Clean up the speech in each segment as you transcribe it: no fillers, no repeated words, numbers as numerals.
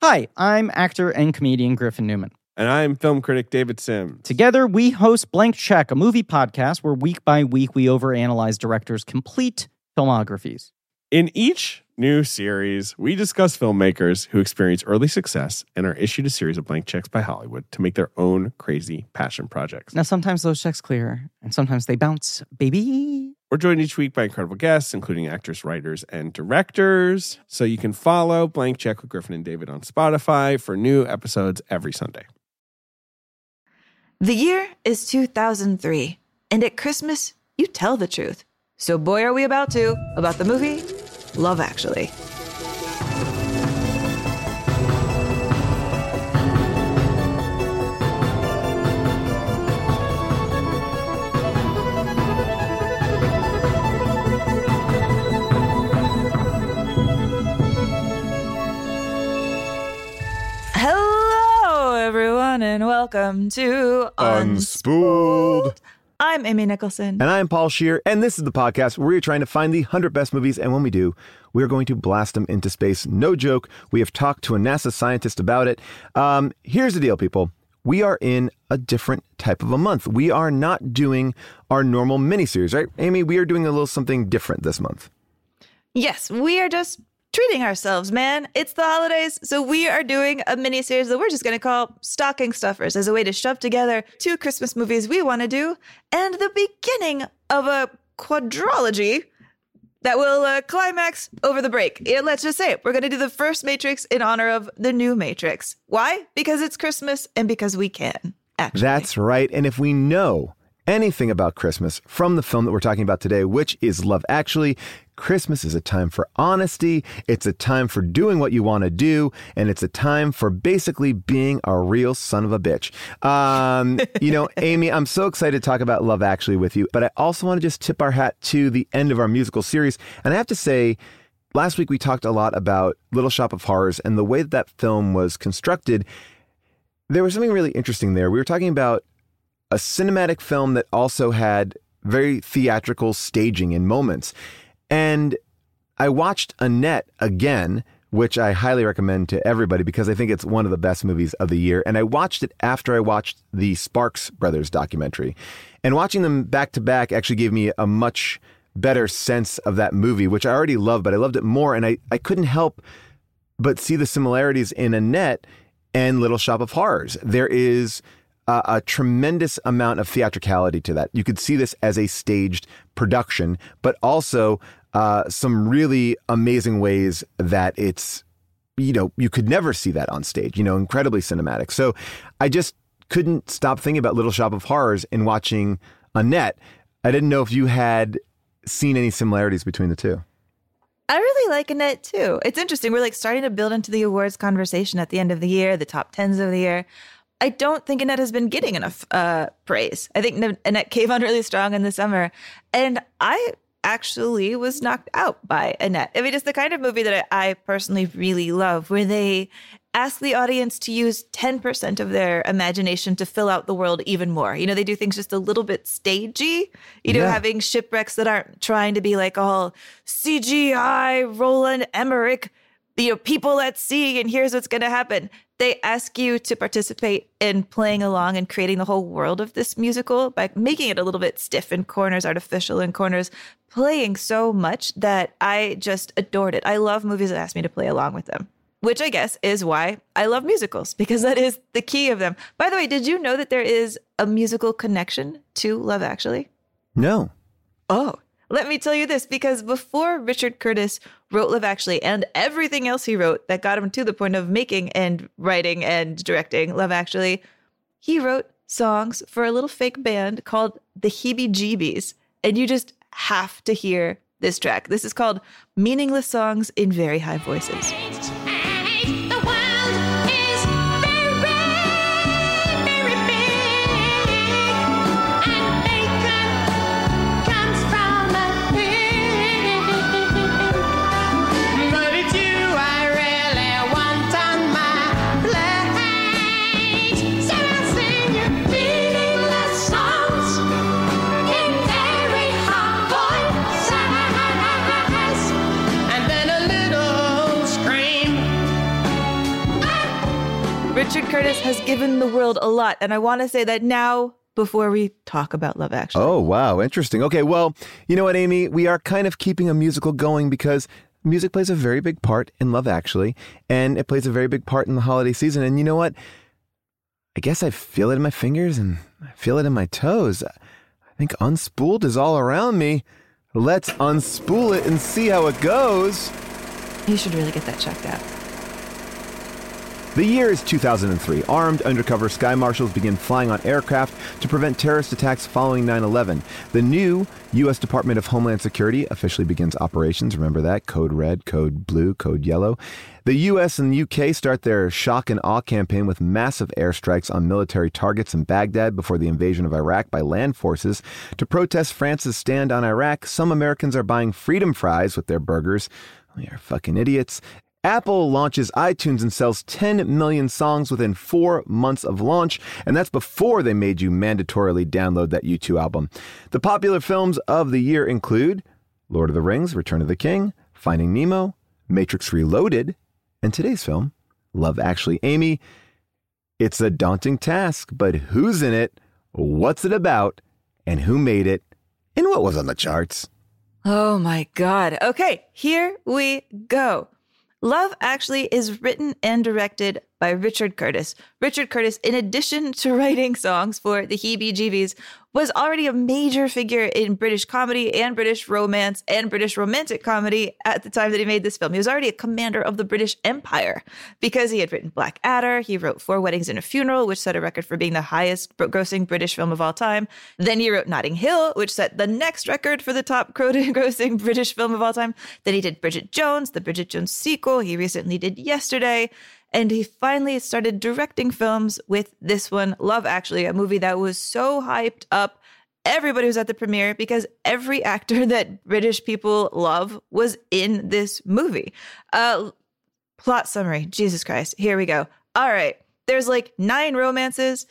Hi, I'm actor and comedian Griffin Newman. And I'm film critic David Sims. Together, we host Blank Check, a movie podcast where week by week we overanalyze directors' complete filmographies. In each new series, we discuss filmmakers who experience early success and are issued a series of blank checks by Hollywood to make their own crazy passion projects. Now, sometimes those checks clear, and sometimes they bounce, baby. We're joined each week by incredible guests, including actors, writers, and directors. So you can follow Blank Check with Griffin and David on Spotify for new episodes every Sunday. The year is 2003, and at Christmas, you tell the truth. So boy, are we about to, about the movie Love Actually. And welcome to Unspooled. I'm Amy Nicholson. And I'm Paul Scheer. And this is the podcast where we're trying to find the 100 best movies. And when we do, we're going to blast them into space. No joke. We have talked to a NASA scientist about it. Here's the deal, people. We are in a different type of a month. We are not doing our normal miniseries, right, Amy? We are doing a little something different this month. Yes, we are just treating ourselves, man. It's the holidays, so we are doing a mini-series that we're just going to call Stocking Stuffers as a way to shove together two Christmas movies we want to do and the beginning of a quadrilogy that will climax over the break. And let's just say it. We're going to do the first Matrix in honor of the new Matrix. Why? Because it's Christmas and because we can, actually. That's right. And if we know anything about Christmas from the film that we're talking about today, which is Love Actually, Christmas is a time for honesty, it's a time for doing what you want to do, and it's a time for basically being a real son of a bitch. Amy, I'm so excited to talk about Love Actually with you, but I also want to just tip our hat to the end of our musical series. And I have to say, last week we talked a lot about Little Shop of Horrors and the way that, film was constructed. There was something really interesting there. We were talking about a cinematic film that also had very theatrical staging in moments. And I watched Annette again, which I highly recommend to everybody because I think it's one of the best movies of the year. And I watched it after I watched the Sparks Brothers documentary. And watching them back to back actually gave me a much better sense of that movie, which I already loved, but I loved it more. And I couldn't help but see the similarities in Annette and Little Shop of Horrors. There is a tremendous amount of theatricality to that. You could see this as a staged production, but also some really amazing ways that it's, you could never see that on stage, incredibly cinematic. So I just couldn't stop thinking about Little Shop of Horrors in watching Annette. I didn't know if you had seen any similarities between the two. I really like Annette too. It's interesting. We're starting to build into the awards conversation at the end of the year, the top tens of the year. I don't think Annette has been getting enough praise. I think Annette came on really strong in the summer. And I actually was knocked out by Annette. I mean, it's the kind of movie that I personally really love, where they ask the audience to use 10% of their imagination to fill out the world even more. They do things just a little bit stagey, having shipwrecks that aren't trying to be all CGI, Roland Emmerich, people at sea, and here's what's going to happen. They ask you to participate in playing along and creating the whole world of this musical by making it a little bit stiff in corners, artificial in corners, playing so much that I just adored it. I love movies that ask me to play along with them. Which I guess is why I love musicals, because that is the key of them. By the way, did you know that there is a musical connection to Love Actually? No. Oh, let me tell you this, because before Richard Curtis wrote Love Actually and everything else he wrote that got him to the point of making and writing and directing Love Actually, he wrote songs for a little fake band called the Heebie Jeebies. And you just have to hear this track. This is called Meaningless Songs in Very High Voices. Richard Curtis has given the world a lot, and I want to say that now before we talk about Love Actually. Oh, wow. Interesting. Okay, well, you know what, Amy? We are kind of keeping a musical going because music plays a very big part in Love Actually, and it plays a very big part in the holiday season. And you know what? I guess I feel it in my fingers and I feel it in my toes. I think Unspooled is all around me. Let's unspool it and see how it goes. You should really get that checked out. The year is 2003. Armed undercover sky marshals begin flying on aircraft to prevent terrorist attacks following 9/11. The new U.S. Department of Homeland Security officially begins operations. Remember that? Code red, code blue, code yellow. The U.S. and the U.K. start their shock and awe campaign with massive airstrikes on military targets in Baghdad before the invasion of Iraq by land forces. To protest France's stand on Iraq, some Americans are buying freedom fries with their burgers. We are fucking idiots. Apple launches iTunes and sells 10 million songs within 4 months of launch, and that's before they made you mandatorily download that U2 album. The popular films of the year include Lord of the Rings, Return of the King, Finding Nemo, Matrix Reloaded, and today's film, Love Actually. Amy, it's a daunting task, but who's in it, what's it about, and who made it, and what was on the charts? Oh my God. Okay, here we go. Love Actually is written and directed by Richard Curtis. Richard Curtis, in addition to writing songs for the Heebie Jeebies, was already a major figure in British comedy and British romance and British romantic comedy at the time that he made this film. He was already a commander of the British Empire because he had written Blackadder. He wrote Four Weddings and a Funeral, which set a record for being the highest grossing British film of all time. Then he wrote Notting Hill, which set the next record for the top grossing British film of all time. Then he did Bridget Jones, the Bridget Jones sequel. He recently did Yesterday. And he finally started directing films with this one, Love Actually, a movie that was so hyped up. Everybody was at the premiere because every actor that British people love was in this movie. Plot summary. Jesus Christ. Here we go. All right. There's like 9 romances.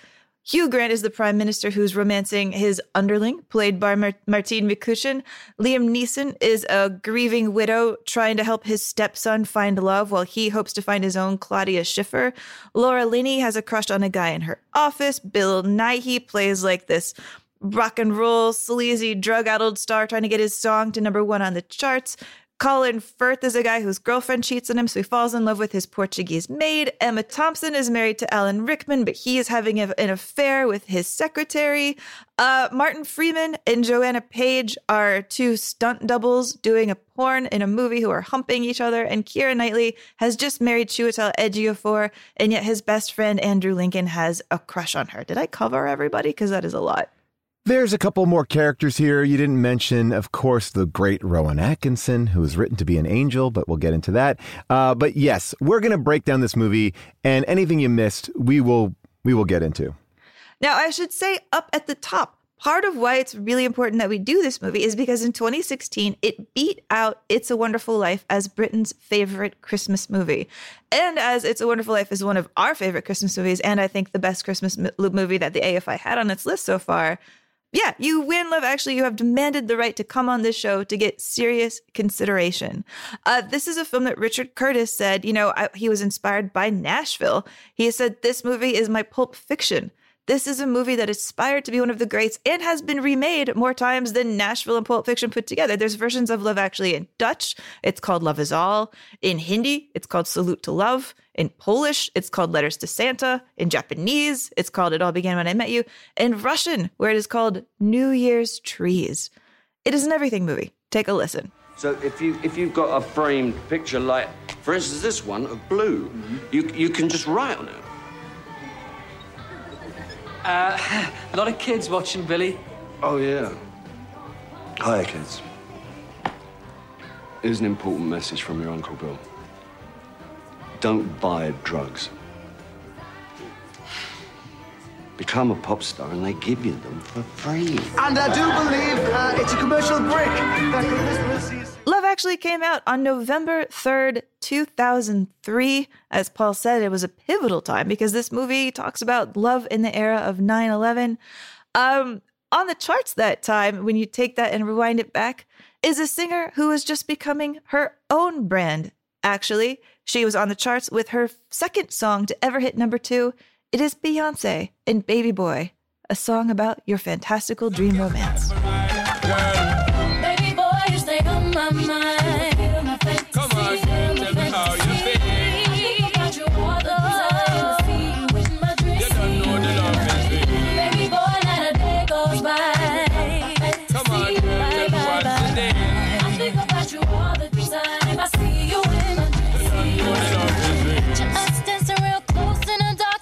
Hugh Grant is the prime minister who's romancing his underling, played by Martine McCutcheon. Liam Neeson is a grieving widow trying to help his stepson find love while he hopes to find his own Claudia Schiffer. Laura Linney has a crush on a guy in her office. Bill Nighy plays like this rock and roll, sleazy, drug-addled star trying to get his song to #1 on the charts. Colin Firth is a guy whose girlfriend cheats on him, so he falls in love with his Portuguese maid. Emma Thompson is married to Alan Rickman, but he is having an affair with his secretary. Martin Freeman and Joanna Page are 2 stunt doubles doing a porn in a movie who are humping each other. And Keira Knightley has just married Chiwetel Ejiofor, and yet his best friend Andrew Lincoln has a crush on her. Did I cover everybody? Because that is a lot. There's a couple more characters here you didn't mention. Of course, the great Rowan Atkinson, who is written to be an angel, but we'll get into that. But yes, we're going to break down this movie, and anything you missed, we will get into. Now, I should say up at the top, part of why it's really important that we do this movie is because in 2016, it beat out It's a Wonderful Life as Britain's favorite Christmas movie. And as It's a Wonderful Life is one of our favorite Christmas movies, and I think the best Christmas movie that the AFI had on its list so far, yeah, you win, Love Actually. You have demanded the right to come on this show to get serious consideration. This is a film that Richard Curtis said, he was inspired by Nashville. He said, this movie is my Pulp Fiction. This is a movie that aspired to be one of the greats and has been remade more times than Nashville and Pulp Fiction put together. There's versions of Love Actually in Dutch. It's called Love Is All. In Hindi, it's called Salute to Love. In Polish, it's called Letters to Santa. In Japanese, it's called It All Began When I Met You. In Russian, where it is called New Year's Trees. It is an everything movie. Take a listen. So if you've got a framed picture like, for instance, this one of blue, you can just write on it. A lot of kids watching, Billy. Oh, yeah. Hiya, kids. Here's an important message from your Uncle Bill. Don't buy drugs. Become a pop star and they give you them for free. And I do believe it's a commercial break. Love Actually came out on November 3rd, 2003. As Paul said, it was a pivotal time because this movie talks about love in the era of 9/11. On the charts that time, when you take that and rewind it back, is a singer who is just becoming her own brand, actually. She was on the charts with her second song to ever hit number 2, It is Beyoncé and Baby Boy, a song about your fantastical dream romance. Baby boy, you stay on my mind. Come on, tell me how you feel. I think about your water. I see you in my dreams. You don't know the love is real. Baby boy, not a day goes by. Come on, tell me what's the name. I think about you all the time. I see you in my dreams. You don't know the love is real. Just dancing real close in a dark.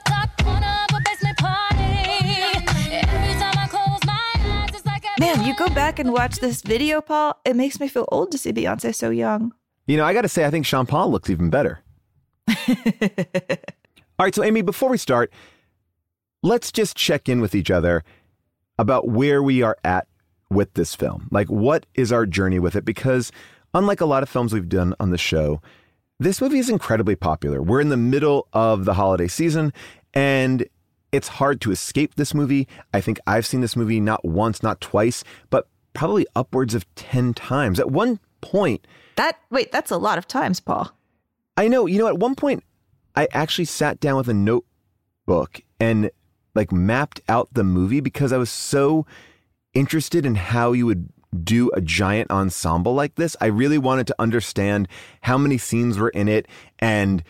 Man, you go back and watch this video, Paul. It makes me feel old to see Beyonce so young. You know, I got to say, I think Sean Paul looks even better. All right, so Amy, before we start, let's just check in with each other about where we are at with this film. Like, what is our journey with it? Because unlike a lot of films we've done on the show, this movie is incredibly popular. We're in the middle of the holiday season, and it's hard to escape this movie. I think I've seen this movie not once, not twice, but probably upwards of 10 times. At one point... That's a lot of times, Paul. I know. You know, at one point, I actually sat down with a notebook and like mapped out the movie because I was so interested in how you would do a giant ensemble like this. I really wanted to understand how many scenes were in it and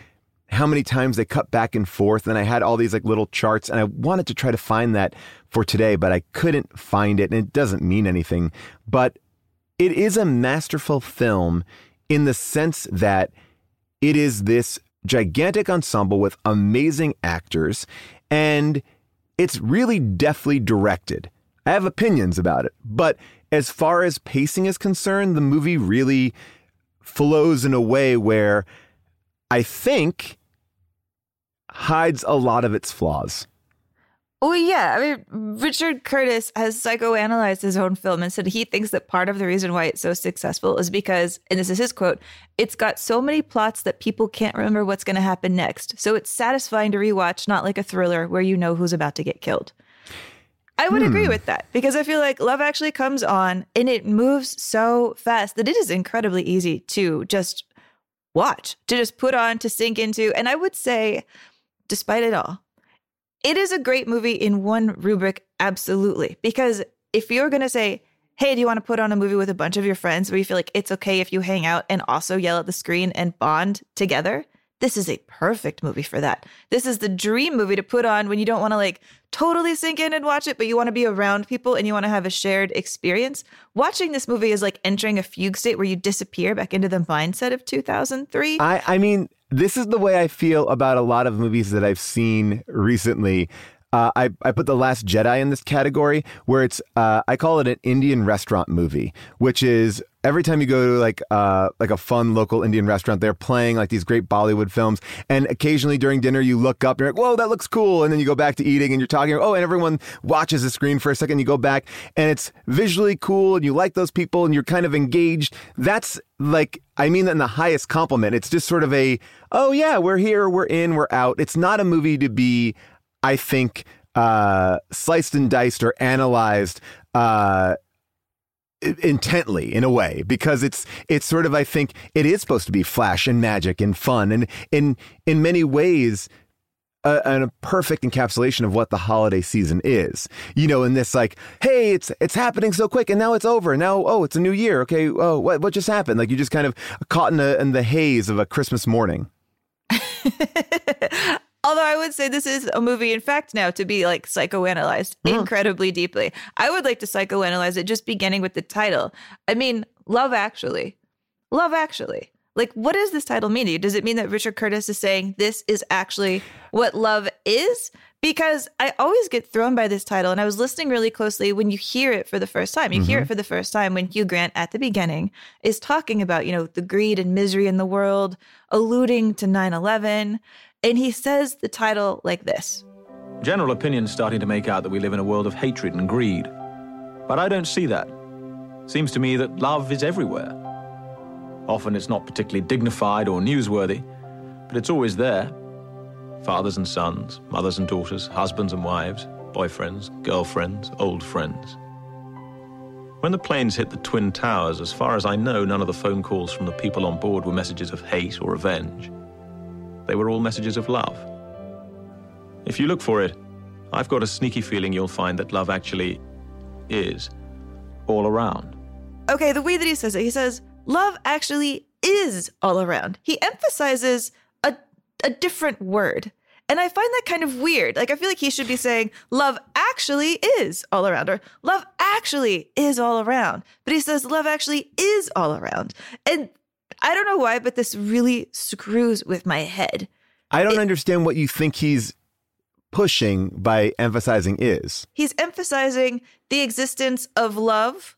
how many times they cut back and forth. And I had all these like little charts and I wanted to try to find that for today, but I couldn't find it. And it doesn't mean anything, but it is a masterful film in the sense that it is this gigantic ensemble with amazing actors and it's really deftly directed. I have opinions about it, but as far as pacing is concerned, the movie really flows in a way where I think hides a lot of its flaws. Oh, yeah. I mean, Richard Curtis has psychoanalyzed his own film and said he thinks that part of the reason why it's so successful is because, and this is his quote, it's got so many plots that people can't remember what's going to happen next. So it's satisfying to rewatch, not like a thriller where you know who's about to get killed. I would agree with that because I feel like Love Actually comes on and it moves so fast that it is incredibly easy to just watch, to just put on, to sink into. And I would say, despite it all, it is a great movie in one rubric, absolutely. Because if you're going to say, hey, do you want to put on a movie with a bunch of your friends where you feel like it's okay if you hang out and also yell at the screen and bond together? This is a perfect movie for that. This is the dream movie to put on when you don't want to like totally sink in and watch it, but you want to be around people and you want to have a shared experience. Watching this movie is like entering a fugue state where you disappear back into the mindset of 2003. I mean, this is the way I feel about a lot of movies that I've seen recently. I put The Last Jedi in this category where it's, I call it an Indian restaurant movie, which is every time you go to like a fun local Indian restaurant, they're playing like these great Bollywood films. And occasionally during dinner, you look up and you're like, whoa, that looks cool. And then you go back to eating and you're talking, oh, and everyone watches the screen for a second. You go back and it's visually cool and you like those people and you're kind of engaged. That's like, I mean that in the highest compliment. It's just sort of a, oh yeah, we're here, we're in, we're out. It's not a movie to be, I think, sliced and diced or analyzed intently in a way, because it's sort of, I think it is supposed to be flash and magic and fun. And in many ways, a perfect encapsulation of what the holiday season is. You know, in this like, hey, it's happening so quick and now it's over. And now, oh, it's a new year. Okay, oh, what just happened? Like, you just kind of caught in the haze of a Christmas morning. Although I would say this is a movie, in fact, now to be like psychoanalyzed incredibly deeply. I would like to psychoanalyze it just beginning with the title. I mean, Love Actually. Love Actually. Like, what does this title mean to you? Does it mean that Richard Curtis is saying this is actually what love is? Because I always get thrown by this title, and I was listening really closely when you hear it for the first time. You hear it for the first time when Hugh Grant at the beginning is talking about, you know, the greed and misery in the world, alluding to 9/11, and he says the title like this. General opinion's starting to make out that we live in a world of hatred and greed, but I don't see that. Seems to me that love is everywhere. Often it's not particularly dignified or newsworthy, but it's always there. Fathers and sons, mothers and daughters, husbands and wives, boyfriends, girlfriends, old friends. When the planes hit the Twin Towers, as far as I know, none of the phone calls from the people on board were messages of hate or revenge. They were all messages of love. If you look for it, I've got a sneaky feeling you'll find that love actually is all around. Okay, the way that he says it, he says, love actually is all around. He emphasizes a different word. And I find that kind of weird. Like, I feel like he should be saying love actually is all around, or love actually is all around. But he says love actually is all around. And I don't know why, but this really screws with my head. I don't understand what you think he's pushing by emphasizing is. He's emphasizing the existence of love,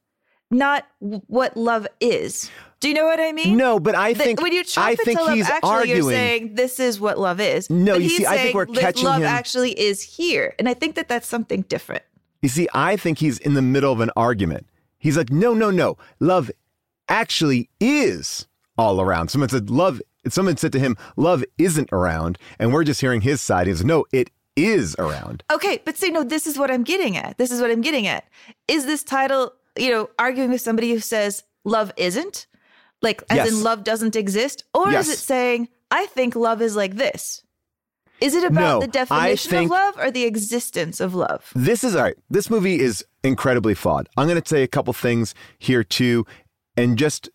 not what love is. Do you know what I mean? No, but I think when you chop it to love actually, you're saying this is what love is. No, you see, I think we're catching him. Love actually is here. And I think that that's something different. You see, I think he's in the middle of an argument. He's like, no. Love actually is all around. Someone said to him, love isn't around. And we're just hearing his side. He's like, no, it is around. Okay, but see, no, this is what I'm getting at. This is what I'm getting at. Is this title, you know, arguing with somebody who says love isn't? Like, as yes. in love doesn't exist? Or yes. is it saying, I think love is like this? Is it about the definition of love or the existence of love? This is all right. This movie is incredibly flawed. I'm going to say a couple things here, too. And just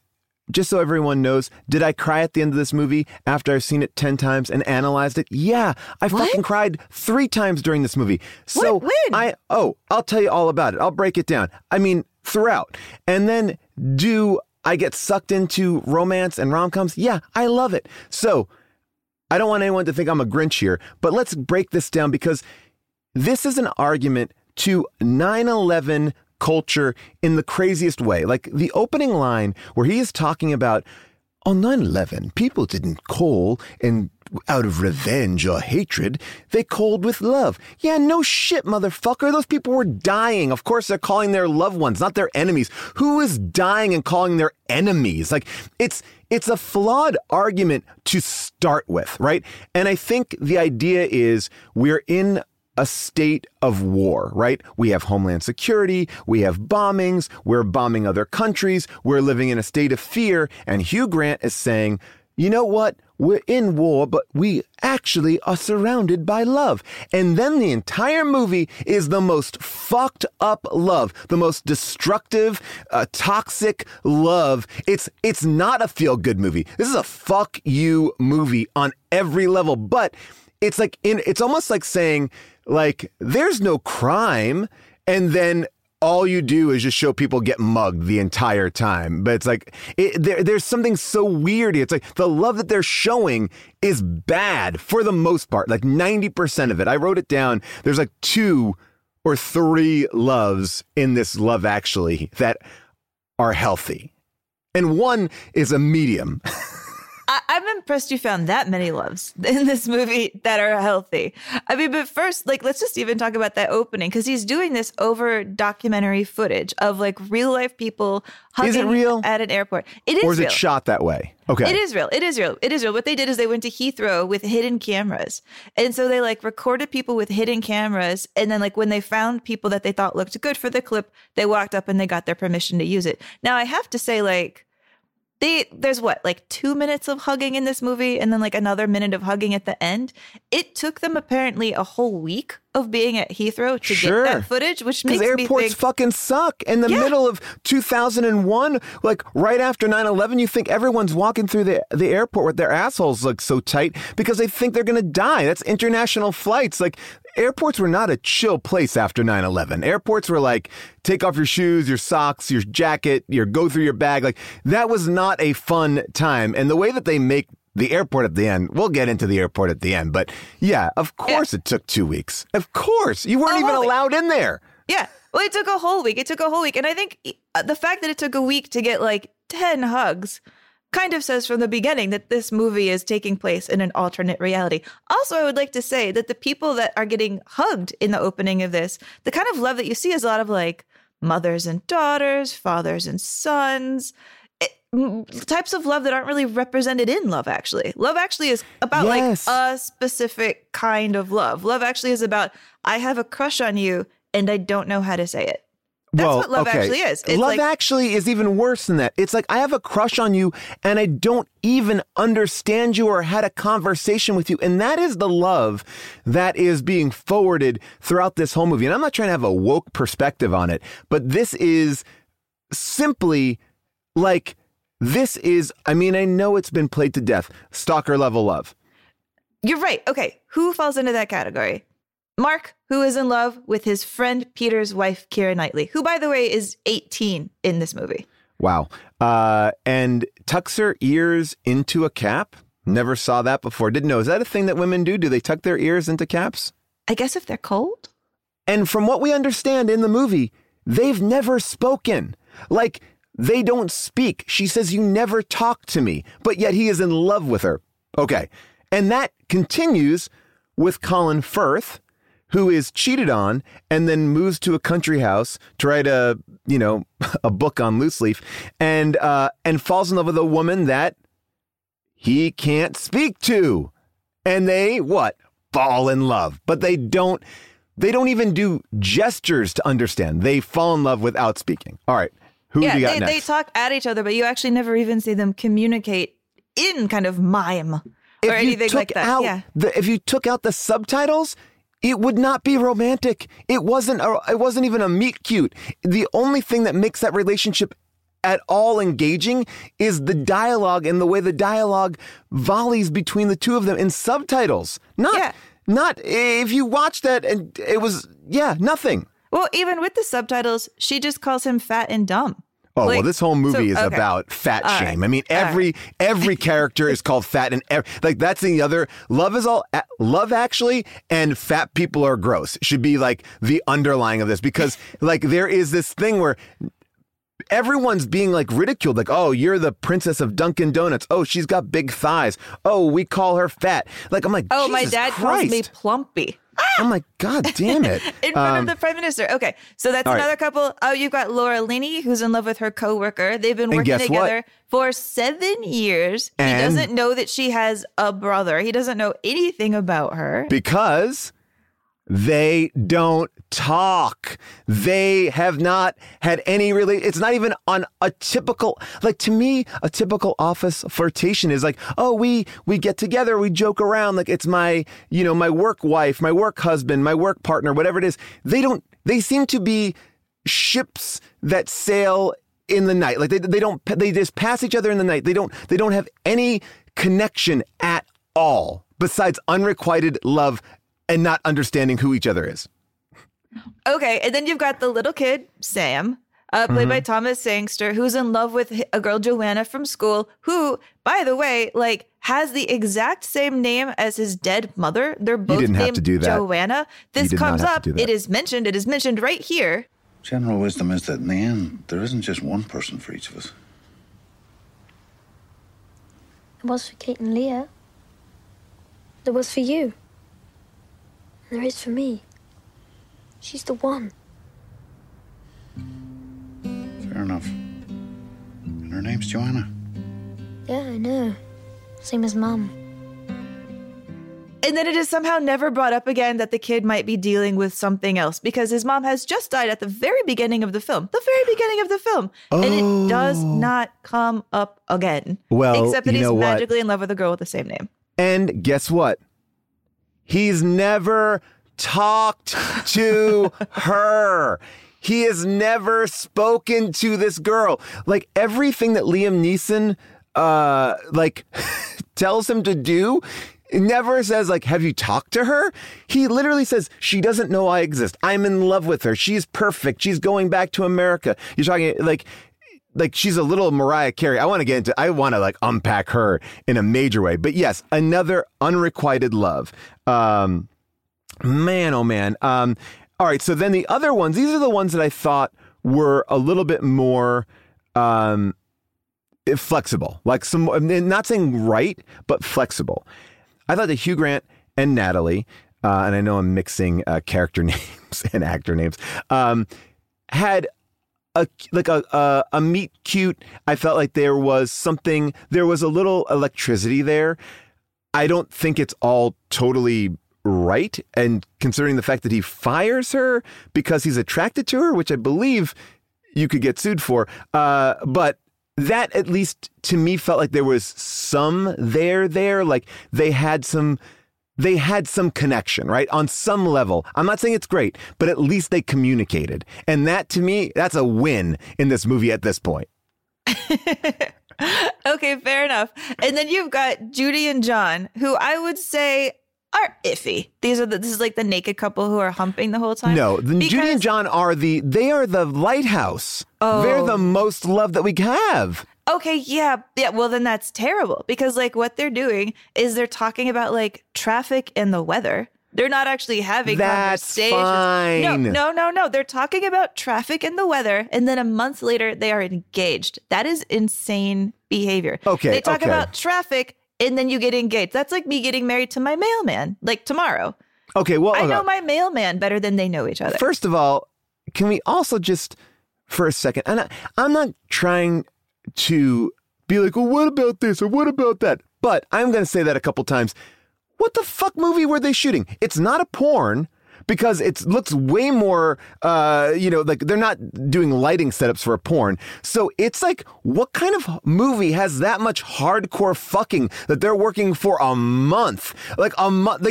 so everyone knows, did I cry at the end of this movie after I've seen it 10 times and analyzed it? Yeah, I fucking cried 3 times during this movie. So when? I'll tell you all about it. I'll break it down. I mean, throughout. And then do I get sucked into romance and rom-coms? Yeah, I love it. So I don't want anyone to think I'm a Grinch here, but let's break this down, because this is an argument to 9/11 culture in the craziest way. Like the opening line where he is talking about, on 9/11, people didn't call and out of revenge or hatred, they called with love. Yeah, no shit, motherfucker. Those people were dying. Of course, they're calling their loved ones, not their enemies. Who is dying and calling their enemies? Like, it's a flawed argument to start with, right? And I think the idea is we're in a state of war, right? We have Homeland Security, we have bombings, we're bombing other countries, we're living in a state of fear, and Hugh Grant is saying, you know what? We're in war, but we actually are surrounded by love. And then the entire movie is the most fucked up love, the most destructive, toxic love. It's not a feel-good movie. This is a fuck you movie on every level. But it's like it's almost like saying, like, there's no crime, and then all you do is just show people get mugged the entire time. But it's like, there's something so weird. It's like the love that they're showing is bad for the most part, like 90% of it. I wrote it down. There's like 2 or 3 loves in this Love Actually that are healthy. And one is a medium. I'm impressed you found that many loves in this movie that are healthy. I mean, but first, like, let's just even talk about that opening, because he's doing this over documentary footage of like real life people hugging at an airport. It is real. Or is it shot that way? Okay. It is real. What they did is they went to Heathrow with hidden cameras. And so they like recorded people with hidden cameras. And then like when they found people that they thought looked good for the clip, they walked up and they got their permission to use it. Now I have to say, like, There's what, like 2 minutes of hugging in this movie and then like another minute of hugging at the end. It took them apparently a whole week of being at Heathrow to get that footage, which makes me think... because airports fucking suck. In the middle of 2001, like right after 9/11, you think everyone's walking through the airport with their assholes like so tight because they think they're going to die. That's international flights. Like airports were not a chill place after 9/11. Airports were like, take off your shoes, your socks, your jacket, your go through your bag. Like that was not a fun time. And the way that they make the airport at the end, we'll get into the airport at the end. But yeah, of course it took 2 weeks. Of course. You weren't even allowed in there. Yeah. Well, it took a whole week. It took a whole week. And I think the fact that it took a week to get like 10 hugs kind of says from the beginning that this movie is taking place in an alternate reality. Also, I would like to say that the people that are getting hugged in the opening of this, the kind of love that you see is a lot of like mothers and daughters, fathers and sons, types of love that aren't really represented in Love Actually. Love Actually is about like a specific kind of love. Love Actually is about, I have a crush on you and I don't know how to say it. That's what Love Actually is. It's Love Actually is even worse than that. It's like, I have a crush on you and I don't even understand you or had a conversation with you. And that is the love that is being forwarded throughout this whole movie. And I'm not trying to have a woke perspective on it, but this is simply like, this is, I mean, I know it's been played to death, stalker level love. You're right. Okay. Who falls into that category? Mark, who is in love with his friend Peter's wife, Keira Knightley, who, by the way, is 18 in this movie. Wow. And tucks her ears into a cap. Never saw that before. Didn't know. Is that a thing that women do? Do they tuck their ears into caps? I guess if they're cold. And from what we understand in the movie, they've never spoken. Like, they don't speak. She says, you never talk to me. But yet he is in love with her. Okay. And that continues with Colin Firth, who is cheated on and then moves to a country house to write a, you know, a book on loose leaf and falls in love with a woman that he can't speak to. And they, what? Fall in love. But they don't even do gestures to understand. They fall in love without speaking. All right. Who do you got next? They talk at each other, but you actually never even see them communicate in kind of mime or anything like that. If you took out the subtitles, it would not be romantic. It wasn't even a meet cute. The only thing that makes that relationship at all engaging is the dialogue and the way the dialogue volleys between the two of them in subtitles. Not if you watch that and it was nothing. Well, even with the subtitles, she just calls him fat and dumb. Oh, like, well, this whole movie is about fat shame. Right. I mean, every character is called fat, and like that's the other. Love is all Love Actually, and fat people are gross. Should be like the underlying of this, because like there is this thing where everyone's being like ridiculed, like, oh, you're the princess of Dunkin' Donuts. Oh, she's got big thighs. Oh, we call her fat. Like, I'm like, oh, Jesus, my dad calls me plumpy. I'm like, God damn it. In front of the prime minister. Okay. So that's another couple. Oh, you've got Laura Linney, who's in love with her coworker. They've been working together for 7 years. And he doesn't know that she has a brother. He doesn't know anything about her. Because they don't talk. They have not had any really. It's not even on a typical, like to me, a typical office flirtation is like, oh, we get together, we joke around, like it's my, you know, my work wife, my work husband, my work partner, whatever it is. They seem to be ships that sail in the night. Like they just pass each other in the night. They don't have any connection at all besides unrequited love and not understanding who each other is. Okay, and then you've got the little kid, Sam, played by Thomas Sangster, who's in love with a girl, Joanna, from school, who, by the way, like has the exact same name as his dead mother. They're both named Joanna. This comes up. It is mentioned right here. General wisdom is that in the end, there isn't just one person for each of us. It was for Kate and Leah. There was for you. And there is for me. She's the one. Fair enough. And her name's Joanna. Yeah, I know. Same as Mum. And then it is somehow never brought up again that the kid might be dealing with something else because his mom has just died at the very beginning of the film. Oh. And it does not come up again. Well, except that he's magically in love with a girl with the same name. And guess what? He's never talked to her. He has never spoken to this girl. Like everything that Liam Neeson tells him to do, it never says, like, have you talked to her? He literally says, she doesn't know I exist. I'm in love with her. She's perfect. She's going back to America. You're talking like she's a little Mariah Carey. I want to unpack her in a major way. But yes, another unrequited love. Man, oh man. All right. So then the other ones, these are the ones that I thought were a little bit more flexible, like some, not saying right, but flexible. I thought that Hugh Grant and Natalie, and I know I'm mixing character names and actor names, had a meet cute. I felt like there was a little electricity there. I don't think it's all totally right. And considering the fact that he fires her because he's attracted to her, which I believe you could get sued for, but that, at least to me, felt like there was some there, like they had some connection, right? On some level. I'm not saying it's great, but at least they communicated. And that, to me, that's a win in this movie at this point. Okay, fair enough. And then you've got Judy and John, who I would say are iffy. This is like the naked couple who are humping the whole time. No, Judy and John are the lighthouse. Oh. They're the most love that we have. Okay, yeah. Well, then that's terrible because like what they're doing is they're talking about like traffic and the weather. They're not actually having conversations. That's fine. No. They're talking about traffic and the weather, and then a month later they are engaged. That is insane behavior. Okay, they talk about traffic. And then you get engaged. That's like me getting married to my mailman, like tomorrow. Okay, well, I know my mailman better than they know each other. First of all, can we also just for a second, and I'm not trying to be like, well, what about this or what about that? But I'm going to say that a couple times. What the fuck movie were they shooting? It's not a porn. Because it looks way more, they're not doing lighting setups for a porn. So it's like, what kind of movie has that much hardcore fucking that they're working for a month? Like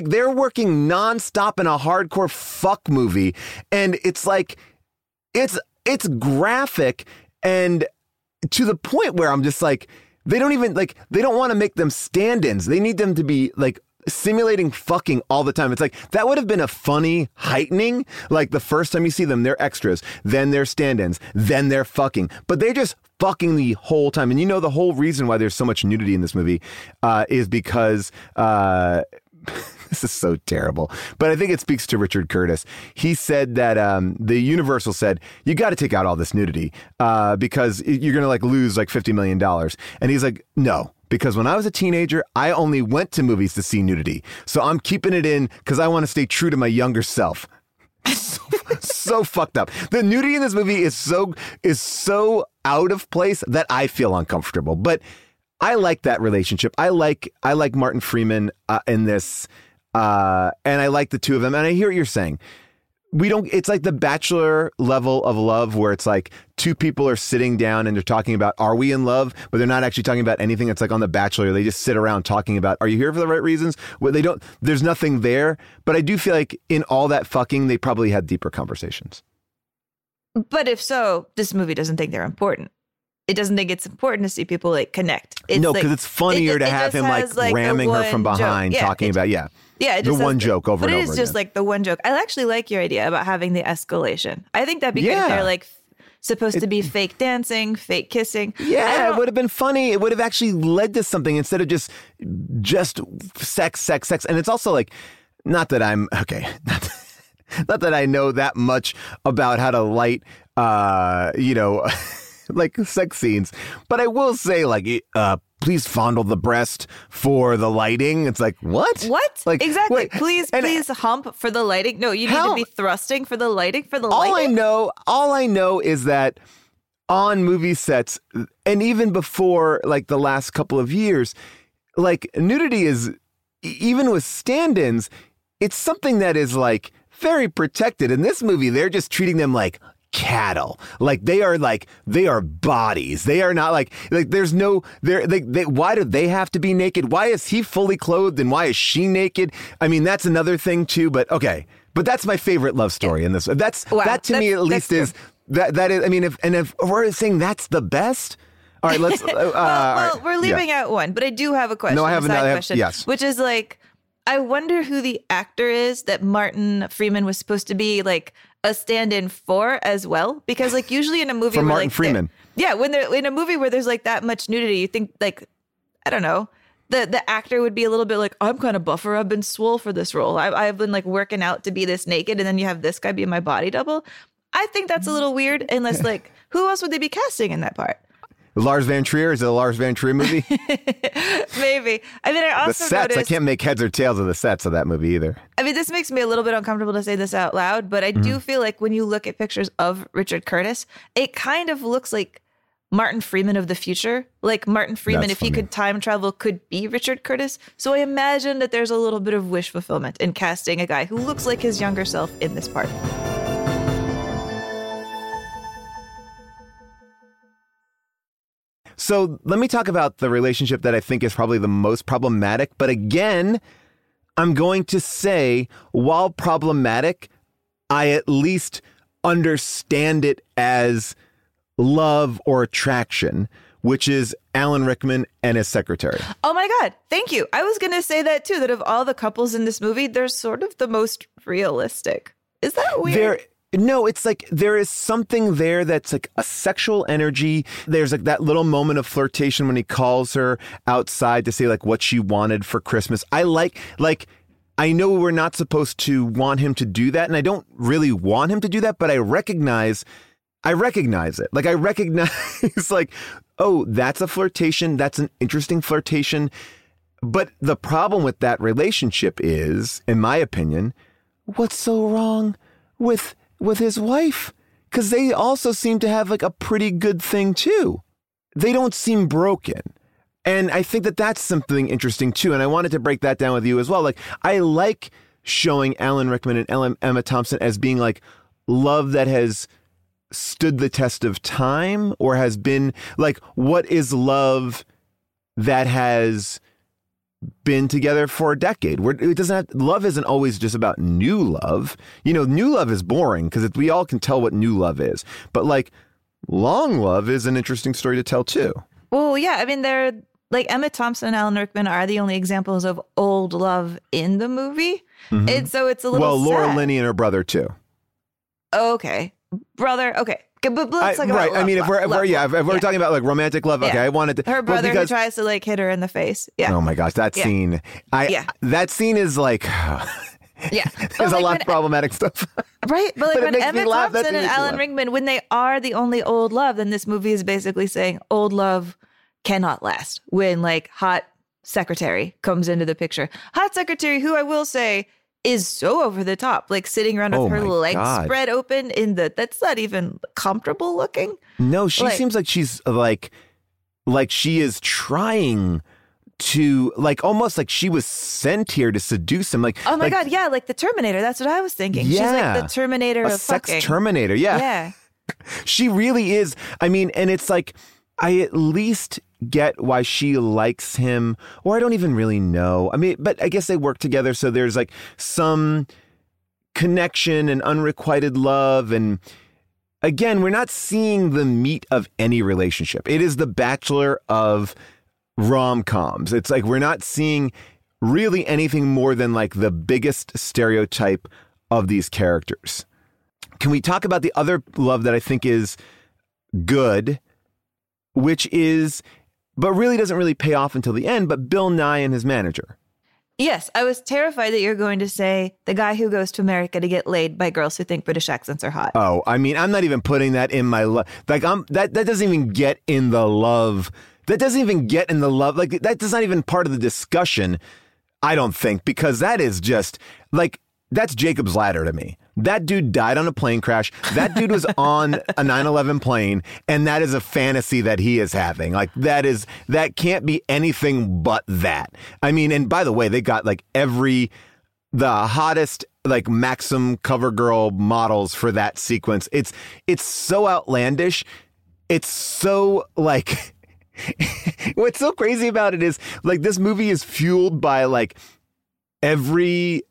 they're working nonstop in a hardcore fuck movie. And it's like, it's graphic and to the point where I'm just like, they don't want to make them stand-ins. They need them to be like, simulating fucking all the time. It's like that would have been a funny heightening. Like the first time you see them, they're extras, then they're stand-ins, then they're fucking. But they're just fucking the whole time. And the whole reason why there's so much nudity in this movie is because this is so terrible. But I think it speaks to Richard Curtis. He said that the Universal said, you got to take out all this nudity because you're going to like lose like $50 million. And he's like, no. Because when I was a teenager, I only went to movies to see nudity. So I'm keeping it in because I want to stay true to my younger self. So fucked up. The nudity in this movie is so out of place that I feel uncomfortable. But I like that relationship. I like Martin Freeman in this. And I like the two of them. And I hear what you're saying. It's like the Bachelor level of love where it's like two people are sitting down and they're talking about, are we in love? But they're not actually talking about anything. It's like on the Bachelor. They just sit around talking about, are you here for the right reasons? Well, there's nothing there. But I do feel like in all that fucking, they probably had deeper conversations. But if so, this movie doesn't think they're important. It doesn't think it's important to see people like connect. It's no, because it's funnier to have him like ramming her from behind, talking about. Yeah, it just the one joke over and over again. But it is just like the one joke. I actually like your idea about having the escalation. I think that'd be good if they're like supposed to be fake dancing, fake kissing. Yeah, it would have been funny. It would have actually led to something instead of just sex. And it's also like, not that I know that much about how to light, like sex scenes. But I will say like, please fondle the breast for the lighting. It's like, what? What? Like, exactly. Wait. Please hump for the lighting. No, you need to be thrusting for the lighting, All I know is that on movie sets, and even before like the last couple of years, like nudity is even with stand-ins, it's something that is like very protected. In this movie, they're just treating them like cattle. They are bodies. They are not like there's no, why do they have to be naked? Why is he fully clothed and why is she naked? I mean, that's another thing too, but okay. But that's my favorite love story in this. That is, I mean, if we're saying that's the best. All right, let's. Well, we're leaving out one, but I do have a question. No, I have another question. Yes. Which is like, I wonder who the actor is that Martin Freeman was supposed to be like a stand-in for as well, because like usually in a movie Freeman. Yeah, when they're in a movie where there's like that much nudity, you think like, I don't know. The actor would be a little bit like, I'm kind of buffer. I've been swole for this role. I've been like working out to be this naked. And then you have this guy be my body double. I think that's a little weird. Unless like, who else would they be casting in that part? Lars Van Trier? Is it a Lars Van Trier movie? Maybe. I mean, I also I can't make heads or tails of the sets of that movie either. I mean, this makes me a little bit uncomfortable to say this out loud. But I do feel like when you look at pictures of Richard Curtis, it kind of looks like Martin Freeman of the future, like Martin Freeman, that's if funny. He could time travel, could be Richard Curtis. So I imagine that there's a little bit of wish fulfillment in casting a guy who looks like his younger self in this part. So let me talk about the relationship that I think is probably the most problematic. But again, I'm going to say, while problematic, I at least understand it as love or attraction, which is Alan Rickman and his secretary. Oh my God. Thank you. I was going to say that too, that of all the couples in this movie, they're sort of the most realistic. Is that weird? No, it's like there is something there that's like a sexual energy. There's like that little moment of flirtation when he calls her outside to say like what she wanted for Christmas. I like, I know we're not supposed to want him to do that. And I don't really want him to do that, but I recognize it. Like, I recognize, like, oh, that's a flirtation. That's an interesting flirtation. But the problem with that relationship is, in my opinion, what's so wrong with his wife? Because they also seem to have, like, a pretty good thing, too. They don't seem broken. And I think that that's something interesting, too. And I wanted to break that down with you as well. Like, I like showing Alan Rickman and Emma Thompson as being, like, love that has stood the test of time, or has been like, what is love that has been together for a decade? Love isn't always just about new love. You know, new love is boring because we all can tell what new love is. But like, long love is an interesting story to tell too. Well, yeah, I mean, they're like, Emma Thompson and Alan Rickman are the only examples of old love in the movie, and so it's a little sad. Laura Linney and her brother too. Okay. Brother, okay. But let's talk about right. Love, I mean, if we're talking about like romantic love, okay, I wanted to. Her brother who tries to like hit her in the face. Yeah. Oh my gosh, that scene. That scene is like. Yeah. There's a lot of problematic stuff. Right. But like, but when Emma Thompson and Alan Rickman, when they are the only old love, then this movie is basically saying old love cannot last. When like hot secretary comes into the picture. Hot secretary, who I will say is so over the top, like sitting around with her legs spread open that's not even comfortable looking. No, she seems like she's like she is trying to like, almost like she was sent here to seduce him. Like, oh my God. Yeah. Like the Terminator. That's what I was thinking. Yeah, she's like the Terminator of sex fucking. Terminator. Yeah. She really is. I mean, and it's like, I at least get why she likes him, or I don't even really know. I mean, but I guess they work together, so there's like some connection and unrequited love. And again, we're not seeing the meat of any relationship. It is the Bachelor of rom-coms. It's like we're not seeing really anything more than like the biggest stereotype of these characters. Can we talk about the other love that I think is good, which is, but really doesn't really pay off until the end, but Bill Nighy and his manager. Yes, I was terrified that you're going to say the guy who goes to America to get laid by girls who think British accents are hot. Oh, I mean, I'm not even putting that in my love. Like, that doesn't even get in the love. That doesn't even get in the love. Like, that's not even part of the discussion, I don't think, because that is just, like, that's Jacob's Ladder to me. That dude died on a plane crash. That dude was on a 9/11 plane, and that is a fantasy that he is having. Like, that can't be anything but that. I mean, and by the way, they got like the hottest like Maxim CoverGirl models for that sequence. It's so outlandish. It's so like what's so crazy about it is like this movie is fueled by like every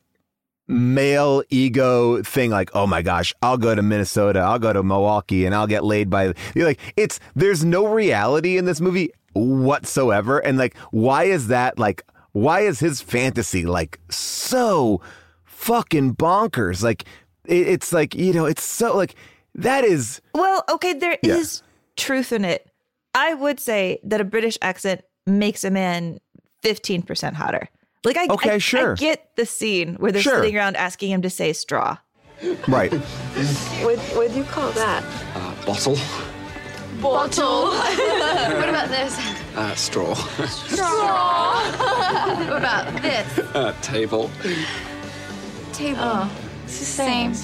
male ego thing, like, oh my gosh, I'll go to Minnesota, I'll go to Milwaukee, and I'll get laid by you. Like, there's no reality in this movie whatsoever. And like, why is that? Like, why is his fantasy like so fucking bonkers? Like, it's like, you know, it's so like that is. Well, okay, there is truth in it. I would say that a British accent makes a man 15% hotter. Like, I get the scene where they're sitting around asking him to say straw. Right. What do you call that? Bottle. Bottle. What about this? Straw. Straw. What about this? Table. Table. Oh, it's the same.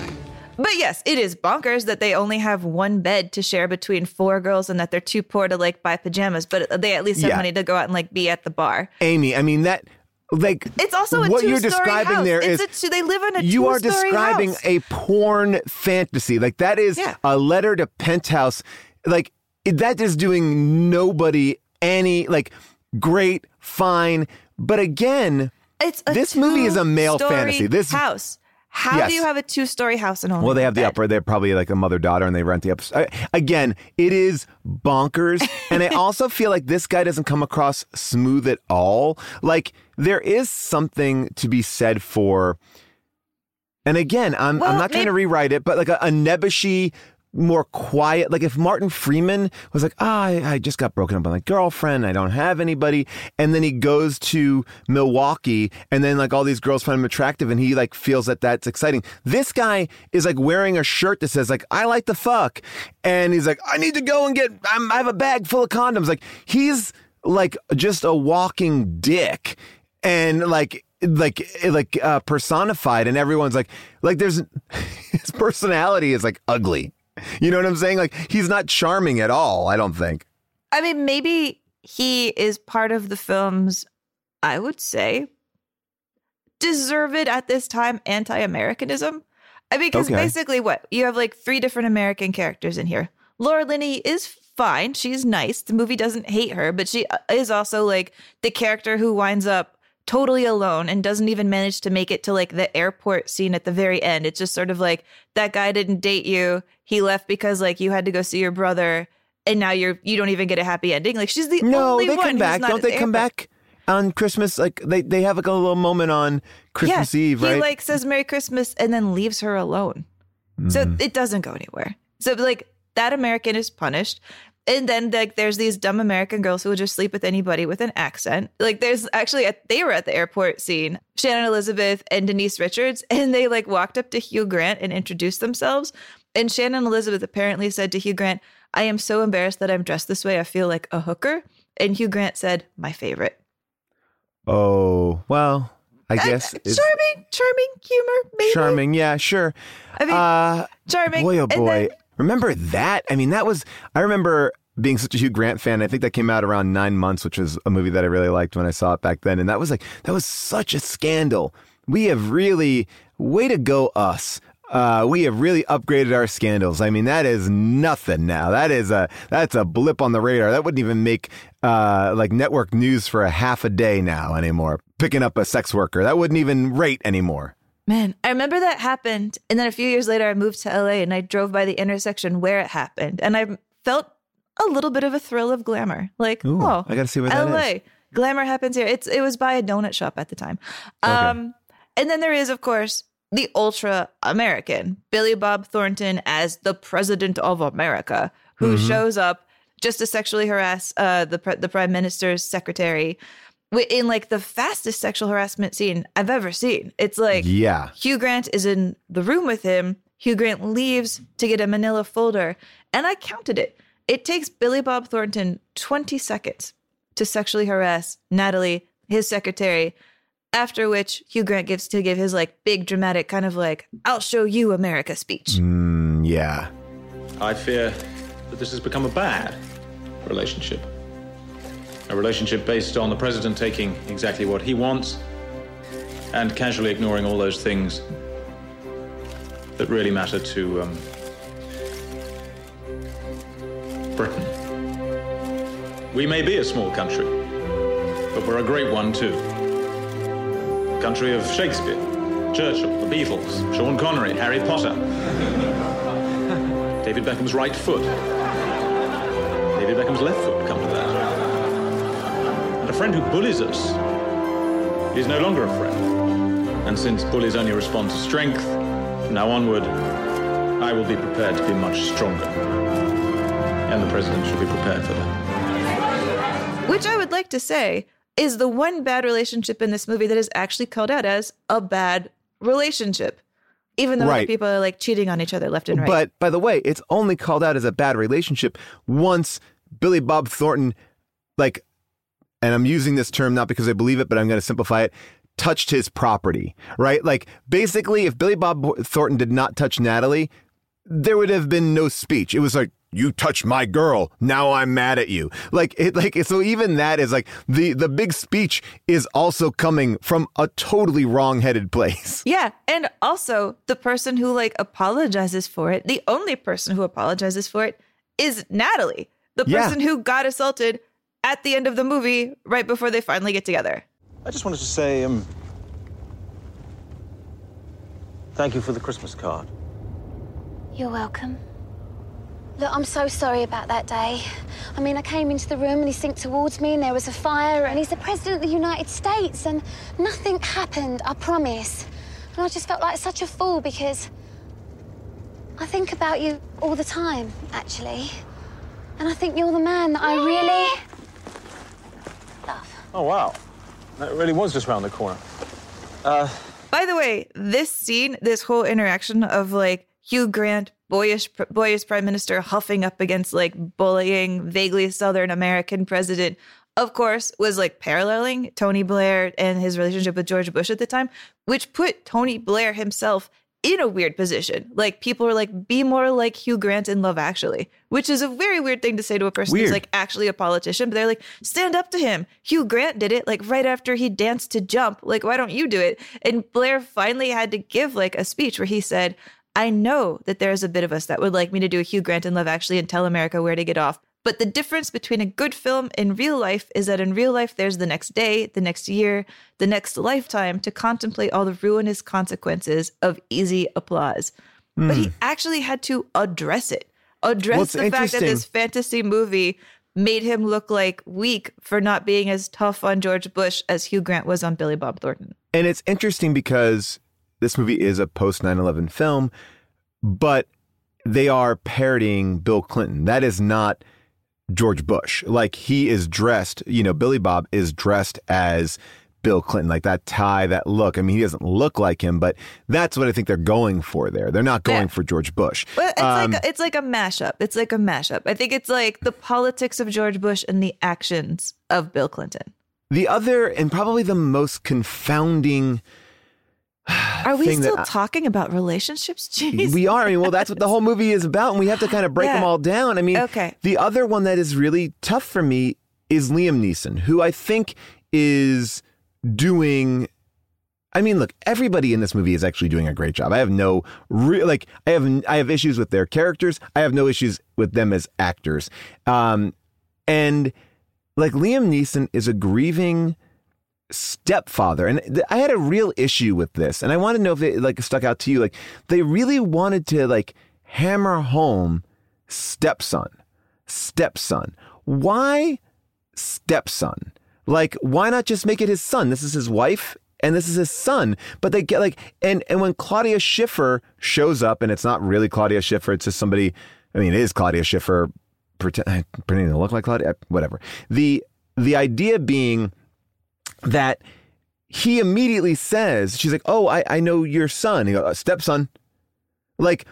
But yes, it is bonkers that they only have one bed to share between four girls and that they're too poor to, like, buy pajamas. But they at least have money to go out and, like, be at the bar. Amy, I mean, that... Like, it's also a what you're describing house. There is they live in a you are describing house. A porn fantasy. Like, that is a letter to Penthouse. Like, that is doing nobody any like great, fine. But again, this movie is a male fantasy. This house. How do you have a two-story house in home? Well, they have the upper. They're probably like a mother-daughter, and they rent the upper. Again, it is bonkers. And I also feel like this guy doesn't come across smooth at all. Like, there is something to be said for, and again, I'm not trying to rewrite it, but like a Nebuchadnezzar, more quiet. Like, if Martin Freeman was like, I just got broken up by my girlfriend, I don't have anybody, and then he goes to Milwaukee, and then like all these girls find him attractive, and he like feels that that's exciting. This guy is like wearing a shirt that says like, I like the fuck, and he's like, I need to go and get, I have a bag full of condoms. Like, he's like just a walking dick, and like personified, and everyone's like there's his personality is like ugly. You know what I'm saying? Like, he's not charming at all, I don't think. I mean, maybe he is part of the film's, I would say, deserved at this time anti-Americanism. I mean, because basically what? You have like three different American characters in here. Laura Linney is fine. She's nice. The movie doesn't hate her, but she is also like the character who winds up totally alone and doesn't even manage to make it to like the airport scene at the very end. It's just sort of like, that guy didn't date you. He left because like you had to go see your brother, and now you don't even get a happy ending. Like, she's the only one. No, they come back. Don't they come back on Christmas? Like, they have like a little moment on Christmas Eve, right? He like says Merry Christmas and then leaves her alone. Mm. So it doesn't go anywhere. So like that American is punished. And then like there's these dumb American girls who will just sleep with anybody with an accent. Like, there's actually they were at the airport scene, Shannon Elizabeth and Denise Richards, and they like walked up to Hugh Grant and introduced themselves. And Shannon Elizabeth apparently said to Hugh Grant, I am so embarrassed that I'm dressed this way. I feel like a hooker. And Hugh Grant said, my favorite. Oh, well, I guess. Charming humor, maybe. Charming, yeah, sure. I mean, charming. Boy, oh boy. Remember that? I mean, I remember being such a Hugh Grant fan. I think that came out around 9 months, which was a movie that I really liked when I saw it back then. And that was such a scandal. We have really, way to go us. We have really upgraded our scandals. I mean, that is nothing now. That's a blip on the radar. That wouldn't even make like network news for a half a day now anymore. Picking up a sex worker, that wouldn't even rate anymore. Man, I remember that happened. And then a few years later, I moved to LA and I drove by the intersection where it happened. And I felt a little bit of a thrill of glamour. Like, ooh, oh, I got to see what that LA. Is. Glamour happens here. It was by a donut shop at the time. And then there is, of course, the ultra American, Billy Bob Thornton as the president of America, who shows up just to sexually harass the prime minister's secretary. In like the fastest sexual harassment scene I've ever seen. It's like Hugh Grant is in the room with him. Hugh Grant leaves to get a manila folder. And I counted it. It takes Billy Bob Thornton 20 seconds to sexually harass Natalie, his secretary. After which Hugh Grant gives to give his like big dramatic kind of like, I'll show you America speech. Yeah. I fear that this has become a bad relationship. A relationship based on the president taking exactly what he wants and casually ignoring all those things that really matter to Britain. We may be a small country, but we're a great one too. Country of Shakespeare, Churchill, the Beatles, Sean Connery, Harry Potter, David Beckham's right foot, David Beckham's left foot, come to that. And a friend who bullies us is no longer a friend. And since bullies only respond to strength, from now onward, I will be prepared to be much stronger. And the president should be prepared for that. Which I would like to say is the one bad relationship in this movie that is actually called out as a bad relationship, even though other people are like cheating on each other left and right. But by the way, it's only called out as a bad relationship once Billy Bob Thornton, like, and I'm using this term not because I believe it, but I'm going to simplify it, touched his property, right? Like basically if Billy Bob Thornton did not touch Natalie, there would have been no speech. It was like, you touched my girl. Now I'm mad at you. So even that is like the big speech is also coming from a totally wrong-headed place. Yeah. And also the person who like apologizes for it, the only person who apologizes for it is Natalie, the person who got assaulted at the end of the movie right before they finally get together. I just wanted to say thank you for the Christmas card. You're welcome. Look, I'm so sorry about that day. I mean, I came into the room and he sinked towards me and there was a fire and he's the President of the United States and nothing happened, I promise. And I just felt like such a fool because I think about you all the time, actually. And I think you're the man that I really love. Oh, wow. That really was just round the corner. By the way, this scene, this whole interaction of like Hugh Grant, boyish prime minister huffing up against like bullying, vaguely Southern American president, of course, was like paralleling Tony Blair and his relationship with George Bush at the time, which put Tony Blair himself in a weird position. Like people were like, be more like Hugh Grant in Love Actually, which is a very weird thing to say to a person who's like actually a politician. But they're like, stand up to him. Hugh Grant did it like right after he danced to Jump. Like, why don't you do it? And Blair finally had to give like a speech where he said, I know that there's a bit of us that would like me to do a Hugh Grant in Love Actually and tell America where to get off. But the difference between a good film and real life is that in real life, there's the next day, the next year, the next lifetime to contemplate all the ruinous consequences of easy applause. But he actually had to address it. Address the fact that this fantasy movie made him look like weak for not being as tough on George Bush as Hugh Grant was on Billy Bob Thornton. And it's interesting because this movie is a post 9/11 film, but they are parodying Bill Clinton. That is not George Bush. Like he is dressed, you know, Billy Bob is dressed as Bill Clinton, like that tie, that look. I mean, he doesn't look like him, but that's what I think they're going for there. They're not going for George Bush. Well, it's like a mashup. It's like a mashup. I think it's like the politics of George Bush and the actions of Bill Clinton. The other and probably the most confounding are we still talking about relationships? Jeez. We are. I mean, well, that's what the whole movie is about, and we have to kind of break them all down. I mean, the other one that is really tough for me is Liam Neeson, who I think is doing... I mean, look, everybody in this movie is actually doing a great job. I have no real... Like, I have issues with their characters. I have no issues with them as actors. And, like, Liam Neeson is a grieving stepfather, and I had a real issue with this, and I want to know if it like stuck out to you. Like they really wanted to like hammer home stepson. Why stepson? Like why not just make it his son? This is his wife and this is his son. But they get like and when Claudia Schiffer shows up, and it's not really Claudia Schiffer, it's just somebody. I mean, it is Claudia Schiffer pretending to look like Claudia. Whatever. The idea being that he immediately says, she's like, oh, I know your son. He goes, stepson. Like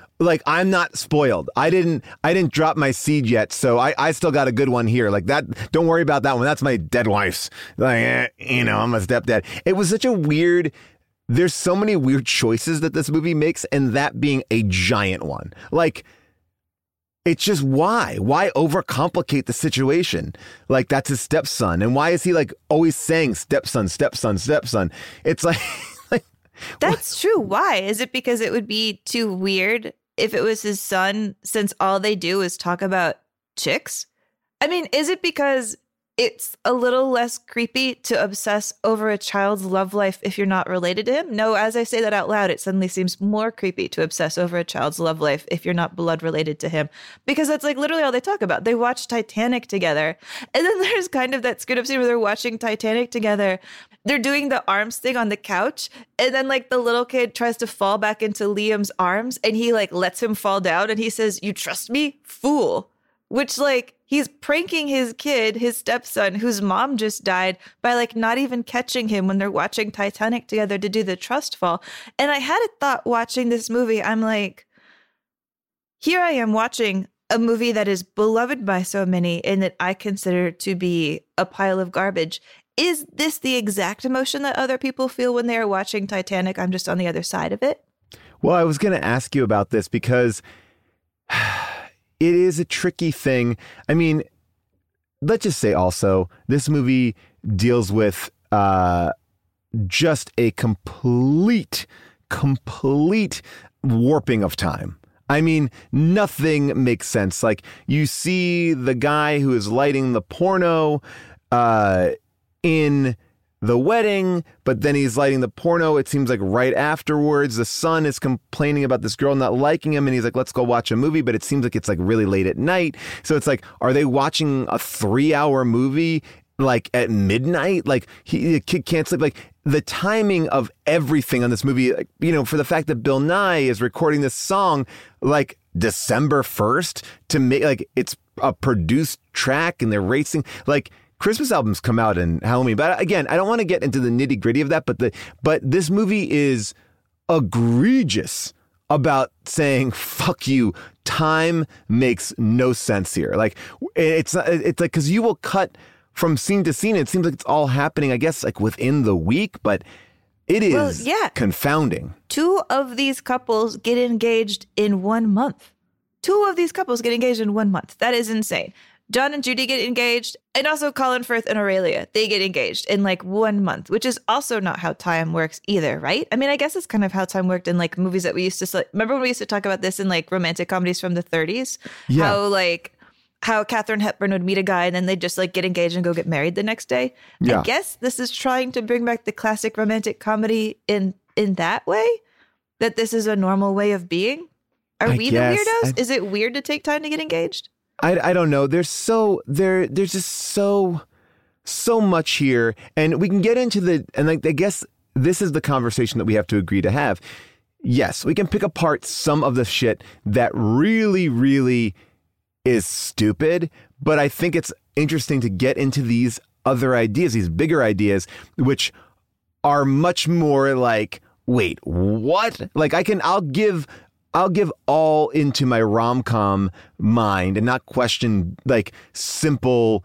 I'm not spoiled. I didn't drop my seed yet, so I still got a good one here. Like that, don't worry about that one. That's my dead wife's. Like, I'm a stepdad. It was such a weird. There's so many weird choices that this movie makes, and that being a giant one. Like, it's just why overcomplicate the situation? Like, that's his stepson, and why is he like always saying stepson, stepson, stepson? It's like. That's true. Why? Is it because it would be too weird if it was his son, since all they do is talk about chicks? I mean, is it because it's a little less creepy to obsess over a child's love life if you're not related to him? No, as I say that out loud, it suddenly seems more creepy to obsess over a child's love life if you're not blood related to him, because that's like literally all they talk about. They watch Titanic together. And then there's kind of that screwed up scene where they're watching Titanic together. They're doing the arms thing on the couch. And then like the little kid tries to fall back into Liam's arms and he like lets him fall down. And he says, "You trust me, fool," which like, he's pranking his kid, his stepson, whose mom just died, by like not even catching him when they're watching Titanic together to do the trust fall. And I had a thought watching this movie. I'm like, here I am watching a movie that is beloved by so many and that I consider to be a pile of garbage. Is this the exact emotion that other people feel when they are watching Titanic? I'm just on the other side of it. Well, I was going to ask you about this because... it is a tricky thing. I mean, let's just say also, this movie deals with just a complete warping of time. I mean, nothing makes sense. Like, you see the guy who is lighting the porno in the wedding, but then he's lighting the porno, it seems like right afterwards. The son is complaining about this girl not liking him, and he's like, let's go watch a movie, but it seems like it's like really late at night. So it's like, are they watching a 3-hour movie like at midnight? Like the kid can't sleep. Like the timing of everything on this movie, like, you know, for the fact that Bill Nighy is recording this song like December 1st to make, like, it's a produced track and they're racing. Like, Christmas albums come out in Halloween. But again, I don't want to get into the nitty gritty of that, but this movie is egregious about saying, fuck you, time makes no sense here. Like, it's like, because you will cut from scene to scene. It seems like it's all happening, I guess, like within the week, but it is confounding. Two of these couples get engaged in 1 month. That is insane. John and Judy get engaged, and also Colin Firth and Aurelia, they get engaged in like 1 month, which is also not how time works either, right? I mean, I guess it's kind of how time worked in like movies that we used to, remember when we used to talk about this in like romantic comedies from the 30s? Yeah. How Katharine Hepburn would meet a guy and then they'd just like get engaged and go get married the next day. Yeah. I guess this is trying to bring back the classic romantic comedy in that way, that this is a normal way of being. Are we the weirdos? Is it weird to take time to get engaged? I don't know. There's just so much here, and we can get into I guess this is the conversation that we have to agree to have. Yes, we can pick apart some of the shit that really, really is stupid, but I think it's interesting to get into these other ideas, these bigger ideas, which are much more like, wait, what? Like I'll give all into my rom-com mind and not question like simple,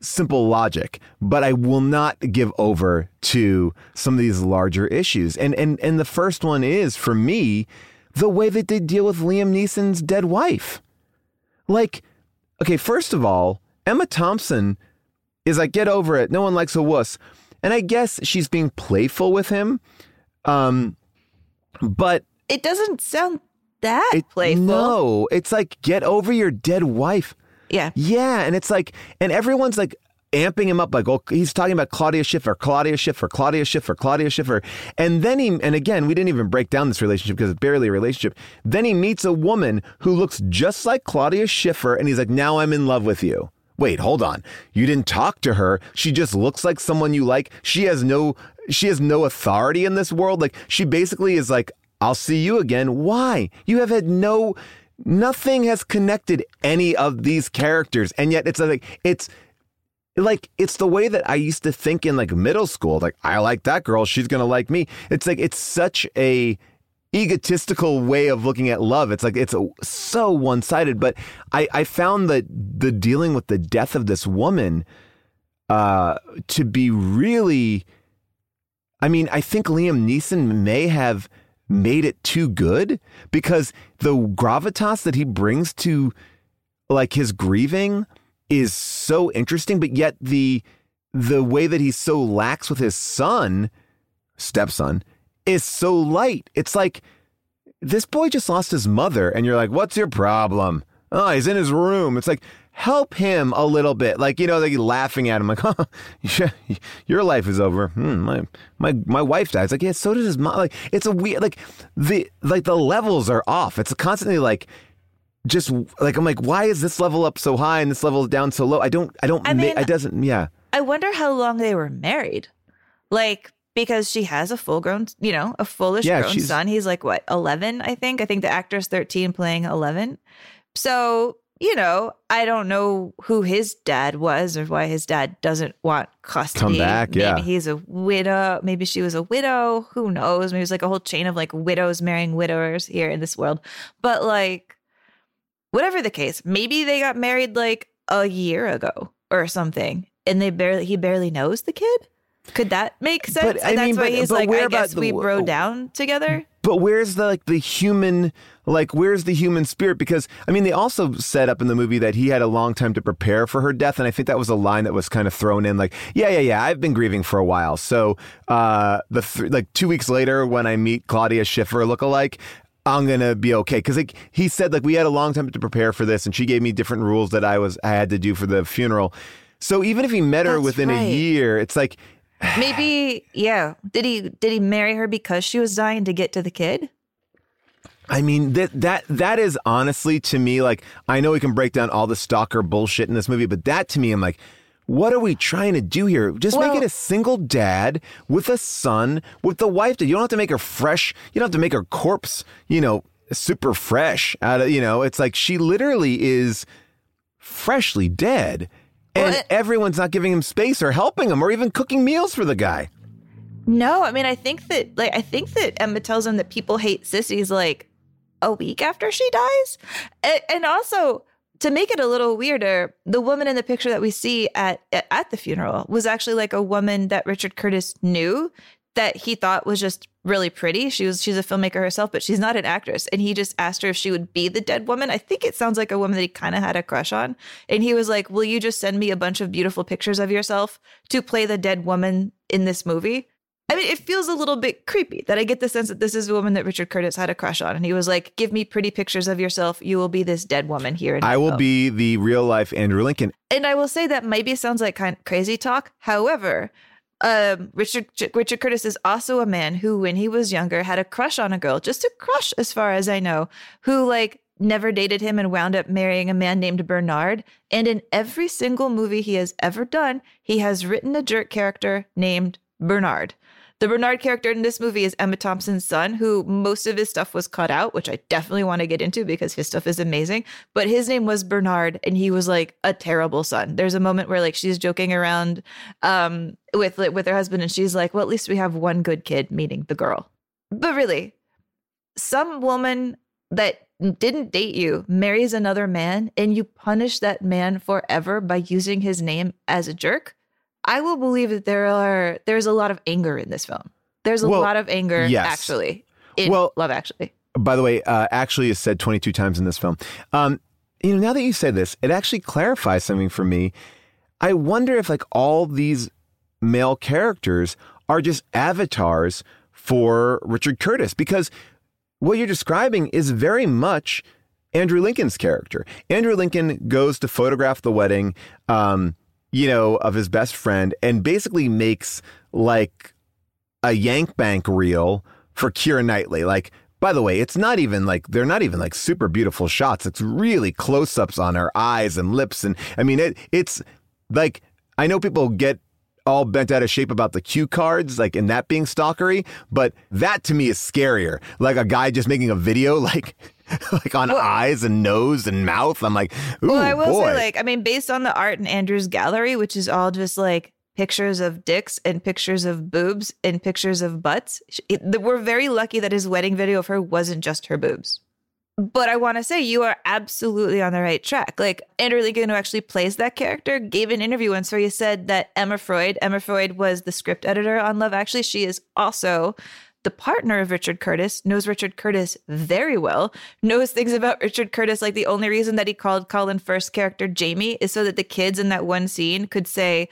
simple logic, but I will not give over to some of these larger issues. And the first one is, for me, the way that they deal with Liam Neeson's dead wife. Like, okay, first of all, Emma Thompson is like, get over it. No one likes a wuss. And I guess she's being playful with him. But it doesn't sound that playful. No, it's like, get over your dead wife. Yeah. Yeah, and it's like, and everyone's like amping him up, like, oh, he's talking about Claudia Schiffer. And then again, we didn't even break down this relationship because it's barely a relationship. Then he meets a woman who looks just like Claudia Schiffer, and he's like, now I'm in love with you. Wait, hold on. You didn't talk to her. She just looks like someone you like. She has no authority in this world. Like, she basically is like, I'll see you again. Why? You have had nothing has connected any of these characters. And yet it's the way that I used to think in like middle school. Like, I like that girl. She's going to like me. It's like, it's such a egotistical way of looking at love. It's like it's so one-sided. But I found that the dealing with the death of this woman to be really, I mean, I think Liam Neeson may have made it too good, because the gravitas that he brings to like his grieving is so interesting, but yet the way that he's so lax with his stepson is so light. It's like, this boy just lost his mother, and you're like, what's your problem? Oh, he's in his room. It's like, help him a little bit. Like, you know, they're laughing at him like, oh, your life is over. My wife dies. Like, yeah, so does his mom. Like, it's a weird, the levels are off. It's constantly like, just like, I'm like, why is this level up so high and this level down so low? I mean, I wonder how long they were married. Like, because she has a full-grown, you know, a fullish grown son. He's like, what, 11, I think? I think the actor's 13 playing 11. So, you know, I don't know who his dad was or why his dad doesn't want custody. Come back, yeah. Maybe he's a widow. Maybe she was a widow. Who knows? Maybe it's like a whole chain of like widows marrying widowers here in this world. But like, whatever the case, maybe they got married like a year ago or something, and he barely knows the kid. Could that make sense? But, and that's why he's like, I guess we broke down together. But where's the human spirit? Because, I mean, they also set up in the movie that he had a long time to prepare for her death. And I think that was a line that was kind of thrown in like, yeah, I've been grieving for a while. So 2 weeks later when I meet Claudia Schiffer lookalike, I'm going to be okay. Because he said, like, we had a long time to prepare for this. And she gave me different rules that I had to do for the funeral. So even if he met her within a year, it's like... Maybe, yeah. Did he marry her because she was dying to get to the kid? I mean, that is honestly, to me, like, I know we can break down all the stalker bullshit in this movie, but that to me, I'm like, what are we trying to do here? Just make it a single dad with a son, with the wife. You don't have to make her fresh. You don't have to make her corpse, you know, super fresh out of, you know, it's like she literally is freshly dead. And everyone's not giving him space or helping him or even cooking meals for the guy. No, I mean, I think that Emma tells him that people hate sissies like a week after she dies. And also, to make it a little weirder, the woman in the picture that we see at the funeral was actually like a woman that Richard Curtis knew that he thought was just really pretty. She's a filmmaker herself, but she's not an actress. And he just asked her if she would be the dead woman. I think it sounds like a woman that he kind of had a crush on. And he was like, will you just send me a bunch of beautiful pictures of yourself to play the dead woman in this movie? I mean, it feels a little bit creepy that I get the sense that this is a woman that Richard Curtis had a crush on. And he was like, give me pretty pictures of yourself. You will be this dead woman here. I will be the real life Andrew Lincoln. And I will say that maybe sounds like kind of crazy talk. However, Richard Curtis is also a man who, when he was younger, had a crush on a girl, just a crush as far as I know, who like never dated him and wound up marrying a man named Bernard. And in every single movie he has ever done, he has written a jerk character named Bernard. The Bernard character in this movie is Emma Thompson's son, who most of his stuff was cut out, which I definitely want to get into because his stuff is amazing. But his name was Bernard, and he was like a terrible son. There's a moment where like she's joking around with her husband, and she's like, well, at least we have one good kid, meaning the girl. But really, some woman that didn't date you marries another man, and you punish that man forever by using his name as a jerk. I will believe that there's a lot of anger in this film. There's a lot of anger, yes. Actually, in Love Actually. By the way, actually is said 22 times in this film. You know, now that you say this, it actually clarifies something for me. I wonder if like all these male characters are just avatars for Richard Curtis, because what you're describing is very much Andrew Lincoln's character. Andrew Lincoln goes to photograph the wedding, you know, of his best friend, and basically makes like a Yank Bank reel for Keira Knightley. Like, by the way, it's not even like, they're not even like super beautiful shots. It's really close ups on her eyes and lips. And I mean, it's like, I know people get all bent out of shape about the cue cards, like, and that being stalkery, but that to me is scarier. Like a guy just making a video, like on eyes and nose and mouth. I'm like, ooh, I will say, like, I mean, based on the art in Andrew's gallery, which is all just like pictures of dicks and pictures of boobs and pictures of butts. We're very lucky that his wedding video of her wasn't just her boobs. But I want to say you are absolutely on the right track. Like, Andrew Lincoln, who actually plays that character, gave an interview once where he said that Emma Freud was the script editor on Love Actually. She is also the partner of Richard Curtis, knows Richard Curtis very well, knows things about Richard Curtis. Like, the only reason that he called Colin Firth's character Jamie is so that the kids in that one scene could say,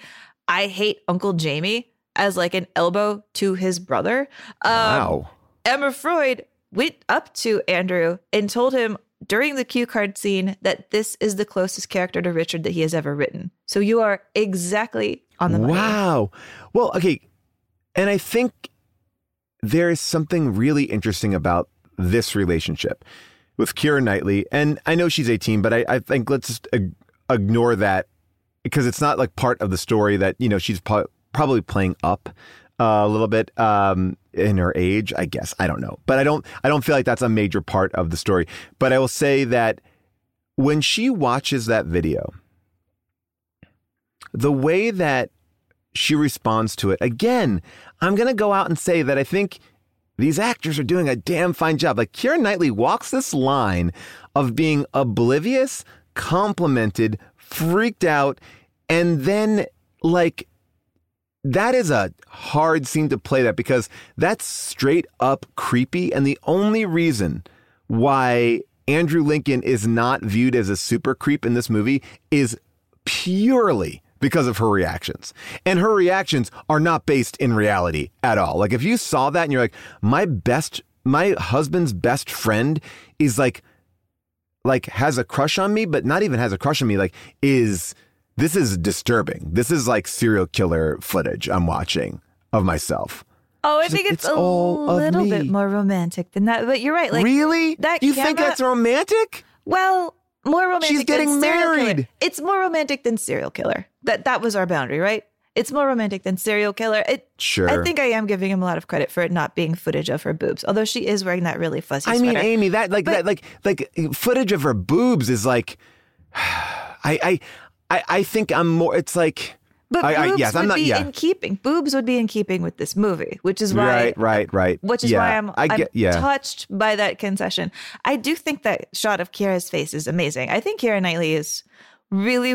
"I hate Uncle Jamie," as like an elbow to his brother. Wow. Emma Freud went up to Andrew and told him during the cue card scene that this is the closest character to Richard that he has ever written. So you are exactly on the money. Wow. Well, okay. And I think there is something really interesting about this relationship with Keira Knightley. And I know she's 18, but I think let's just ignore that because it's not like part of the story that, you know, she's probably playing up a little bit in her age, I guess. I don't know. But I don't feel like that's a major part of the story. But I will say that when she watches that video, the way that she responds to it, again, I'm going to go out and say that I think these actors are doing a damn fine job. Like, Keira Knightley walks this line of being oblivious, complimented, freaked out, and then, like, that is a hard scene to play that because that's straight up creepy. And the only reason why Andrew Lincoln is not viewed as a super creep in this movie is purely because of her reactions. And her reactions are not based in reality at all. Like, if you saw that and you're like, my husband's best friend is like has a crush on me, but not even has a crush on me, like is... This is disturbing. This is like serial killer footage I'm watching of myself. Oh, I think like, it's a little bit more romantic than that. But you're right. Like, really? You think that's romantic? Well, more romantic. She's getting married. It's more romantic than serial killer. That was our boundary, right? It's more romantic than serial killer. Sure. I think I am giving him a lot of credit for it not being footage of her boobs, although she is wearing that really fussy sweater. I mean, Amy, that footage of her boobs is like, I think I'm more, it's like, but in keeping. Boobs would be in keeping with this movie, which is why, right. Which is why I'm touched by that concession. I do think that shot of Keira's face is amazing. I think Keira Knightley is really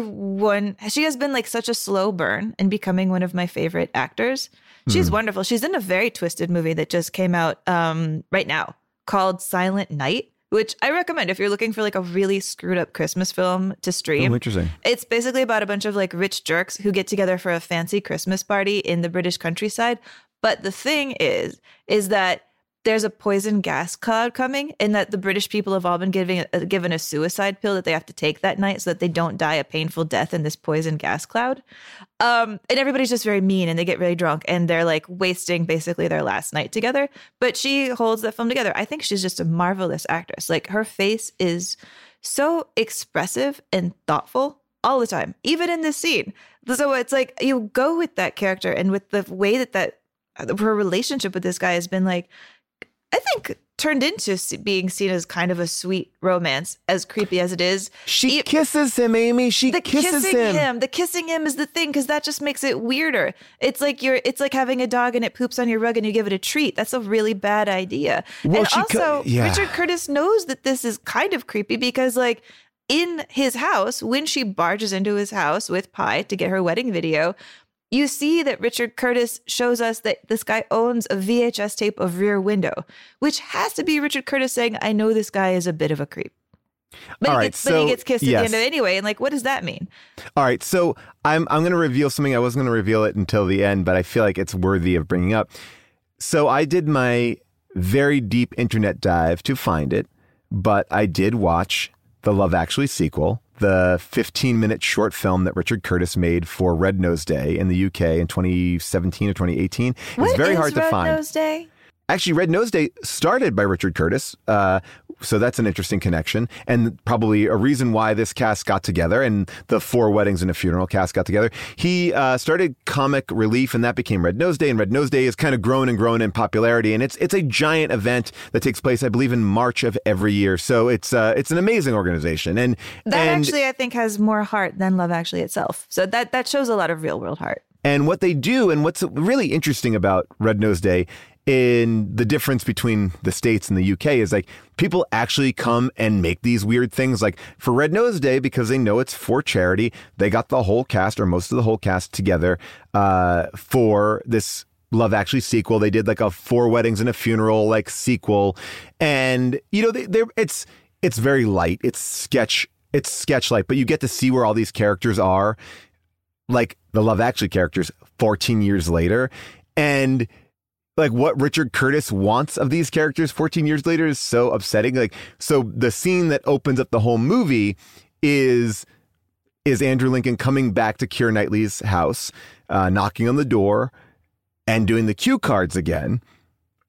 she has been like such a slow burn in becoming one of my favorite actors. She's wonderful. She's in a very twisted movie that just came out right now called Silent Night, which I recommend if you're looking for like a really screwed up Christmas film to stream. Oh, interesting. It's basically about a bunch of like rich jerks who get together for a fancy Christmas party in the British countryside. But the thing is that there's a poison gas cloud coming and that the British people have all been given a suicide pill that they have to take that night so that they don't die a painful death in this poison gas cloud. And everybody's just very mean and they get really drunk and they're like wasting basically their last night together. But she holds that film together. I think she's just a marvelous actress. Like, her face is so expressive and thoughtful all the time, even in this scene. So it's like you go with that character and with the way that her relationship with this guy has been like, I think turned into being seen as kind of a sweet romance, as creepy as it is. She kisses him, Amy. The kissing him is the thing because that just makes it weirder. It's like it's like having a dog and it poops on your rug and you give it a treat. That's a really bad idea. Well, and also, Richard Curtis knows that this is kind of creepy because, like, in his house, when she barges into his house with Pie to get her wedding video, you see that Richard Curtis shows us that this guy owns a VHS tape of Rear Window, which has to be Richard Curtis saying, "I know this guy is a bit of a creep." But he gets kissed at the end of it anyway. And like, what does that mean? All right. So I'm going to reveal something. I wasn't going to reveal it until the end, but I feel like it's worthy of bringing up. So I did my very deep internet dive to find it, but I did watch the Love Actually sequel, the 15-minute short film that Richard Curtis made for Red Nose Day in the UK in 2017 or 2018. It's very hard to find. Red Nose Day? Actually, Red Nose Day started by Richard Curtis, so that's an interesting connection and probably a reason why this cast got together and the Four Weddings and a Funeral cast got together. He started Comic Relief and that became Red Nose Day, and Red Nose Day has kind of grown and grown in popularity, and it's a giant event that takes place, I believe, in March of every year. So it's an amazing organization. And that actually, I think, has more heart than Love Actually itself. So that shows a lot of real world heart. And what they do, and what's really interesting about Red Nose Day in the difference between the States and the UK is like people actually come and make these weird things. Like for Red Nose Day, because they know it's for charity, they got the whole cast or most of the whole cast together for this Love Actually sequel. They did like a Four Weddings and a Funeral like sequel. And, you know, it's very light. It's sketch light, but you get to see where all these characters are, like the Love Actually characters 14 years later. And like what Richard Curtis wants of these characters 14 years later is so upsetting. Like, so the scene that opens up the whole movie is Andrew Lincoln coming back to Keira Knightley's house, knocking on the door and doing the cue cards again.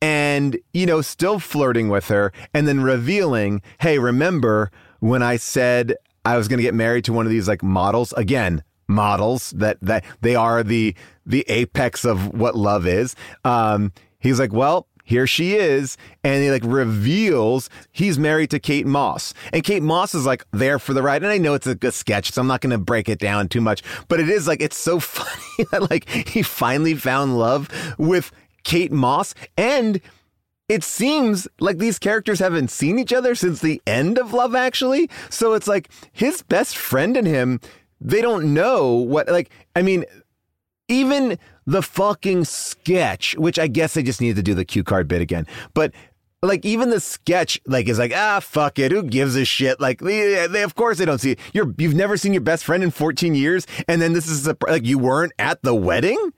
And, you know, still flirting with her and then revealing, hey, remember when I said I was going to get married to one of these like models again, models that they are the apex of what love is. He's like, well, here she is. And he like reveals he's married to Kate Moss, and Kate Moss is like there for the ride. And I know it's a sketch, so I'm not going to break it down too much, but it is like, it's so funny that like he finally found love with Kate Moss. And it seems like these characters haven't seen each other since the end of Love Actually. So it's like his best friend and him, they don't know what, like, I mean, even the fucking sketch, which I guess they just needed to do the cue card bit again, but like even the sketch like is like, ah, fuck it, who gives a shit? Like they of course they don't see it. You've never seen your best friend in 14 years, and then this is like you weren't at the wedding?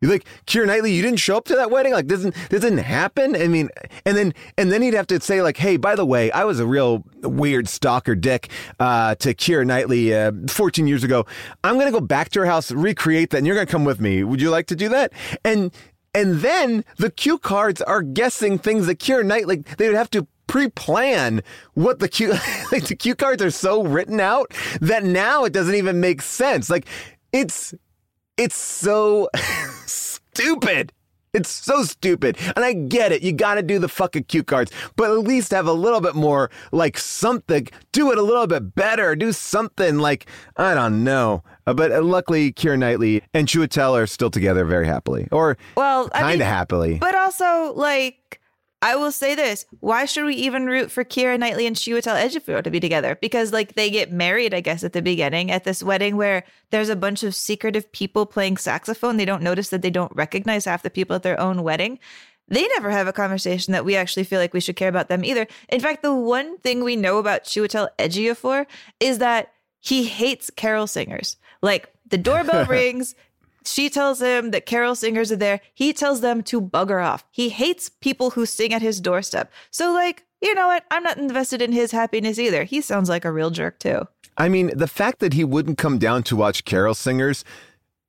You're like, Keira Knightley, you didn't show up to that wedding? Like this didn't happen? I mean, and then he'd have to say like, hey, by the way, I was a real weird stalker dick to Keira Knightley 14 years ago. I'm going to go back to her house, recreate that, and you're going to come with me. Would you like to do that? And then the cue cards are guessing things that Keira Knightley, like they would have to pre-plan what the cue, like the cue cards are so written out that now it doesn't even make sense. Like it's so stupid. It's so stupid. And I get it. You got to do the fucking cue cards, but at least have a little bit more like something. Do it a little bit better. Do something like, I don't know. But luckily, Keira Knightley and Chiwetel are still together very happily, or well, kind of happily. But also, like, I will say this. Why should we even root for Keira Knightley and Chiwetel Ejiofor to be together? Because like they get married, I guess, at the beginning at this wedding where there's a bunch of secretive people playing saxophone. They don't notice that they don't recognize half the people at their own wedding. They never have a conversation that we actually feel like we should care about them either. In fact, the one thing we know about Chiwetel Ejiofor is that he hates carol singers. Like the doorbell rings. She tells him that carol singers are there. He tells them to bugger off. He hates people who sing at his doorstep. So, like, you know what? I'm not invested in his happiness either. He sounds like a real jerk, too. I mean, the fact that he wouldn't come down to watch carol singers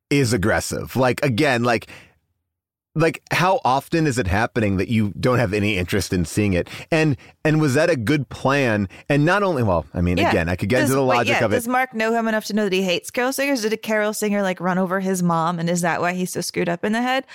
is aggressive. Like, again, like how often is it happening that you don't have any interest in seeing it? And was that a good plan? And not only, well, I mean, yeah. Again, I could get into the logic of it. Does Mark know him enough to know that he hates carol singers? Did a carol singer like run over his mom? And is that why he's so screwed up in the head?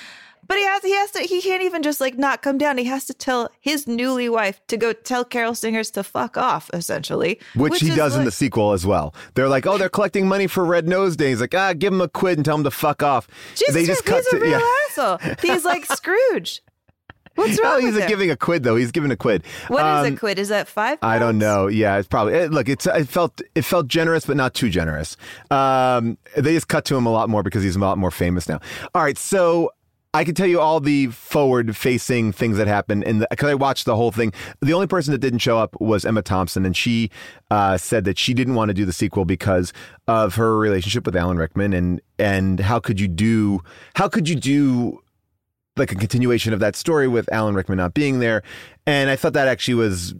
But he has to, he can't even just like not come down. He has to tell his newly wife to go tell carol singers to fuck off, essentially. Which he does like, in the sequel as well. They're like, oh, they're collecting money for Red Nose Day. He's like, ah, give him a quid and tell him to fuck off. He's a real asshole. He's like Scrooge. What's wrong with him? He's giving a quid, though. He's giving a quid. What is a quid? Is that $5? I don't know. Yeah, it's probably... It felt generous, but not too generous. They just cut to him a lot more because he's a lot more famous now. All right, so... I can tell you all the forward-facing things that happened because I watched the whole thing. The only person that didn't show up was Emma Thompson, and she said that she didn't want to do the sequel because of her relationship with Alan Rickman, and how could you do like a continuation of that story with Alan Rickman not being there? And I thought that actually was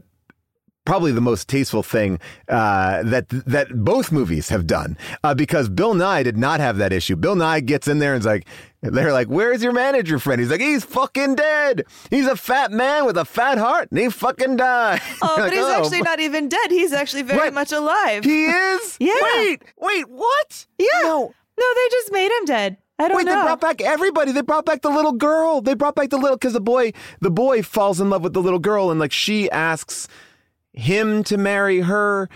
probably the most tasteful thing that both movies have done because Bill Nighy did not have that issue. Bill Nighy gets in there and is like, they're like, where's your manager friend? He's like, he's fucking dead. He's a fat man with a fat heart and he fucking died. Oh, but like, he's actually not even dead. He's actually very much alive. He is? Yeah. Wait, what? Yeah. No, they just made him dead. I don't know. They brought back everybody. They brought back the little girl. Because the boy falls in love with the little girl and like she asks him to marry her.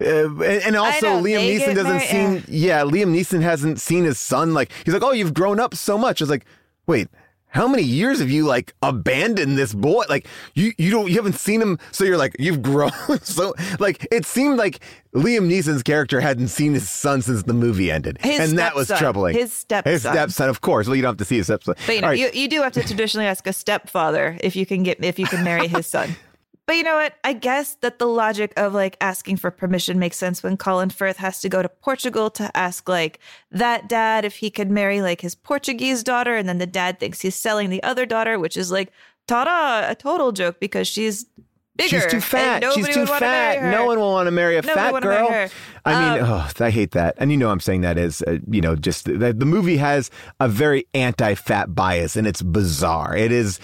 And also Liam Neeson doesn't seem... Yeah, Liam Neeson hasn't seen his son. Like, he's like, oh, you've grown up so much. I was like, wait... How many years have you like abandoned this boy? Like you haven't seen him, so you're like you've grown. So like it seemed like Liam Neeson's character hadn't seen his son since the movie ended, and that was troubling. His stepson, of course. Well, you don't have to see his stepson. But you know, you do have to traditionally ask a stepfather if you can marry his son. But you know what? I guess that the logic of like asking for permission makes sense when Colin Firth has to go to Portugal to ask like that dad if he could marry like his Portuguese daughter. And then the dad thinks he's selling the other daughter, which is like, ta-da, a total joke because she's bigger. She's too fat. She's too fat. No one will want to marry a fat girl. I mean, I hate that. And you know I'm saying that is, just the movie has a very anti-fat bias and it's bizarre. It is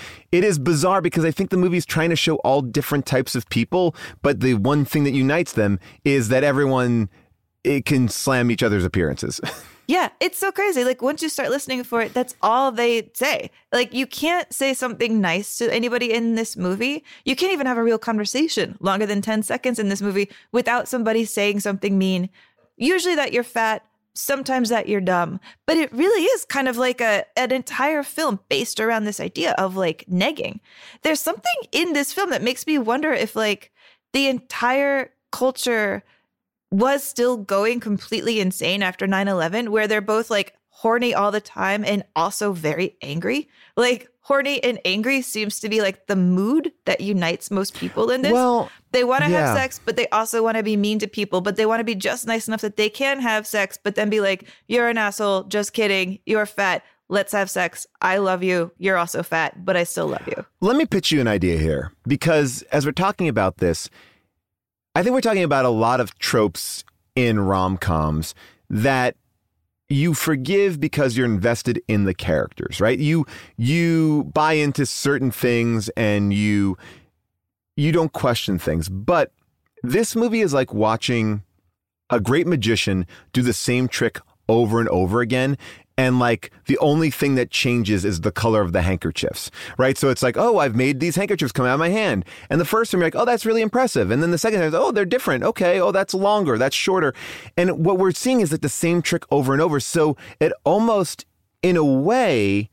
bizarre because I think the movie's trying to show all different types of people, but the one thing that unites them is that everyone can slam each other's appearances. Yeah, it's so crazy. Like, once you start listening for it, that's all they say. Like, you can't say something nice to anybody in this movie. You can't even have a real conversation longer than 10 seconds in this movie without somebody saying something mean. Usually that you're fat, sometimes that you're dumb. But it really is kind of like an entire film based around this idea of, like, negging. There's something in this film that makes me wonder if, like, the entire culture was still going completely insane after 9/11, where they're both like horny all the time and also very angry. Like horny and angry seems to be like the mood that unites most people in this. Well, they want to have sex, but they also want to be mean to people, but they want to be just nice enough that they can have sex, but then be like, you're an asshole. Just kidding. You're fat. Let's have sex. I love you. You're also fat, but I still love you. Let me pitch you an idea here, because as we're talking about this, I think we're talking about a lot of tropes in rom-coms that you forgive because you're invested in the characters, right? You buy into certain things and you don't question things. But this movie is like watching a great magician do the same trick over and over again. And like the only thing that changes is the color of the handkerchiefs, right? So it's like, oh, I've made these handkerchiefs come out of my hand. And the first time you're like, oh, that's really impressive. And then the second time, oh, they're different. Okay. Oh, that's longer. That's shorter. And what we're seeing is like the same trick over and over. So it almost, in a way,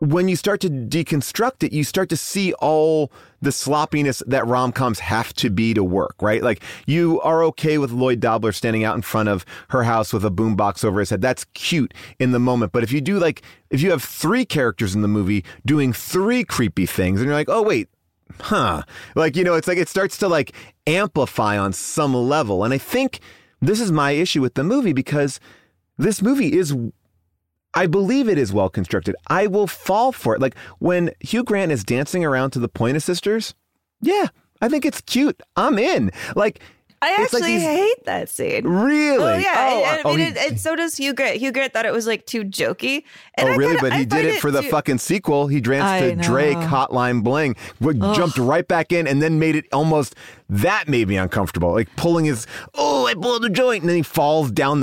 when you start to deconstruct it, you start to see all the sloppiness that rom-coms have to be to work, right? Like, you are okay with Lloyd Dobler standing out in front of her house with a boombox over his head. That's cute in the moment. But if you have three characters in the movie doing three creepy things, and you're like, oh, wait, huh. Like, you know, it's like it starts to, like, amplify on some level. And I think this is my issue with the movie, because this movie is... I believe it is well constructed. I will fall for it. Like when Hugh Grant is dancing around to the Pointer Sisters. Yeah, I think it's cute. I'm in. Like I actually hate that scene. Really? Oh, yeah. And so does Hugh Grant. Hugh Grant thought it was like too jokey. And but he did it for the fucking sequel. He danced to Drake, Hotline Bling, jumped right back in and then made it almost, that made me uncomfortable. Like pulling I pulled a joint. And then he falls down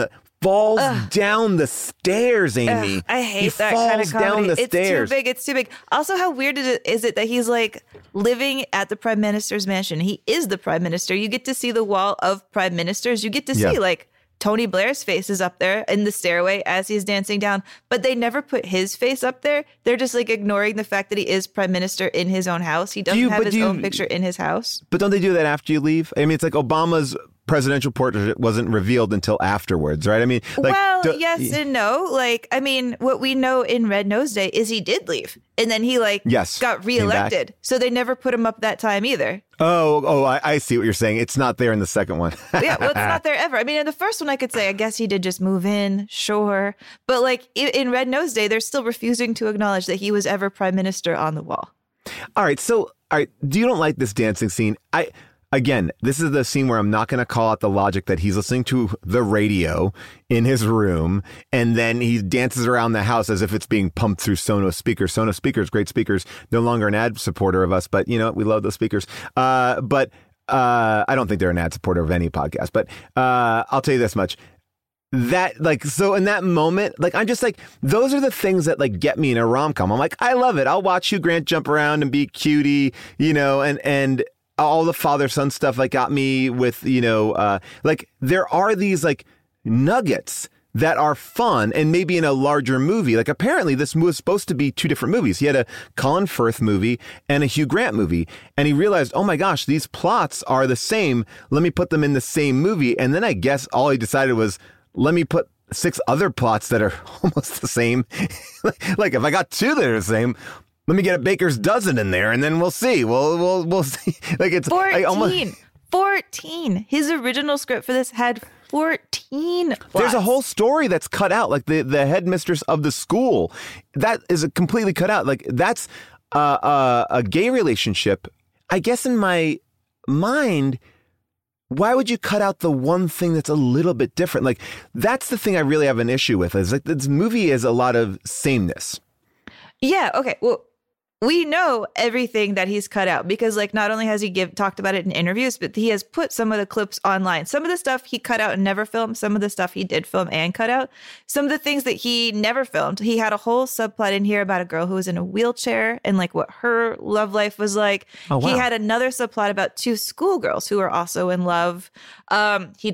the stairs, Amy. I hate that kind of comedy. It's too big. It's too big. Also, how weird is it that he's like living at the prime minister's mansion? He is the prime minister. You get to see the wall of prime ministers. You get to see like Tony Blair's face is up there in the stairway as he's dancing down, but they never put his face up there. They're just like ignoring the fact that he is prime minister in his own house. He doesn't have his own picture in his house. But don't they do that after you leave? I mean, it's like Obama's presidential portrait wasn't revealed until afterwards, right? I mean, like, yes and no. Like, I mean, what we know in Red Nose Day is he did leave, and then he got reelected. So they never put him up that time either. I see what you're saying. It's not there in the second one. Yeah, well, it's not there ever. I mean, in the first one, I could say, I guess he did just move in, sure, but like in Red Nose Day, they're still refusing to acknowledge that he was ever prime minister on the wall. All right. Do you don't like this dancing scene? Again, this is the scene where I'm not going to call out the logic that he's listening to the radio in his room, and then he dances around the house as if it's being pumped through Sonos speakers. Sonos speakers, great speakers, no longer an ad supporter of us, but you know, we love those speakers. But I don't think they're an ad supporter of any podcast, but I'll tell you this much. That like, so in that moment, like, I'm just like, those are the things that like get me in a rom-com. I'm like, I love it. I'll watch Hugh Grant jump around and be cutie, you know, and all the father-son stuff like got me with, you know, like there are these like nuggets that are fun and maybe in a larger movie. Like apparently this was supposed to be two different movies. He had a Colin Firth movie and a Hugh Grant movie. And he realized, oh my gosh, these plots are the same. Let me put them in the same movie. And then I guess all he decided was, let me put six other plots that are almost the same. Like if I got two that are the same, let me get a baker's dozen in there and then we'll see. We'll see. Like it's 14. 14. His original script for this had 14 plots. There's a whole story that's cut out, like the headmistress of the school. That is completely cut out. Like that's a gay relationship. I guess in my mind, why would you cut out the one thing that's a little bit different? Like that's the thing I really have an issue with, is like this movie is a lot of sameness. Yeah. Okay. Well, we know everything that he's cut out because, like, not only has he talked about it in interviews, but he has put some of the clips online. Some of the stuff he cut out and never filmed. Some of the stuff he did film and cut out. Some of the things that he never filmed. He had a whole subplot in here about a girl who was in a wheelchair and, like, what her love life was like. Oh, wow. He had another subplot about two schoolgirls who were also in love. He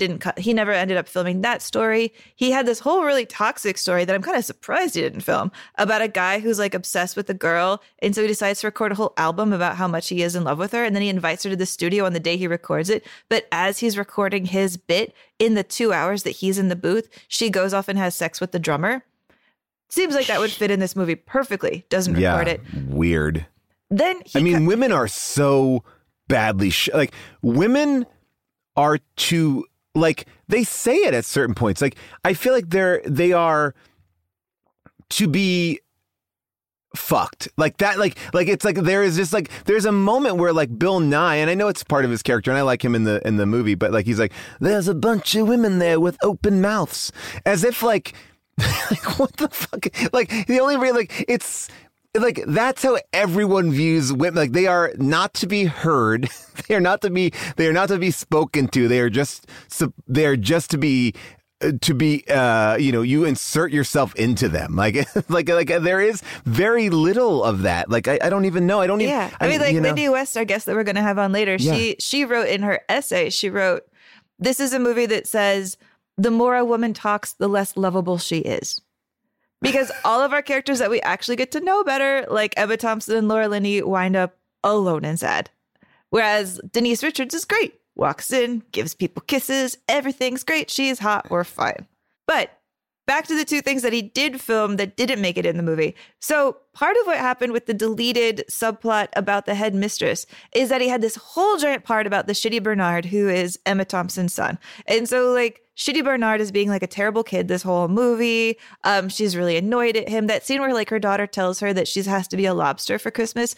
never ended up filming that story. He had this whole really toxic story that I'm kind of surprised he didn't film about a guy who's, like, obsessed with a girl. And so he decides to record a whole album about how much he is in love with her. And then he invites her to the studio on the day he records it. But as he's recording his bit, in the 2 hours that he's in the booth, she goes off and has sex with the drummer. Seems like that would fit in this movie perfectly. Doesn't record it. Weird. Then I mean, women are so badly like women are too, like they say it at certain points. Like I feel like they are to be fucked like that, like it's like there is just like there's a moment where like Bill Nighy, and I know it's part of his character and I like him in the movie, but like he's like, there's a bunch of women there with open mouths, as if like like what the fuck, like the only way, like it's like that's how everyone views women. Like they are not to be heard, they are not to be spoken to, they are just to be, you know, you insert yourself into them. Like there is very little of that. Like, I don't even know. I don't even. Yeah. I mean, like Lindy West, our guest that we're going to have on later. Yeah. She wrote in her essay, this is a movie that says the more a woman talks, the less lovable she is. Because all of our characters that we actually get to know better, like Emma Thompson and Laura Linney, wind up alone and sad. Whereas Denise Richards is great. Walks in, gives people kisses. Everything's great. She's hot. We're fine. But back to the two things that he did film that didn't make it in the movie. So part of what happened with the deleted subplot about the headmistress is that he had this whole giant part about the shitty Bernard, who is Emma Thompson's son. And so like shitty Bernard is being like a terrible kid this whole movie. She's really annoyed at him. That scene where like her daughter tells her that she has to be a lobster for Christmas.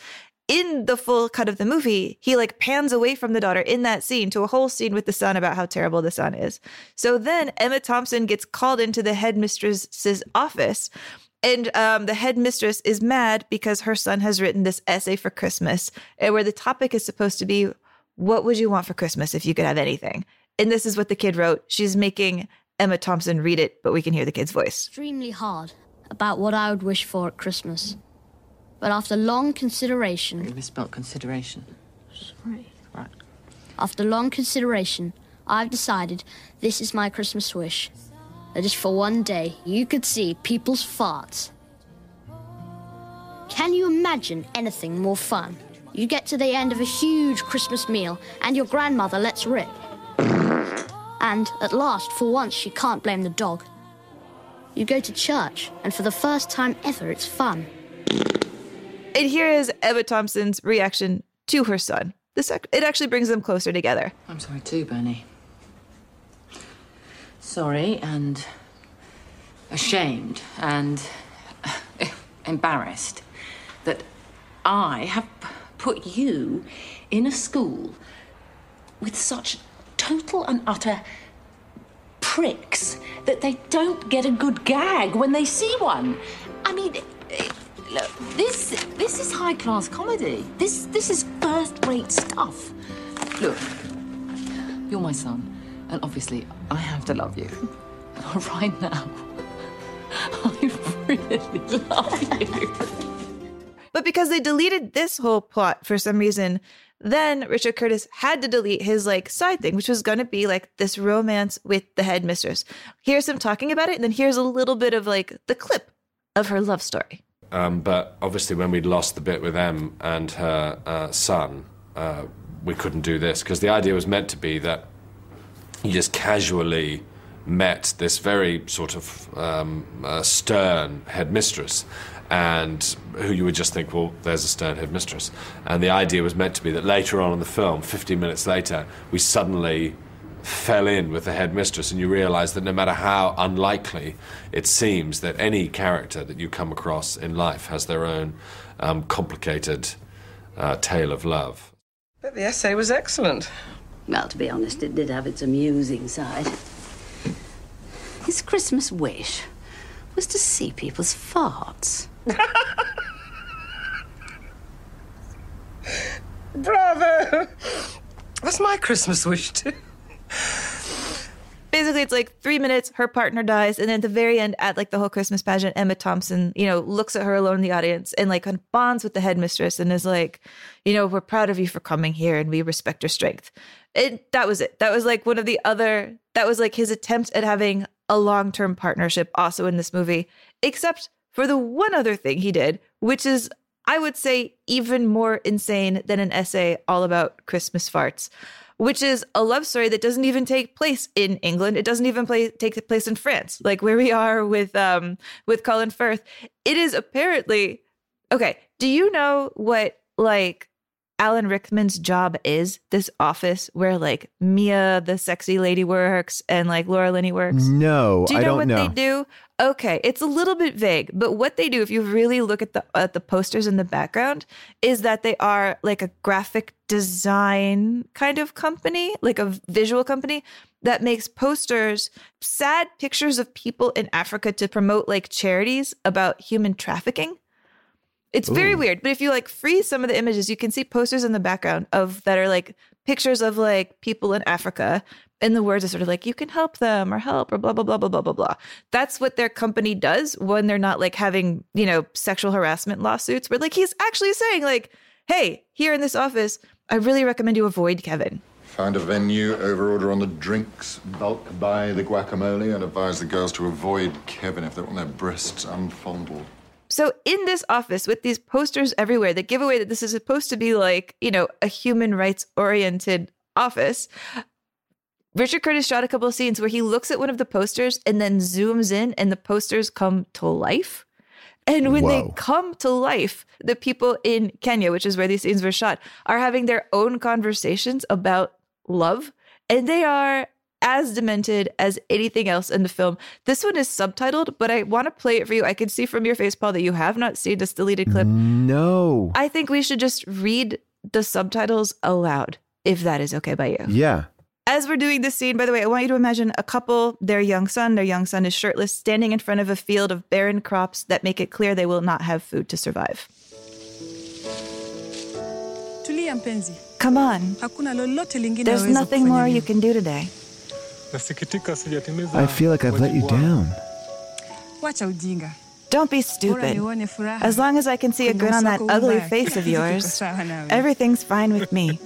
In the full cut of the movie, he like pans away from the daughter in that scene to a whole scene with the son about how terrible the son is. So then Emma Thompson gets called into the headmistress's office, and the headmistress is mad because her son has written this essay for Christmas where the topic is supposed to be, what would you want for Christmas if you could have anything? And this is what the kid wrote. She's making Emma Thompson read it, but we can hear the kid's voice. Extremely hard about what I would wish for at Christmas. But after long consideration... You misspelled consideration. Sorry. Right. After long consideration, I've decided this is my Christmas wish. That is for one day you could see people's farts. Can you imagine anything more fun? You get to the end of a huge Christmas meal and your grandmother lets rip. And at last, for once, she can't blame the dog. You go to church and for the first time ever it's fun. And here is Emma Thompson's reaction to her son. It actually brings them closer together. I'm sorry too, Bernie. Sorry and ashamed and embarrassed that I have put you in a school with such total and utter pricks that they don't get a good gag when they see one. I mean... Look, this is high-class comedy. This is first-rate stuff. Look, you're my son, and obviously I have to love you. Right now, I really love you. But because they deleted this whole plot for some reason, Then Richard Curtis had to delete his like side thing, which was going to be like this romance with the headmistress. Here's him talking about it. And then here's a little bit of like the clip of her love story. But obviously when we'd lost the bit with Em and her son, we couldn't do this because the idea was meant to be that you just casually met this very sort of stern headmistress, and who you would just think, well, there's a stern headmistress. And the idea was meant to be that later on in the film, 15 minutes later, we suddenly fell in with the headmistress, and you realise that no matter how unlikely it seems that any character that you come across in life has their own complicated tale of love. But the essay was excellent. Well, to be honest, it did have its amusing side. His Christmas wish was to see people's farts. Bravo! That's my Christmas wish, too. Basically, it's like 3 minutes, her partner dies, and then at the very end, at like the whole Christmas pageant, Emma Thompson, you know, looks at her alone in the audience and like kind of bonds with the headmistress and is like, you know, we're proud of you for coming here and we respect your strength. That was it. That was like one of the other, that was like his attempt at having a long-term partnership also in this movie, except for the one other thing he did, which is, I would say, even more insane than an essay all about Christmas farts, which is a love story that doesn't even take place in England. It doesn't even take place in France, like where we are with Colin Firth. It is apparently... Okay, do you know what, like, Alan Rickman's job is? This office where, like, Mia, the sexy lady, works and, like, Laura Linney works? No, I don't know. Do you know what they do? Okay, it's a little bit vague, but what they do, if you really look at the posters in the background, is that they are like a graphic design kind of company, like a visual company that makes posters, sad pictures of people in Africa to promote like charities about human trafficking. It's very weird, but if you like freeze some of the images, you can see posters in the background of that are like pictures of like people in Africa. And the words are sort of like, you can help them or help or blah, blah, blah, blah, blah, blah, blah. That's what their company does when they're not like having, you know, sexual harassment lawsuits. But like he's actually saying like, hey, here in this office, I really recommend you avoid Kevin. Found a venue, overorder on the drinks, bulk buy the guacamole, and advise the girls to avoid Kevin if they want their breasts unfondled. So in this office with these posters everywhere, the giveaway that this is supposed to be like, you know, a human rights oriented office, Richard Curtis shot a couple of scenes where he looks at one of the posters and then zooms in and the posters come to life. And when they come to life, the people in Kenya, which is where these scenes were shot, are having their own conversations about love. And they are as demented as anything else in the film. This one is subtitled, but I want to play it for you. I can see from your face, Paul, that you have not seen this deleted clip. No. I think we should just read the subtitles aloud, if that is okay by you. Yeah. As we're doing this scene, by the way, I want you to imagine a couple, their young son is shirtless, standing in front of a field of barren crops that make it clear they will not have food to survive. Come on. There's nothing more you can do today. I feel like I've let you down. Don't be stupid. As long as I can see a grin on that ugly face of yours, everything's fine with me.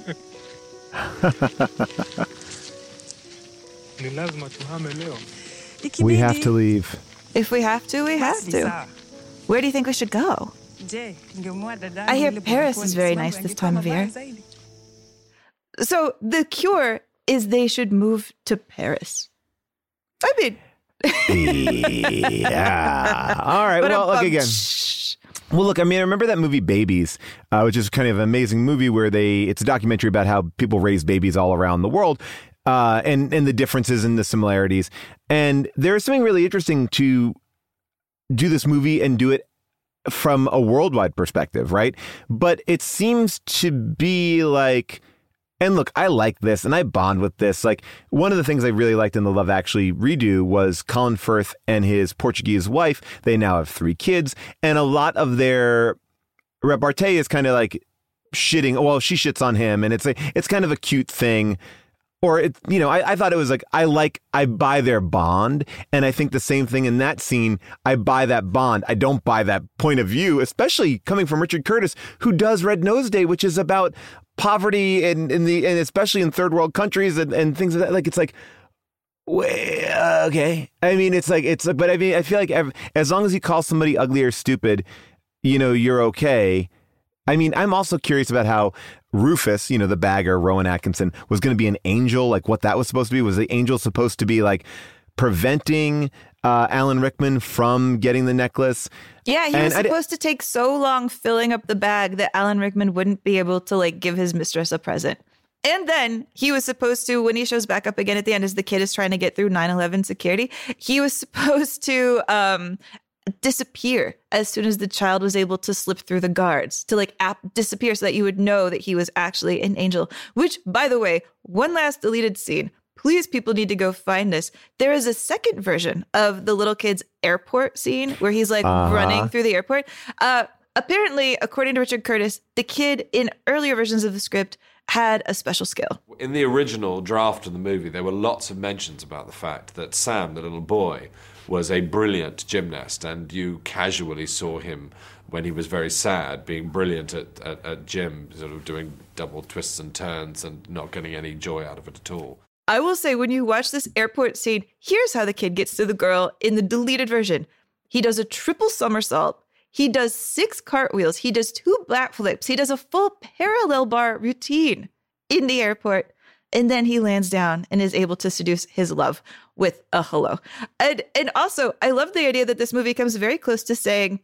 We have to leave. If we have to, we have to. Where do you think we should go? I hear Paris is very nice this time of year. So the cure is they should move to Paris. I mean... yeah. All right, well, look again. Well, look, I mean, I remember that movie Babies, which is kind of an amazing movie where it's a documentary about how people raise babies all around the world and the differences and the similarities. And there's something really interesting to do this movie and do it from a worldwide perspective, right? But it seems to be like... And look, I like this and I bond with this. Like, one of the things I really liked in the Love Actually redo was Colin Firth and his Portuguese wife. They now have 3 kids, and a lot of their repartee is kind of like shitting. Well, she shits on him, and it's kind of a cute thing. Or, it, you know, I thought it was like, I buy their bond. And I think the same thing in that scene. I buy that bond. I don't buy that point of view, especially coming from Richard Curtis, who does Red Nose Day, which is about poverty and especially in third world countries and things like that. Like, it's like, okay. I mean, but I mean, I feel like as long as you call somebody ugly or stupid, you know, you're okay. I mean, I'm also curious about how Rufus, you know, the bagger, Rowan Atkinson, was going to be an angel, like what that was supposed to be. Was the angel supposed to be like preventing Alan Rickman from getting the necklace? Yeah, he was supposed to take so long filling up the bag that Alan Rickman wouldn't be able to like give his mistress a present. And then he was supposed to, when he shows back up again at the end as the kid is trying to get through 9/11 security, he was supposed to disappear as soon as the child was able to slip through the guards, to like disappear so that you would know that he was actually an angel. Which, by the way, one last deleted scene. Please, people need to go find this. There is a second version of the little kid's airport scene where he's like running through the airport. Apparently, according to Richard Curtis, the kid in earlier versions of the script had a special skill. In the original draft of the movie, there were lots of mentions about the fact that Sam, the little boy, was a brilliant gymnast, and you casually saw him when he was very sad being brilliant at gym, sort of doing double twists and turns and not getting any joy out of it at all. I will say, when you watch this airport scene, here's how the kid gets to the girl in the deleted version. He does a triple somersault. He does 6 cartwheels. He does 2 backflips. He does a full parallel bar routine in the airport. And then he lands down and is able to seduce his love with a hello. And also, I love the idea that this movie comes very close to saying,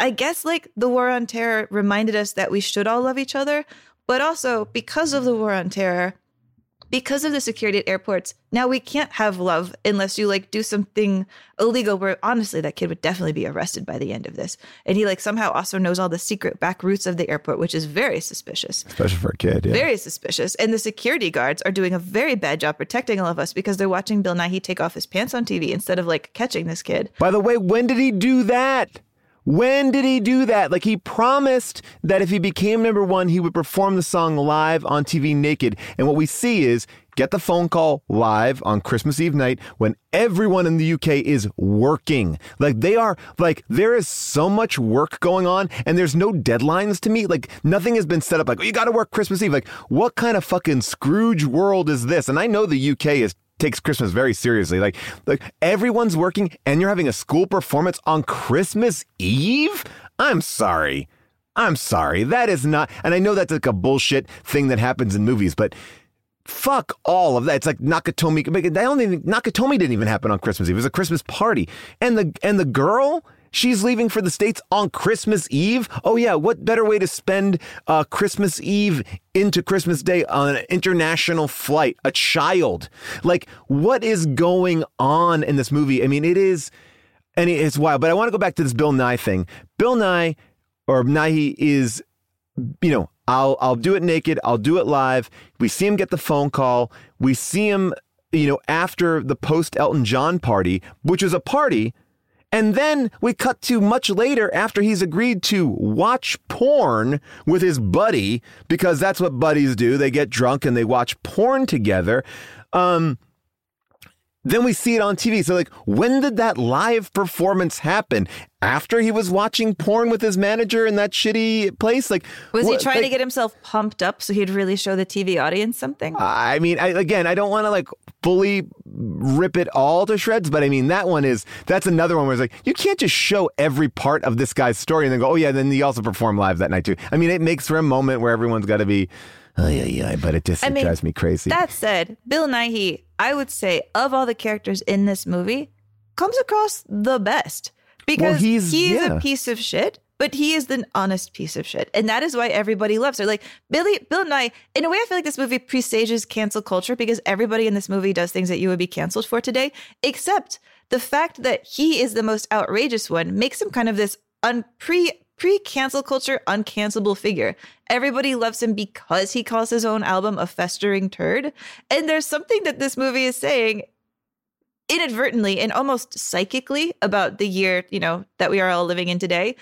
I guess like the war on terror reminded us that we should all love each other. But also, because of the war on terror, because of the security at airports, now we can't have love unless you like do something illegal, where honestly, that kid would definitely be arrested by the end of this. And he like somehow also knows all the secret back routes of the airport, which is very suspicious. Especially for a kid, yeah. Very suspicious. And the security guards are doing a very bad job protecting all of us because they're watching Bill Nighy take off his pants on TV instead of like catching this kid. By the way, when did he do that? When did he do that? Like, he promised that if he became number one, he would perform the song live on TV naked. And what we see is, get the phone call live on Christmas Eve night when everyone in the UK is working. Like, they are, like, there is so much work going on and there's no deadlines to meet. Like, nothing has been set up like, oh, you got to work Christmas Eve. Like, what kind of fucking Scrooge world is this? And I know the UK takes Christmas very seriously. Like everyone's working and you're having a school performance on Christmas Eve? I'm sorry. That is not, and I know that's like a bullshit thing that happens in movies, but fuck all of that. It's like Nakatomi. Nakatomi didn't even happen on Christmas Eve. It was a Christmas party. And the girl, she's leaving for the States on Christmas Eve. Oh yeah, what better way to spend Christmas Eve into Christmas Day on an international flight? A child. Like, what is going on in this movie? I mean, it's wild. But I want to go back to this Bill Nighy thing. Bill Nighy, or Nighy, is, you know, I'll do it naked. I'll do it live. We see him get the phone call. We see him, you know, after the post Elton John party, which is a party. And then we cut to much later after he's agreed to watch porn with his buddy, because that's what buddies do. They get drunk and they watch porn together. Then we see it on TV. So like, when did that live performance happen? After he was watching porn with his manager in that shitty place? Like, was he trying to get himself pumped up so he'd really show the TV audience something? I mean, I don't want to like fully rip it all to shreds, but I mean, that's another one where it's like, you can't just show every part of this guy's story and then go, oh yeah, then he also performed live that night too. I mean, it makes for a moment where everyone's got to be, oh yeah, but it drives me crazy. That said, Bill Nighy, I would say, of all the characters in this movie, comes across the best. Because he's a piece of shit, but he is an honest piece of shit. And that is why everybody loves her. Like, Bill Nighy, in a way, I feel like this movie presages cancel culture, because everybody in this movie does things that you would be canceled for today. Except the fact that he is the most outrageous one makes him kind of this pre-cancel culture, uncancelable figure. Everybody loves him because he calls his own album a festering turd. And there's something that this movie is saying inadvertently and almost psychically about the year, you know, that we are all living in today,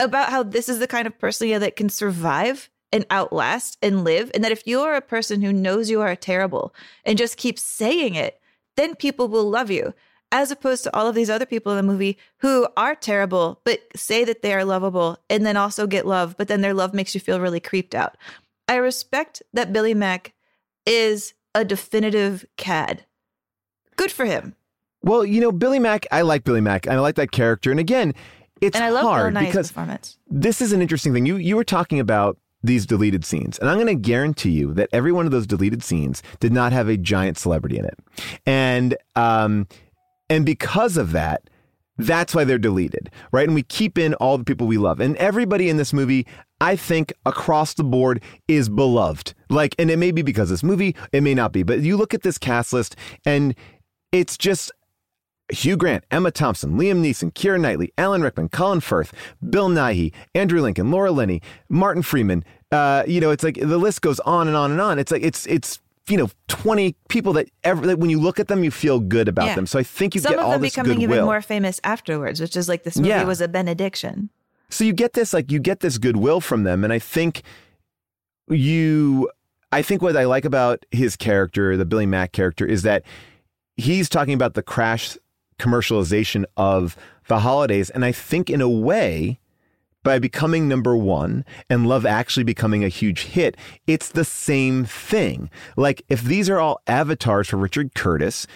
about how this is the kind of person that can survive and outlast and live. And that if you are a person who knows you are terrible and just keeps saying it, then people will love you, as opposed to all of these other people in the movie who are terrible, but say that they are lovable and then also get love, but then their love makes you feel really creeped out. I respect that Billy Mack is a definitive cad. Good for him. Well, you know, Billy Mack, I like Billy Mack. And I like that character. And again, it's hard. And I love Bill Nighy's performance. This is an interesting thing. You were talking about these deleted scenes. And I'm going to guarantee you that every one of those deleted scenes did not have a giant celebrity in it. And because of that, that's why they're deleted, right? And we keep in all the people we love. And everybody in this movie, I think, across the board is beloved. Like, and it may be because of this movie, it may not be. But you look at this cast list and it's just Hugh Grant, Emma Thompson, Liam Neeson, Keira Knightley, Alan Rickman, Colin Firth, Bill Nighy, Andrew Lincoln, Laura Linney, Martin Freeman. You know, it's like the list goes on and on and on. It's like it's you know, 20 people that when you look at them, you feel good about them. So I think you get all this goodwill. Some of them becoming even more famous afterwards, which is like this movie was a benediction. So you get this, like, you get this goodwill from them. And I think what I like about his character, the Billy Mack character, is that he's talking about the crash commercialization of the holidays. And I think in a way, by becoming number one and Love Actually becoming a huge hit, it's the same thing. Like, if these are all avatars for Richard Curtis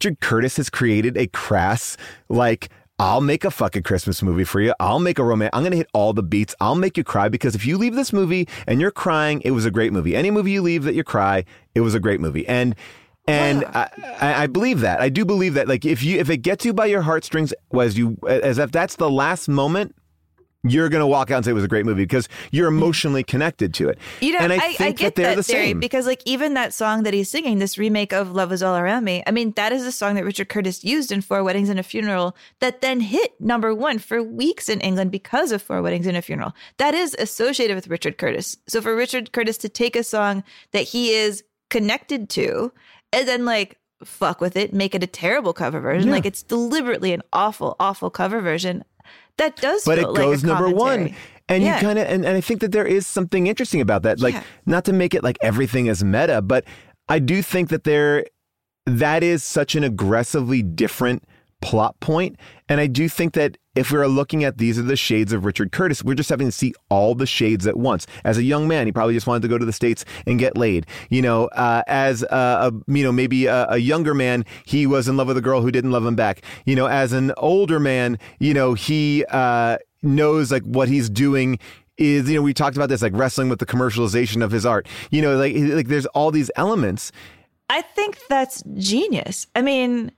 has created a crass, like, I'll make a fucking Christmas movie for you. I'll make a romance. I'm going to hit all the beats. I'll make you cry, because if you leave this movie and you're crying, it was a great movie. Any movie you leave that you cry, it was a great movie. And wow. I believe that. I do believe that. Like, if it gets you by your heartstrings, as if that's the last moment, you're going to walk out and say it was a great movie because you're emotionally connected to it. You know, and I think I get that the theory same. Because, like, even that song that he's singing, this remake of Love Is All Around Me, I mean, that is a song that Richard Curtis used in Four Weddings and a Funeral that then hit number one for weeks in England because of Four Weddings and a Funeral. That is associated with Richard Curtis. So for Richard Curtis to take a song that he is connected to and then, like, fuck with it, make it a terrible cover version. Yeah. Like, it's deliberately an awful, awful cover version. That does feel like a commentary. But it goes number one. And you kind of, and I think that there is something interesting about that. Like, not to make it like everything is meta, but I do think that that is such an aggressively different plot point. And I do think that if we were looking at these are the shades of Richard Curtis, we're just having to see all the shades at once. As a young man, he probably just wanted to go to the States and get laid. You know, as a younger man, he was in love with a girl who didn't love him back. You know, as an older man, you know, he knows like what he's doing is, you know, we talked about this, like wrestling with the commercialization of his art. You know, like there's all these elements. I think that's genius. I mean,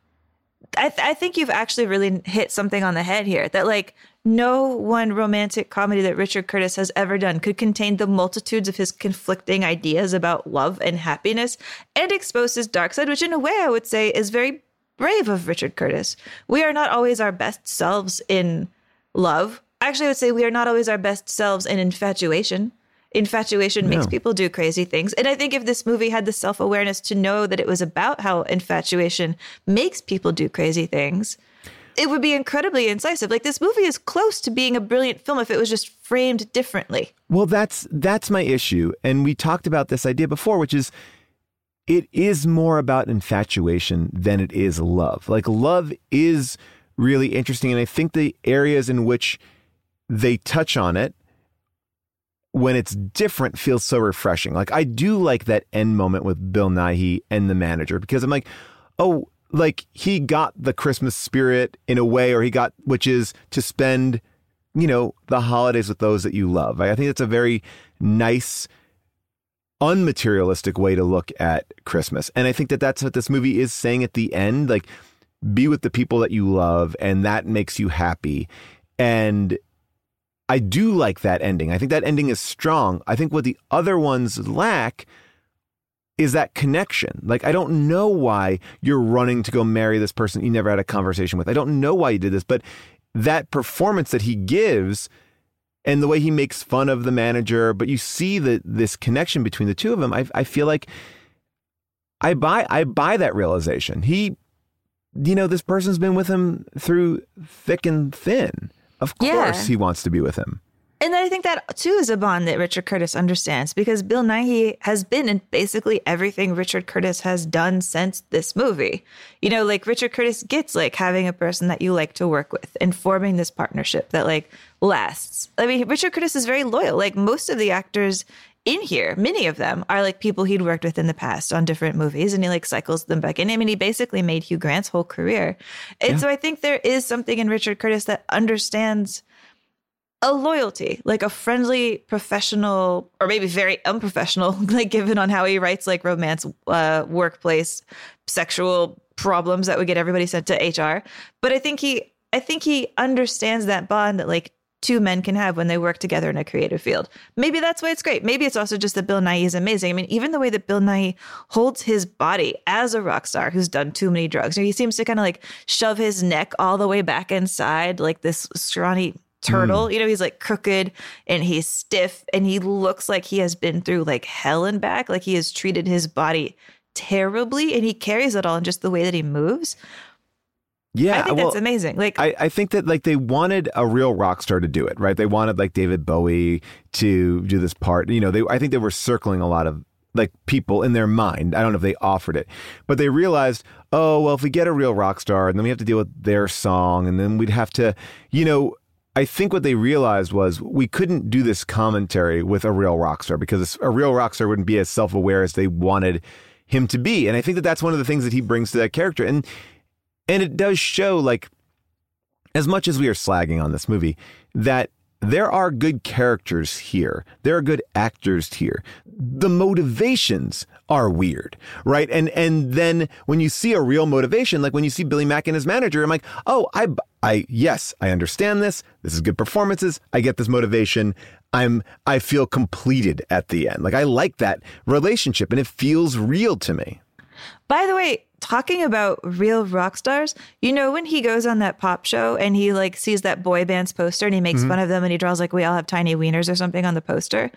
I think you've actually really hit something on the head here, that like no one romantic comedy that Richard Curtis has ever done could contain the multitudes of his conflicting ideas about love and happiness and expose his dark side, which in a way I would say is very brave of Richard Curtis. We are not always our best selves in love. Actually, I would say we are not always our best selves in infatuation. Infatuation makes people do crazy things. And I think if this movie had the self-awareness to know that it was about how infatuation makes people do crazy things, it would be incredibly incisive. Like, this movie is close to being a brilliant film if it was just framed differently. Well, that's my issue. And we talked about this idea before, which is it is more about infatuation than it is love. Like, love is really interesting. And I think the areas in which they touch on it, when it's different, feels so refreshing. Like, I do like that end moment with Bill Nighy and the manager, because I'm like, oh, like he got the Christmas spirit in a way, or he got, which is to spend, you know, the holidays with those that you love. I think that's a very nice, unmaterialistic way to look at Christmas. And I think that that's what this movie is saying at the end, like, be with the people that you love and that makes you happy. And I do like that ending. I think that ending is strong. I think what the other ones lack is that connection. Like, I don't know why you're running to go marry this person you never had a conversation with. I don't know why you did this, but that performance that he gives and the way he makes fun of the manager, but you see this connection between the two of them. I feel like I buy that realization. He, you know, this person's been with him through thick and thin. Of course he wants to be with him. And I think that, too, is a bond that Richard Curtis understands, because Bill Nighy has been in basically everything Richard Curtis has done since this movie. You know, like, Richard Curtis gets, like, having a person that you like to work with and forming this partnership that, like, lasts. I mean, Richard Curtis is very loyal. Like, most of the actors in here, many of them, are, like, people he'd worked with in the past on different movies, and he, like, cycles them back in. I mean, he basically made Hugh Grant's whole career. And so I think there is something in Richard Curtis that understands a loyalty, like a friendly, professional, or maybe very unprofessional, like given on how he writes, like romance, workplace, sexual problems that would get everybody sent to HR. But I think he understands that bond that like two men can have when they work together in a creative field. Maybe that's why it's great. Maybe it's also just that Bill Nighy is amazing. I mean, even the way that Bill Nighy holds his body as a rock star who's done too many drugs, you know, he seems to kind of like shove his neck all the way back inside, like this scrawny turtle. You know, he's like crooked and he's stiff and he looks like he has been through like hell and back. Like he has treated his body terribly and he carries it all in just the way that he moves. Yeah, I think that's amazing. Like, I think that like they wanted a real rock star to do it, right? They wanted like David Bowie to do this part. You know, I think they were circling a lot of like people in their mind. I don't know if they offered it, but they realized, oh, well, if we get a real rock star and then we have to deal with their song and then we'd have to, you know, I think what they realized was we couldn't do this commentary with a real rock star because a real rock star wouldn't be as self-aware as they wanted him to be. And I think that that's one of the things that he brings to that character. And it does show, like, as much as we are slagging on this movie, that there are good characters here. There are good actors here. The motivations are weird, right? And then when you see a real motivation, like when you see Billy Mack and his manager, I'm like, oh, yes, I understand this. This is good performances. I get this motivation. I feel completed at the end. Like I like that relationship and it feels real to me. By the way, talking about real rock stars, you know, when he goes on that pop show and he like sees that boy band's poster and he makes fun of them and he draws like we all have tiny wieners or something on the poster.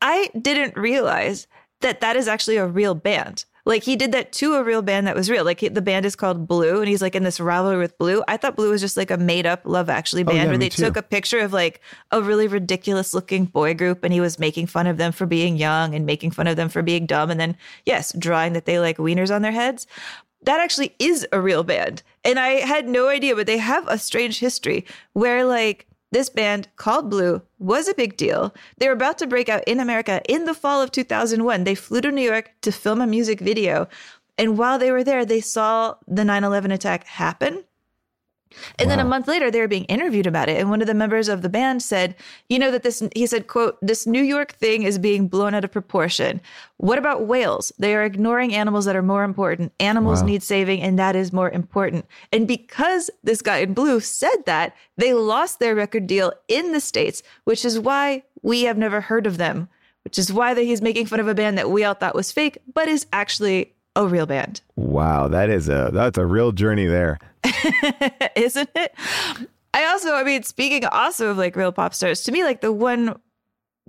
I didn't realize that is actually a real band. Like he did that to a real band that was real. Like the band is called Blue and he's like in this rivalry with Blue. I thought Blue was just like a made up Love Actually band where they took a picture of like a really ridiculous looking boy group and he was making fun of them for being young and making fun of them for being dumb. And then, yes, drawing that they like wieners on their heads. That actually is a real band. And I had no idea, but they have a strange history where like this band called Blue was a big deal. They were about to break out in America in the fall of 2001. They flew to New York to film a music video. And while they were there, they saw the 9/11 attack happen. And then a month later, they were being interviewed about it. And one of the members of the band said, you know, that he said, quote, this New York thing is being blown out of proportion. What about whales? They are ignoring animals that are more important. Animals need saving, and that is more important. And because this guy in Blue said that, they lost their record deal in the States, which is why we have never heard of them, which is why that he's making fun of a band that we all thought was fake, but is actually a real band. Wow, that's a real journey there. Isn't it? I mean, speaking also of like real pop stars, to me, like the one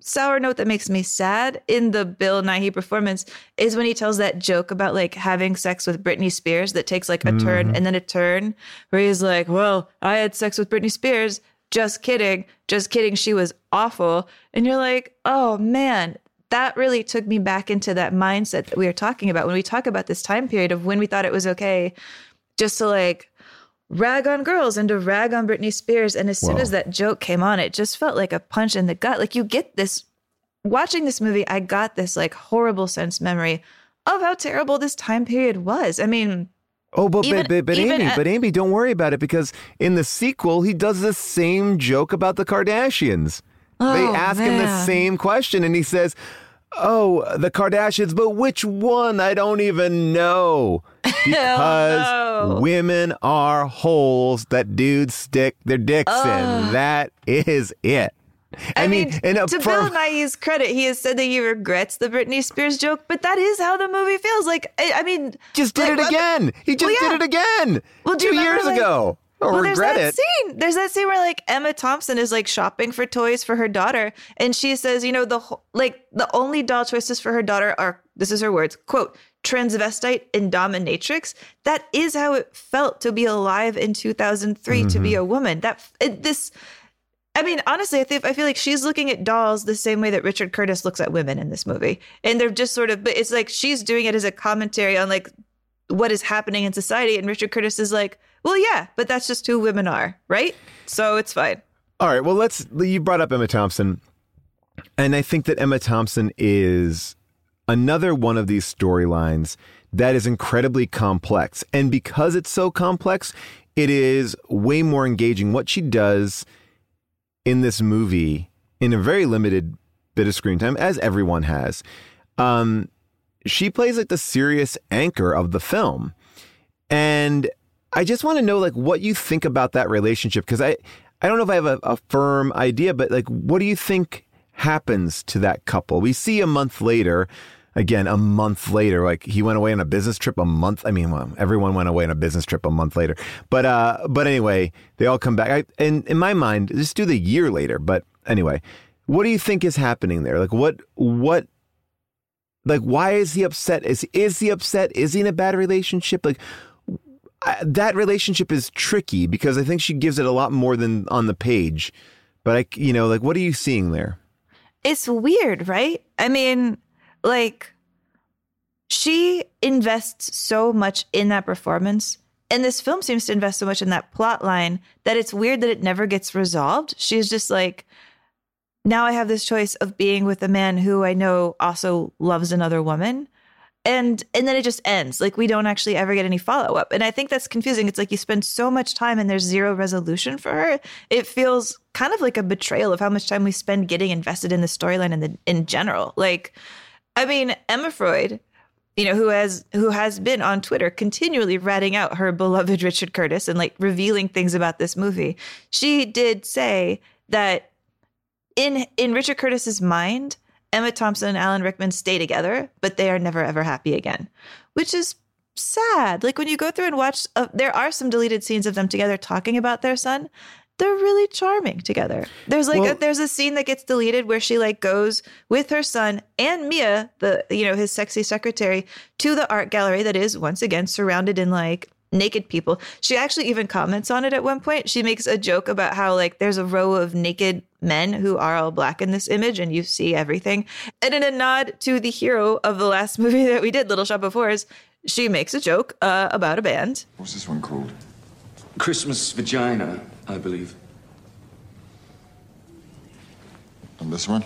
sour note that makes me sad in the Bill Nighy performance is when he tells that joke about like having sex with Britney Spears that takes like a turn and then a turn where he's like, well, I had sex with Britney Spears. Just kidding. She was awful. And you're like, oh, man. That really took me back into that mindset that we are talking about when we talk about this time period of when we thought it was okay just to like rag on girls and to rag on Britney Spears. And as soon as that joke came on, it just felt like a punch in the gut. Like you get this, watching this movie, I got this like horrible sense memory of how terrible this time period was. I mean... Oh, but Amy, don't worry about it because in the sequel, he does the same joke about the Kardashians. They ask him the same question and he says, oh, the Kardashians, but which one? I don't even know. Because women are holes that dudes stick their dicks in. That is it. I mean, and to Bill Nighy's credit, he has said that he regrets the Britney Spears joke, but that is how the movie feels. Like, I mean... He just did it again. Well, 2 years ago. There's that scene where like Emma Thompson is like shopping for toys for her daughter. And she says, you know, the only doll choices for her daughter are, this is her words, quote, transvestite and dominatrix. That is how it felt to be alive in 2003, to be a woman. That this I mean, honestly, I feel like she's looking at dolls the same way that Richard Curtis looks at women in this movie. And they're just sort of, but it's like she's doing it as a commentary on like what is happening in society. And Richard Curtis is like, well, yeah, but that's just who women are, right? So it's fine. All right. Well, you brought up Emma Thompson. And I think that Emma Thompson is another one of these storylines that is incredibly complex. And because it's so complex, it is way more engaging. What she does in this movie, in a very limited bit of screen time, as everyone has, she plays like the serious anchor of the film. And I just want to know like what you think about that relationship, because I don't know if I have a firm idea, but like, what do you think happens to that couple? We see a month later, like he went away on a business trip a month. I mean, well, everyone went away on a business trip a month later. But anyway, they all come back. And in my mind, just do the year later. But anyway, what do you think is happening there? Like what, like, why is he upset? Is he upset? Is he in a bad relationship? Like that relationship is tricky because I think she gives it a lot more than on the page. But what are you seeing there? It's weird, right? I mean, like, she invests so much in that performance, and this film seems to invest so much in that plot line that it's weird that it never gets resolved. She's just like, now I have this choice of being with a man who I know also loves another woman. And then it just ends. Like, we don't actually ever get any follow-up. And I think that's confusing. It's like you spend so much time and there's zero resolution for her. It feels kind of like a betrayal of how much time we spend getting invested in the storyline in general. Like, I mean, Emma Freud, who has been on Twitter continually ratting out her beloved Richard Curtis and, like, revealing things about this movie. She did say that in Richard Curtis's mind, Emma Thompson and Alan Rickman stay together, but they are never, ever happy again, which is sad. Like, when you go through and watch, there are some deleted scenes of them together talking about their son. They're really charming together. There's there's a scene that gets deleted where she like goes with her son and Mia, his sexy secretary, to the art gallery that is once again surrounded in like naked people. She actually even comments on it at one point. She makes a joke about how like there's a row of naked men who are all black in this image and you see everything. And in a nod to the hero of the last movie that we did, Little Shop of Horrors, she makes a joke about a band. What's this one called? Christmas Vagina, I believe. And this one?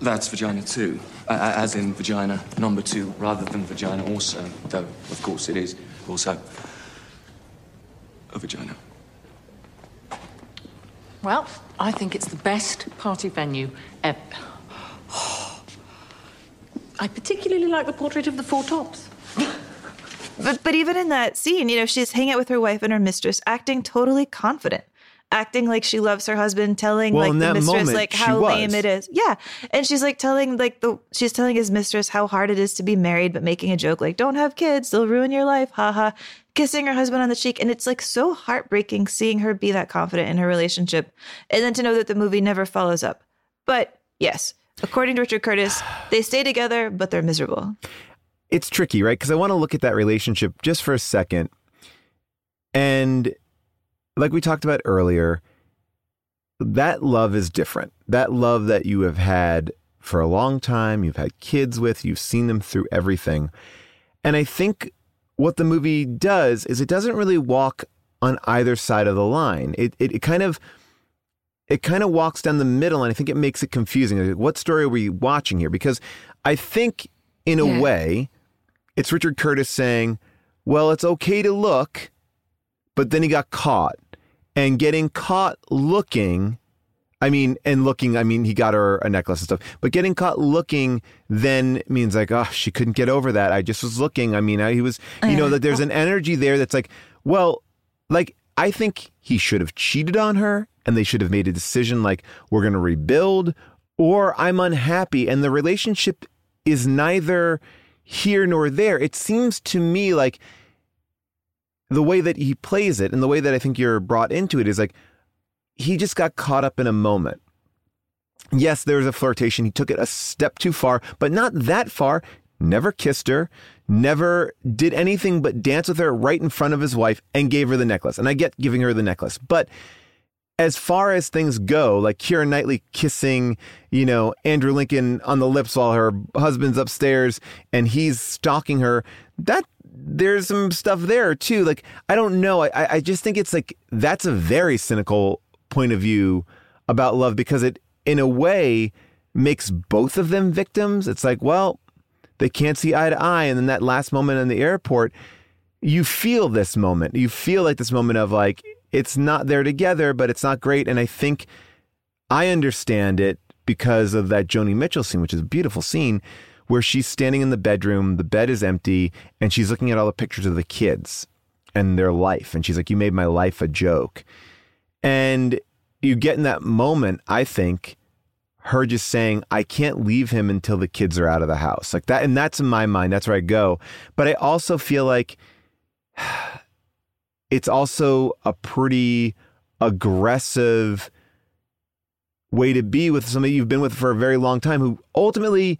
That's Vagina 2, as in vagina number 2, rather than vagina also, though, of course, it is also a vagina. Well, I think it's the best party venue ever. I particularly like the portrait of the Four Tops. But even in that scene, she's hanging out with her wife and her mistress, acting totally confident, acting like she loves her husband, telling the mistress moment, like how lame it is. Yeah. And she's like telling his mistress how hard it is to be married, but making a joke like, don't have kids, they'll ruin your life. Ha ha. Kissing her husband on the cheek. And it's like so heartbreaking seeing her be that confident in her relationship. And then to know that the movie never follows up. But yes, according to Richard Curtis, they stay together, but they're miserable. It's tricky, right? Because I want to look at that relationship just for a second. And like we talked about earlier, that love is different. That love that you have had for a long time, you've had kids with, you've seen them through everything. And I think what the movie does is it doesn't really walk on either side of the line. It kind of walks down the middle, and I think it makes it confusing. Like, what story are we watching here? Because I think in a way, it's Richard Curtis saying, well, it's okay to look, but then he got caught. And getting caught looking, he got her a necklace and stuff. But getting caught looking then means like, oh, she couldn't get over that. I just was looking. That there's an energy there that's like, well, like, I think he should have cheated on her and they should have made a decision like, we're going to rebuild, or I'm unhappy. And the relationship is neither here nor there. It seems to me like the way that he plays it and the way that I think you're brought into it is like he just got caught up in a moment. Yes, there was a flirtation. He took it a step too far, but not that far. Never kissed her, never did anything but dance with her right in front of his wife and gave her the necklace. And I get giving her the necklace, but as far as things go, like Keira Knightley kissing, you know, Andrew Lincoln on the lips while her husband's upstairs and he's stalking her, that there's some stuff there too. Like, I don't know. I just think it's like, that's a very cynical point of view about love because it, in a way, makes both of them victims. It's like, well, they can't see eye to eye. And then that last moment in the airport, you feel this moment. You feel like this moment of like, it's not there together, but it's not great. And I think I understand it because of that Joni Mitchell scene, which is a beautiful scene where she's standing in the bedroom, the bed is empty, and she's looking at all the pictures of the kids and their life. And she's like, you made my life a joke. And you get in that moment, I think, her just saying, I can't leave him until the kids are out of the house. Like that. And that's in my mind, that's where I go. But I also feel like it's also a pretty aggressive way to be with somebody you've been with for a very long time who ultimately,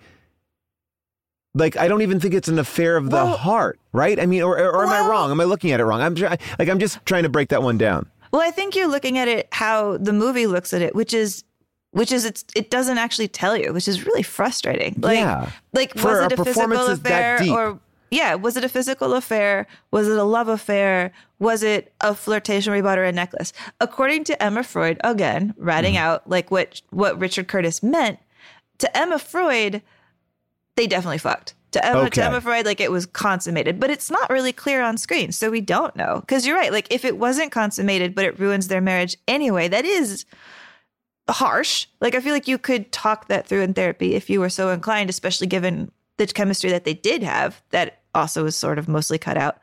like, I don't even think it's an affair of the heart, right? I mean, or am I wrong? Am I looking at it wrong? I'm just trying to break that one down. Well, I think you're looking at it how the movie looks at it, which is it doesn't actually tell you, which is really frustrating. Like, yeah. Like, was it a physical affair or... Yeah. Was it a physical affair? Was it a love affair? Was it a flirtation where he bought her a necklace? According to Emma Freud, again, writing out like what Richard Curtis meant, to Emma Freud, they definitely fucked. To Emma Freud, like it was consummated. But it's not really clear on screen, so we don't know. Because you're right. Like if it wasn't consummated, but it ruins their marriage anyway, that is harsh. Like I feel like you could talk that through in therapy if you were so inclined, especially given the chemistry that they did have that also was sort of mostly cut out.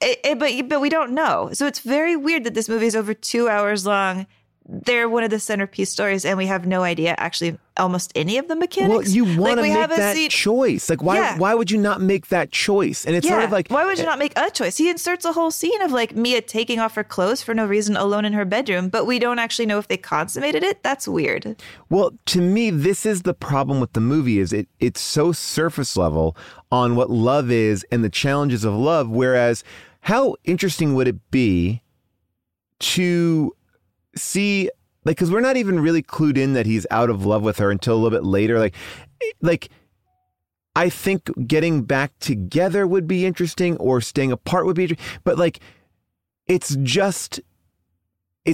But we don't know. So it's very weird that this movie is over 2 hours long. They're one of the centerpiece stories, and we have no idea actually almost any of the mechanics. Well, you want to make that choice. Like, why would you not make that choice? And it's sort of like... Why would you not make a choice? He inserts a whole scene of, like, Mia taking off her clothes for no reason alone in her bedroom, but we don't actually know if they consummated it. That's weird. Well, to me, this is the problem with the movie is it's so surface level on what love is and the challenges of love, whereas how interesting would it be to... see, like, because we're not even really clued in that he's out of love with her until a little bit later. Like, I think getting back together would be interesting, or staying apart would be interesting. But like, it's just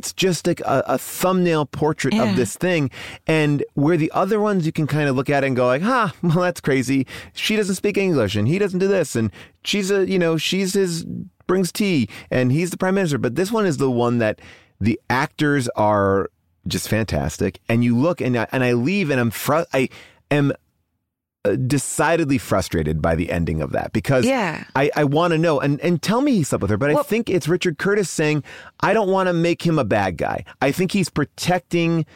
like a thumbnail portrait of this thing. And where the other ones you can kind of look at it and go like, huh, well, that's crazy. She doesn't speak English, and he doesn't do this, and she's she's his brings tea, and he's the prime minister. But this one is the one that. The actors are just fantastic, and you look, and I leave, and I am decidedly frustrated by the ending of that because I want to know and tell me he slept with her, but I think it's Richard Curtis saying I don't want to make him a bad guy. I think he's protecting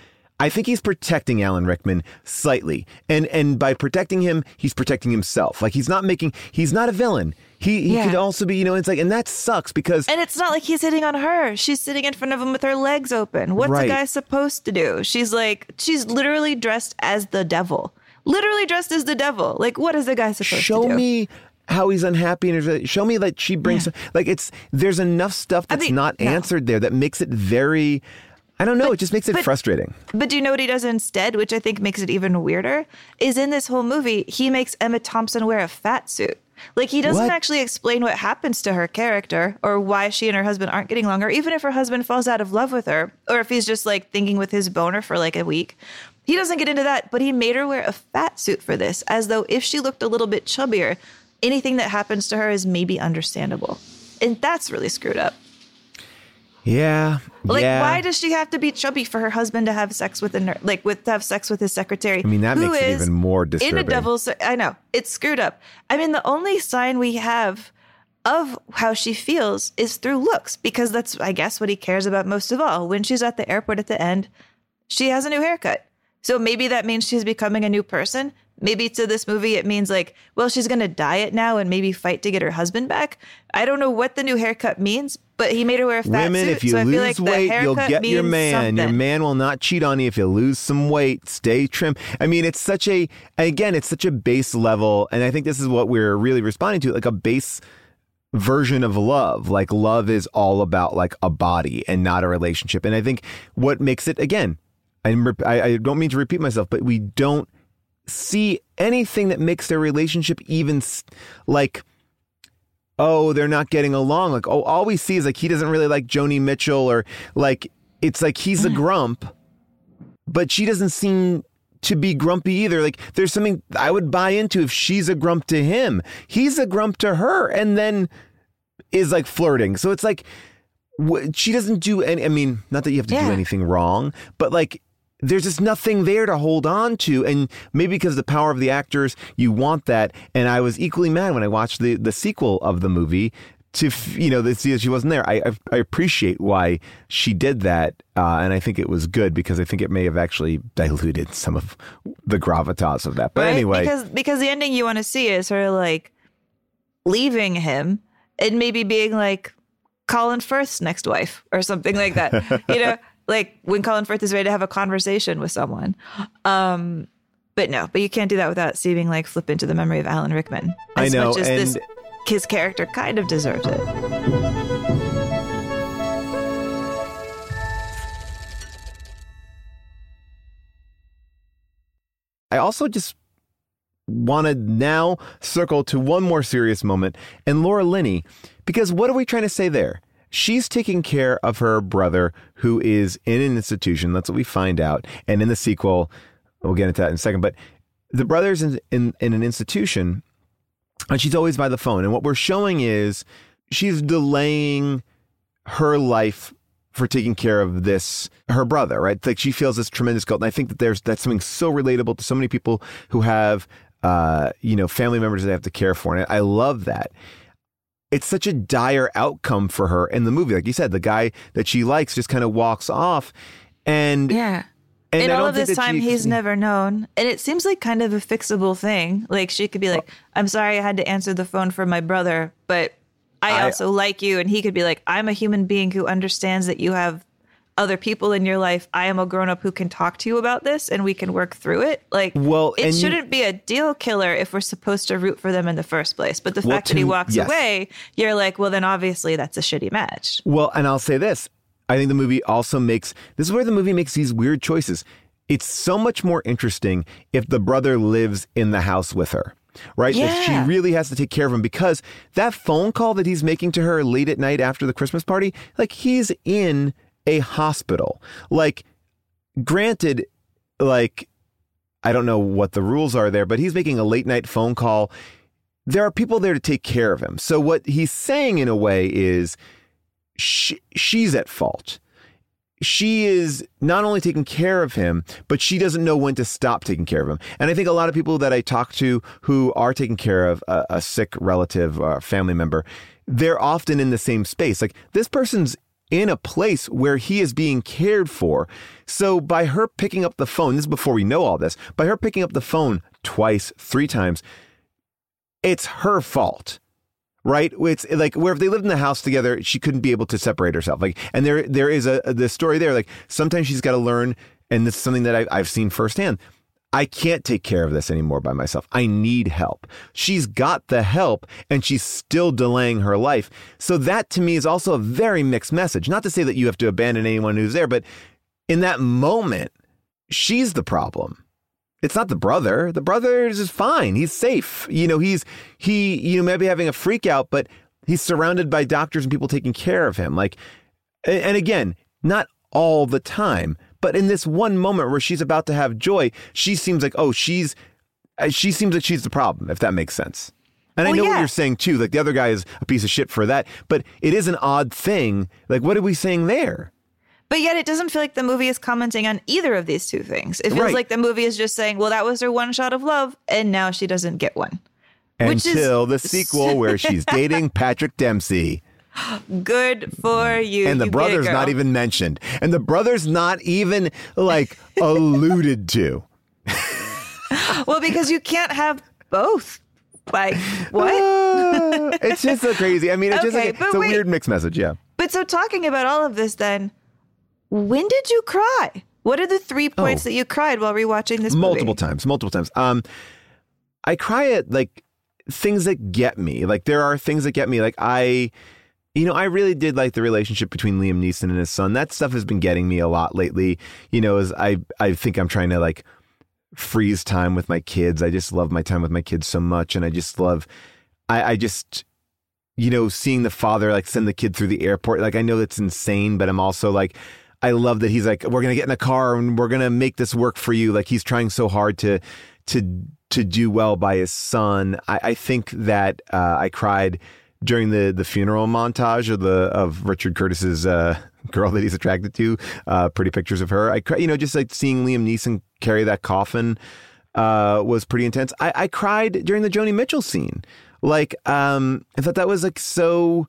Alan Rickman slightly, and by protecting him, he's protecting himself. Like he's not a villain. He could also be, it's like, and that sucks because... And it's not like he's hitting on her. She's sitting in front of him with her legs open. What's a guy supposed to do? She's literally dressed as the devil. Like, what is a guy supposed to do? Show me how he's unhappy. And show me that she brings... Like, there's enough stuff that's answered there that makes it very... I don't know. It just makes it frustrating. But do you know what he does instead, which I think makes it even weirder, is in this whole movie, he makes Emma Thompson wear a fat suit. Like, he doesn't actually explain what happens to her character or why she and her husband aren't getting along, or even if her husband falls out of love with her, or if he's just, like, thinking with his boner for, like, a week. He doesn't get into that, but he made her wear a fat suit for this, as though if she looked a little bit chubbier, anything that happens to her is maybe understandable. And that's really screwed up. Yeah. Like, why does she have to be chubby for her husband to have sex with his secretary? I mean, that makes it even more disturbing. I know. It's screwed up. I mean, the only sign we have of how she feels is through looks, because that's, I guess, what he cares about most of all. When she's at the airport at the end, she has a new haircut. So maybe that means she's becoming a new person. Maybe to this movie, it means like, well, she's going to diet now and maybe fight to get her husband back. I don't know what the new haircut means, but he made her wear a fat suit. If you lose weight, you'll get your man. Something. Your man will not cheat on you if you lose some weight. Stay trim. I mean, it's such a base level. And I think this is what we're really responding to, like a base version of love. Like, love is all about like a body and not a relationship. And I think what makes it, again, I don't mean to repeat myself, but we don't see anything that makes their relationship even like, oh, they're not getting along. Like, oh, all we see is like, he doesn't really like Joni Mitchell, or like, it's like he's a grump, but she doesn't seem to be grumpy either. Like, there's something I would buy into if she's a grump to him, he's a grump to her, and then is like flirting. So it's like, she doesn't do any, I mean, not that you have to do anything wrong, but like, there's just nothing there to hold on to. And maybe because of the power of the actors, you want that. And I was equally mad when I watched the sequel of the movie to, you know, to see that she wasn't there. I appreciate why she did that. And I think it was good, because I think it may have actually diluted some of the gravitas of that. But anyway. Because the ending you want to see is sort of like leaving him and maybe being like Colin Firth's next wife or something like that, you know? Like when Colin Firth is ready to have a conversation with someone. But you can't do that without seeming like flip into the memory of Alan Rickman. As I know. Much as his character kind of deserves it. I also just want to now circle to one more serious moment, and Laura Linney, because what are we trying to say there? She's taking care of her brother who is in an institution. That's what we find out. And in the sequel, we'll get into that in a second. But the brother's in an institution, and she's always by the phone. And what we're showing is she's delaying her life for taking care of this, her brother, right? Like, she feels this tremendous guilt. And I think that that's something so relatable to so many people who have, family members that they have to care for. And I love that. It's such a dire outcome for her in the movie. Like you said, the guy that she likes just kind of walks off. And and all of this time he's never known. And it seems like kind of a fixable thing. Like, she could be like, I'm sorry I had to answer the phone for my brother, but I also like you. And he could be like, I'm a human being who understands that you have other people in your life. I am a grown up who can talk to you about this, and we can work through it. Like, it shouldn't be a deal killer if we're supposed to root for them in the first place. But the fact that he walks away, you're like, well, then obviously that's a shitty match. Well, and I'll say this. I think the movie also this is where the movie makes these weird choices. It's so much more interesting if the brother lives in the house with her. Right? Yeah. If she really has to take care of him, because that phone call that he's making to her late at night after the Christmas party, like, he's in a hospital. Like, granted, like, I don't know what the rules are there, but he's making a late night phone call. There are people there to take care of him. So what he's saying in a way is she's at fault. She is not only taking care of him, but she doesn't know when to stop taking care of him. And I think a lot of people that I talk to who are taking care of a sick relative or family member, they're often in the same space. Like, this person's in a place where he is being cared for. So by her picking up the phone, this is before we know all this, by her picking up the phone twice, three times, it's her fault, right? It's like, where if they lived in the house together, she couldn't be able to separate herself. Like, and there is the story there. Like, sometimes she's got to learn, and this is something that I've seen firsthand. I can't take care of this anymore by myself. I need help. She's got the help, and she's still delaying her life. So that to me is also a very mixed message. Not to say that you have to abandon anyone who's there, but in that moment, she's the problem. It's not the brother. The brother is fine. He's safe. You know, he maybe having a freak out, but he's surrounded by doctors and people taking care of him. Like, and again, not all the time. But in this one moment where she's about to have joy, she seems like, she seems like she's the problem, if that makes sense. And I know what you're saying, too. Like, the other guy is a piece of shit for that. But it is an odd thing. Like, what are we saying there? But yet it doesn't feel like the movie is commenting on either of these two things. It feels like the movie is just saying, well, that was her one shot of love, and now she doesn't get one. Until the sequel where she's dating Patrick Dempsey. Good for you. And the brother's not even mentioned. And the brother's not even like alluded to. Well, because you can't have both. Like, what? It's just so crazy. I mean, it's just like, it's a weird mixed message. Yeah. But so, talking about all of this, then, when did you cry? What are the 3 points that you cried while rewatching this movie? Multiple times. I cry at like things that get me. Like, there are things that get me. Like, I really did like the relationship between Liam Neeson and his son. That stuff has been getting me a lot lately. You know, as I think I'm trying to, like, freeze time with my kids. I just love my time with my kids so much. And I just love, I just, you know, seeing the father, like, send the kid through the airport. Like, I know that's insane, but I'm also, like, I love that he's like, we're going to get in a car and we're going to make this work for you. Like, he's trying so hard to do well by his son. I think that I cried during the funeral montage of Richard Curtis's girl that he's attracted to, pretty pictures of her. I cried, you know, just like seeing Liam Neeson carry that coffin was pretty intense. I cried during the Joni Mitchell scene. Like, I thought that was, like, so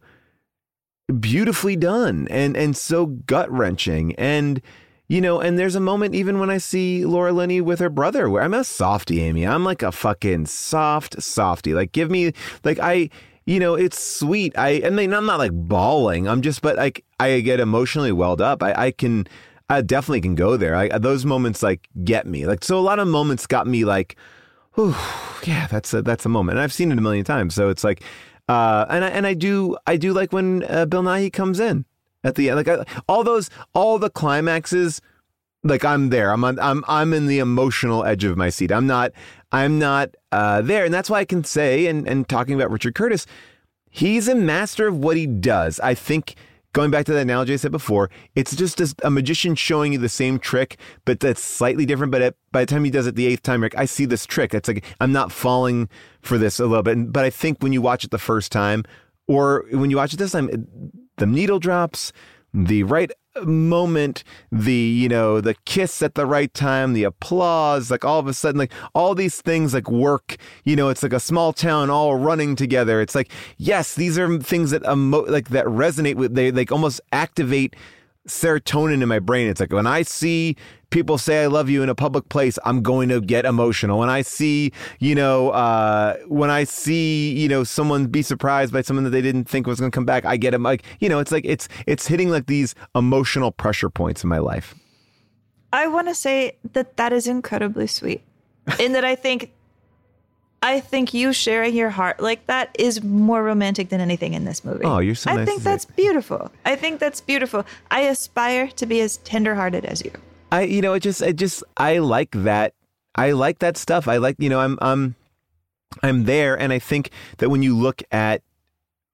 beautifully done and so gut wrenching. And, you know, and there's a moment even when I see Laura Linney with her brother where I'm a softie, Amy. I'm like a fucking soft softie. Like, give me, like, you know, it's sweet. I'm not, like, bawling. I'm just, but, like, I get emotionally welled up. I definitely can go there. Those moments, like, get me. Like, so a lot of moments got me, like, ooh, yeah, that's a moment. And I've seen it a million times. So it's like, and I do like when Bill Nighy comes in at the end. Like, all the climaxes, like, I'm there. I'm in the emotional edge of my seat. I'm not there. And that's why I can say, and talking about Richard Curtis, he's a master of what he does. I think, going back to that analogy I said before, it's just a magician showing you the same trick, but that's slightly different. But by the time he does it the eighth time, Rick, I see this trick. It's like, I'm not falling for this a little bit. But I think when you watch it the first time, or when you watch it this time, the needle drops, the right moment, the, you know, the kiss at the right time, the applause, like, all of a sudden, like, all these things, like, work, you know, it's like a small town all running together. It's like, yes, these are things that that resonate with, they, like, almost activate serotonin in my brain. It's like, when I see people say I love you in a public place, I'm going to get emotional. When I see, you know, someone be surprised by someone that they didn't think was going to come back, I get them, like, you know, it's like, it's hitting, like, these emotional pressure points in my life. I want to say that is incredibly sweet. In that I think you sharing your heart like that is more romantic than anything in this movie. Oh, you're so nice. I think that's beautiful. I think that's beautiful. I aspire to be as tenderhearted as you. I like that. I like that stuff. I like, you know, I'm there. And I think that when you look at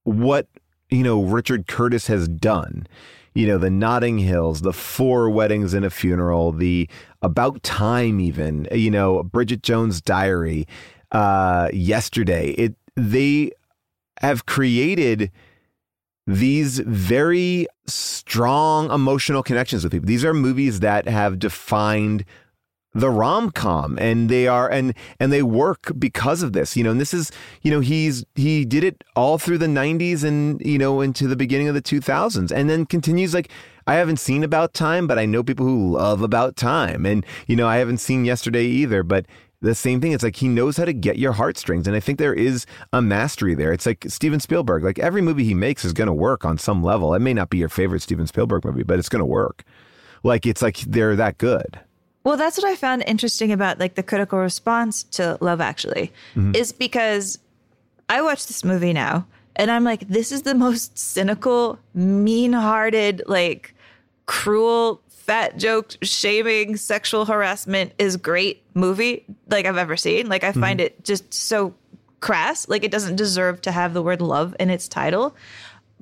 what, you know, Richard Curtis has done, you know, the Notting Hills, the Four Weddings and a Funeral, the About Time, even, you know, Bridget Jones' Diary, Yesterday, they have created these very strong emotional connections with people. These are movies that have defined the rom-com, and they are, and they work because of this, you know, and this is, you know, he did it all through the 90s and, you know, into the beginning of the 2000s, and then continues. Like, I haven't seen About Time, but I know people who love About Time, and, you know, I haven't seen Yesterday either, but the same thing. It's like, he knows how to get your heartstrings. And I think there is a mastery there. It's like Steven Spielberg, like, every movie he makes is going to work on some level. It may not be your favorite Steven Spielberg movie, but it's going to work. Like, it's like, they're that good. Well, that's what I found interesting about, like, the critical response to Love Actually, mm-hmm. is because I watch this movie now and I'm like, this is the most cynical, mean-hearted, like, cruel, fat joke, shaming, sexual harassment is great movie, like, I've ever seen. Like, I find it just so crass. Like, it doesn't deserve to have the word love in its title.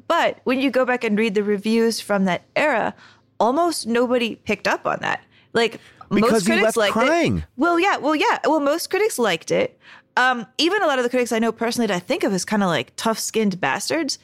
But when you go back and read the reviews from that era, almost nobody picked up on that. Like, because most critics liked it. Well, yeah. Well, most critics liked it. Even a lot of the critics I know personally that I think of as kind of like tough-skinned bastards,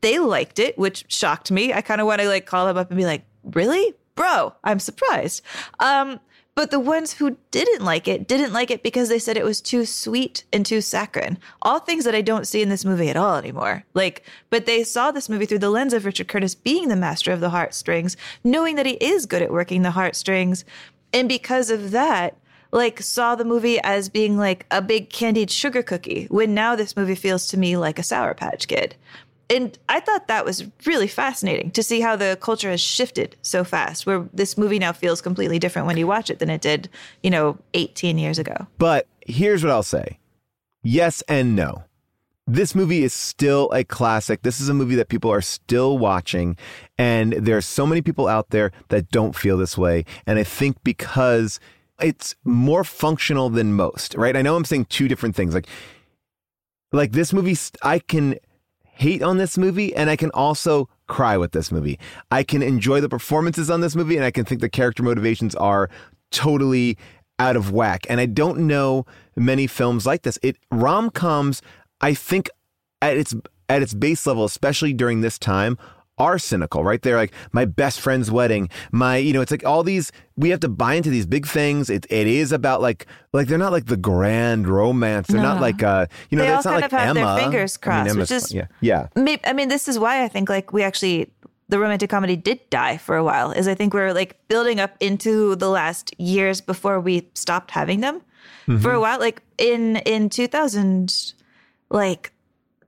they liked it, which shocked me. I kind of want to, like, call them up and be like, really? Bro, I'm surprised. But the ones who didn't like it because they said it was too sweet and too saccharine. All things that I don't see in this movie at all anymore. Like, but they saw this movie through the lens of Richard Curtis being the master of the heartstrings, knowing that he is good at working the heartstrings. And because of that, like, saw the movie as being like a big candied sugar cookie, when now this movie feels to me like a Sour Patch Kid. And I thought that was really fascinating to see how the culture has shifted so fast, where this movie now feels completely different when you watch it than it did, you know, 18 years ago. But here's what I'll say. Yes and no. This movie is still a classic. This is a movie that people are still watching. And there are so many people out there that don't feel this way. And I think because it's more functional than most, right? I know I'm saying two different things. Like this movie, I can hate on this movie and I can also cry with this movie. I can enjoy the performances on this movie and I can think the character motivations are totally out of whack. And I don't know many films like this. Rom-coms, I think at its base level, especially during this time, are cynical, right? They're like my best friend's wedding, it's like all these, we have to buy into these big things. It is about like they're not like the grand romance. They're not like, they that's all not kind like of have Emma. Their fingers crossed, which is, yeah. This is why I think like we actually, the romantic comedy did die for a while is I think we're like building up into the last years before we stopped having them for a while. Like in 2000,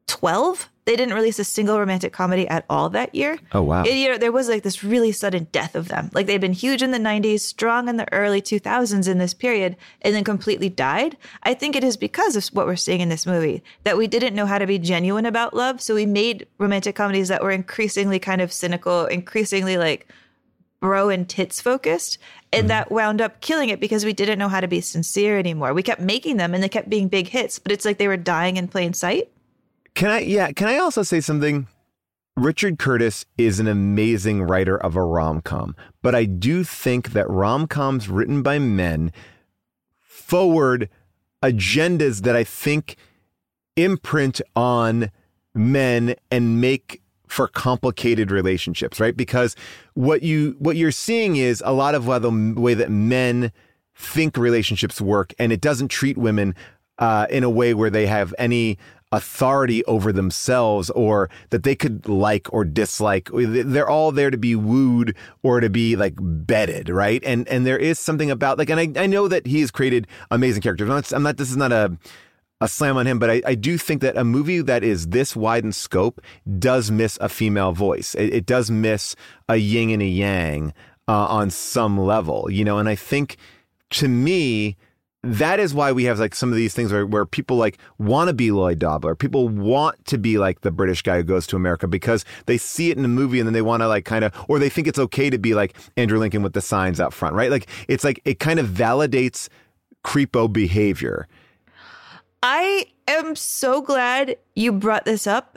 12, they didn't release a single romantic comedy at all that year. Oh, wow. There was like this really sudden death of them. Like they'd been huge in the 90s, strong in the early 2000s in this period, and then completely died. I think it is because of what we're seeing in this movie, that we didn't know how to be genuine about love. So we made romantic comedies that were increasingly kind of cynical, increasingly like bro and tits focused. And that wound up killing it because we didn't know how to be sincere anymore. We kept making them and they kept being big hits, but it's like they were dying in plain sight. Can I also say something? Richard Curtis is an amazing writer of a rom-com, but I do think that rom-coms written by men forward agendas that I think imprint on men and make for complicated relationships, right? Because what you're seeing is a lot of the way that men think relationships work, and it doesn't treat women in a way where they have any authority over themselves or that they could like or dislike. They're all there to be wooed or to be like bedded, right? And there is something about like, and I know that he has created amazing characters. I'm not this is not a slam on him, but I do think that a movie that is this wide in scope does miss a female voice. It does miss a yin and a yang on some level, and I think to me, that is why we have like some of these things where people like want to be Lloyd Dobler. People want to be like the British guy who goes to America because they see it in a movie and then they want to like kind of, or they think it's okay to be like Andrew Lincoln with the signs out front, right? Like it's like it kind of validates creepo behavior. I am so glad you brought this up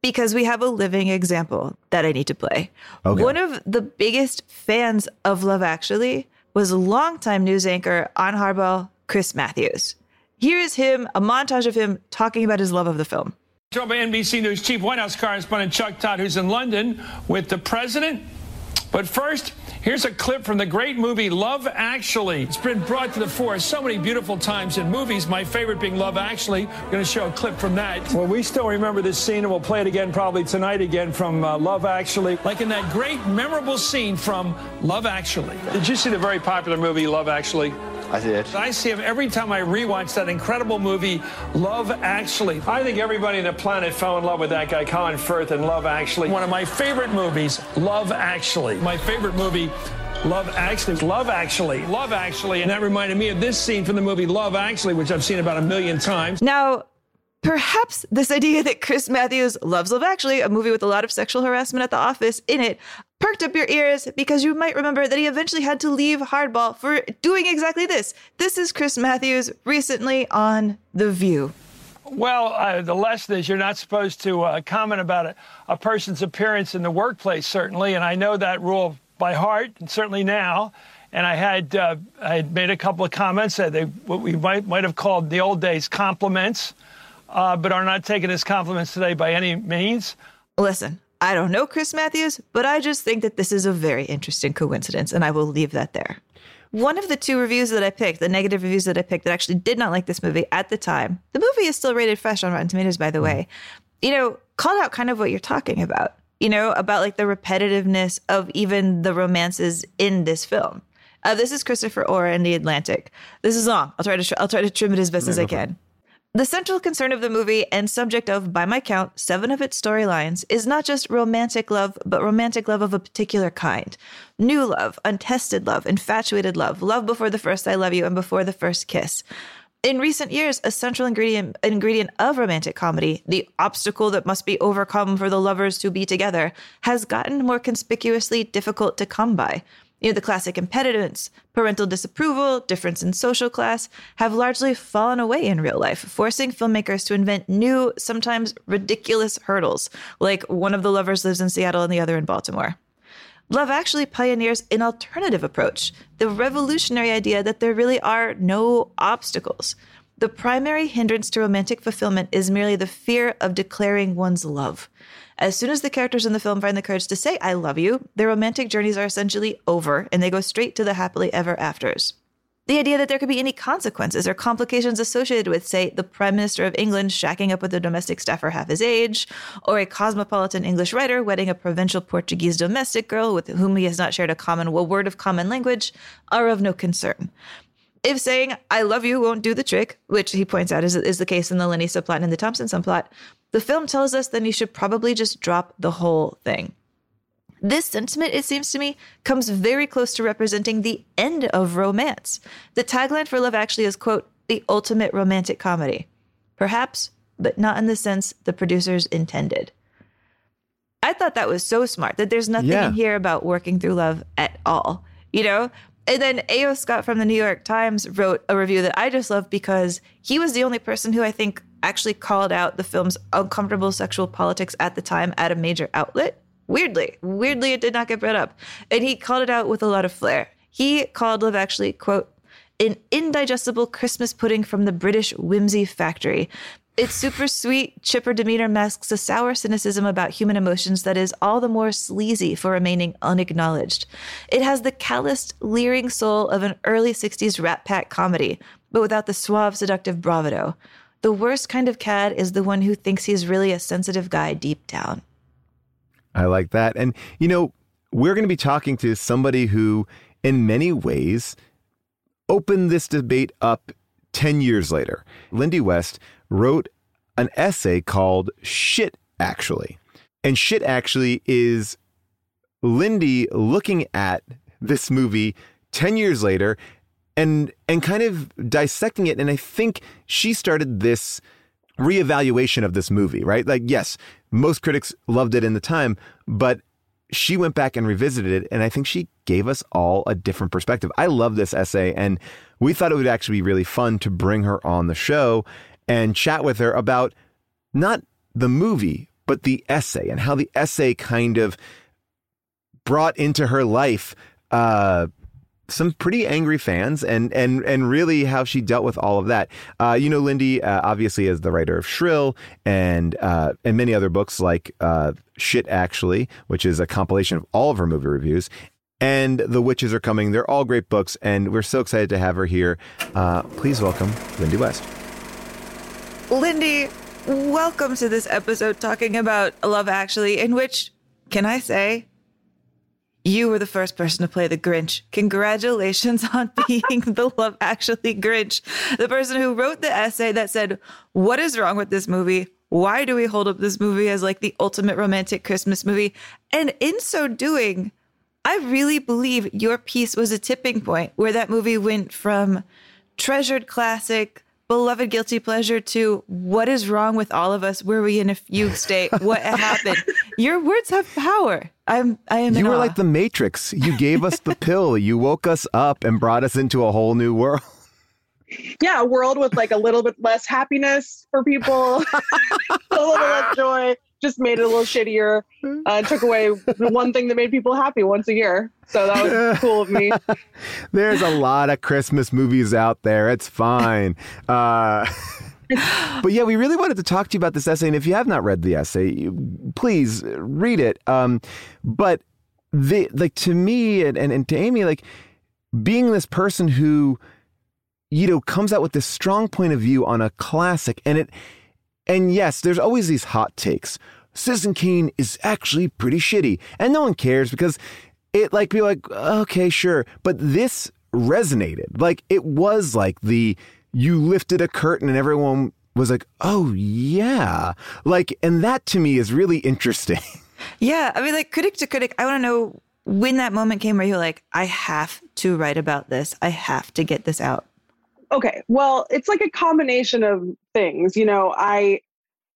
because we have a living example that I need to play. Okay. One of the biggest fans of Love Actually was a longtime news anchor on Harbaugh, Chris Matthews. Here is him, a montage of him talking about his love of the film. Joined by NBC News Chief White House correspondent Chuck Todd, who's in London with the president. But first, here's a clip from the great movie Love Actually. It's been brought to the fore so many beautiful times in movies, my favorite being Love Actually. I'm going to show a clip from that. Well, we still remember this scene, and we'll play it again probably tonight again from Love Actually. Like in that great, memorable scene from Love Actually. Did you see the very popular movie Love Actually? I did. I see him every time I rewatch that incredible movie, Love Actually. I think everybody on the planet fell in love with that guy, Colin Firth, in Love Actually. One of my favorite movies, Love Actually. My favorite movie, Love Actually. Love Actually. Love Actually. And that reminded me of this scene from the movie Love Actually, which I've seen about 1 million times. Now, perhaps this idea that Chris Matthews loves Love Actually, a movie with a lot of sexual harassment at the office in it, perked up your ears because you might remember that he eventually had to leave Hardball for doing exactly this. This is Chris Matthews recently on The View. Well, the lesson is you're not supposed to comment about a person's appearance in the workplace, certainly, and I know that rule by heart, and certainly now. And I had made a couple of comments that what we might have called the old days compliments, but are not taken as compliments today by any means. Listen. I don't know Chris Matthews, but I just think that this is a very interesting coincidence, and I will leave that there. One of the two reviews that I picked, the negative reviews that I picked that actually did not like this movie at the time, the movie is still rated fresh on Rotten Tomatoes, by the way, called out kind of what you're talking about, about like the repetitiveness of even the romances in this film. This is Christopher Orr in The Atlantic. This is long. I'll try to trim it as best as I can. The central concern of the movie and subject of, by my count, 7 of its storylines is not just romantic love, but romantic love of a particular kind. New love, untested love, infatuated love, love before the first I love you and before the first kiss. In recent years, a central ingredient of romantic comedy, the obstacle that must be overcome for the lovers to be together, has gotten more conspicuously difficult to come by. You know, the classic impediments, parental disapproval, difference in social class, have largely fallen away in real life, forcing filmmakers to invent new, sometimes ridiculous hurdles, like one of the lovers lives in Seattle and the other in Baltimore. Love Actually pioneers an alternative approach, the revolutionary idea that there really are no obstacles. The primary hindrance to romantic fulfillment is merely the fear of declaring one's love. As soon as the characters in the film find the courage to say, I love you, their romantic journeys are essentially over, and they go straight to the happily ever afters. The idea that there could be any consequences or complications associated with, say, the Prime Minister of England shacking up with a domestic staffer half his age, or a cosmopolitan English writer wedding a provincial Portuguese domestic girl with whom he has not shared a word of common language, are of no concern. If saying, I love you won't do the trick, which he points out is the case in the Linney subplot and in the Thompson subplot, the film tells us then you should probably just drop the whole thing. This sentiment, it seems to me, comes very close to representing the end of romance. The tagline for Love Actually is, quote, the ultimate romantic comedy. Perhaps, but not in the sense the producers intended. I thought that was so smart that there's nothing in here about working through love at all, you know? And then A.O. Scott from the New York Times wrote a review that I just love because he was the only person who I think actually called out the film's uncomfortable sexual politics at the time at a major outlet. Weirdly, it did not get brought up. And he called it out with a lot of flair. He called Love Actually, quote, an indigestible Christmas pudding from the British whimsy factory. Its super sweet, chipper demeanor masks a sour cynicism about human emotions that is all the more sleazy for remaining unacknowledged. It has the calloused, leering soul of an early 60s Rat Pack comedy, but without the suave, seductive bravado. The worst kind of cad is the one who thinks he's really a sensitive guy deep down. I like that. And, you know, we're going to be talking to somebody who, in many ways, opened this debate up 10 years later. Lindy West wrote an essay called Shit Actually. And Shit Actually is Lindy looking at this movie 10 years later and kind of dissecting it. And I think she started this reevaluation of this movie, right? Like, yes, most critics loved it in the time, but she went back and revisited it, and I think she gave us all a different perspective. I love this essay, and we thought it would actually be really fun to bring her on the show and chat with her about not the movie, but the essay and how the essay kind of brought into her life some pretty angry fans and really how she dealt with all of that. You know, Lindy, obviously, is the writer of Shrill and many other books like Shit Actually, which is a compilation of all of her movie reviews, and The Witches Are Coming. They're all great books, and we're so excited to have her here. Please welcome Lindy West. Lindy, welcome to this episode talking about Love Actually, in which, can I say, you were the first person to play the Grinch. Congratulations on being the Love Actually Grinch, the person who wrote the essay that said, what is wrong with this movie? Why do we hold up this movie as like the ultimate romantic Christmas movie? And in so doing, I really believe your piece was a tipping point where that movie went from treasured classic, beloved guilty pleasure to what is wrong with all of us? Were we in a fugue state? What happened? Your words have power. I am. You were like the Matrix. You gave us the pill. You woke us up and brought us into a whole new world. Yeah, a world with like a little bit less happiness for people, a little less joy. Just made it a little shittier. Took away the one thing that made people happy once a year. So that was cool of me. There's a lot of Christmas movies out there. It's fine. But yeah, we really wanted to talk to you about this essay. And if you have not read the essay, please read it. But like to me and to Amy, like being this person who, you know, comes out with this strong point of view on a classic and yes, there's always these hot takes. Citizen Kane is actually pretty shitty. And no one cares because it like be like, okay, sure. But this resonated. Like it was like you lifted a curtain and everyone was like, oh yeah. Like, and that to me is really interesting. Yeah. I mean, like critic to critic, I want to know when that moment came where you're like, I have to write about this. I have to get this out. Okay. Well, it's like a combination of things. You know, I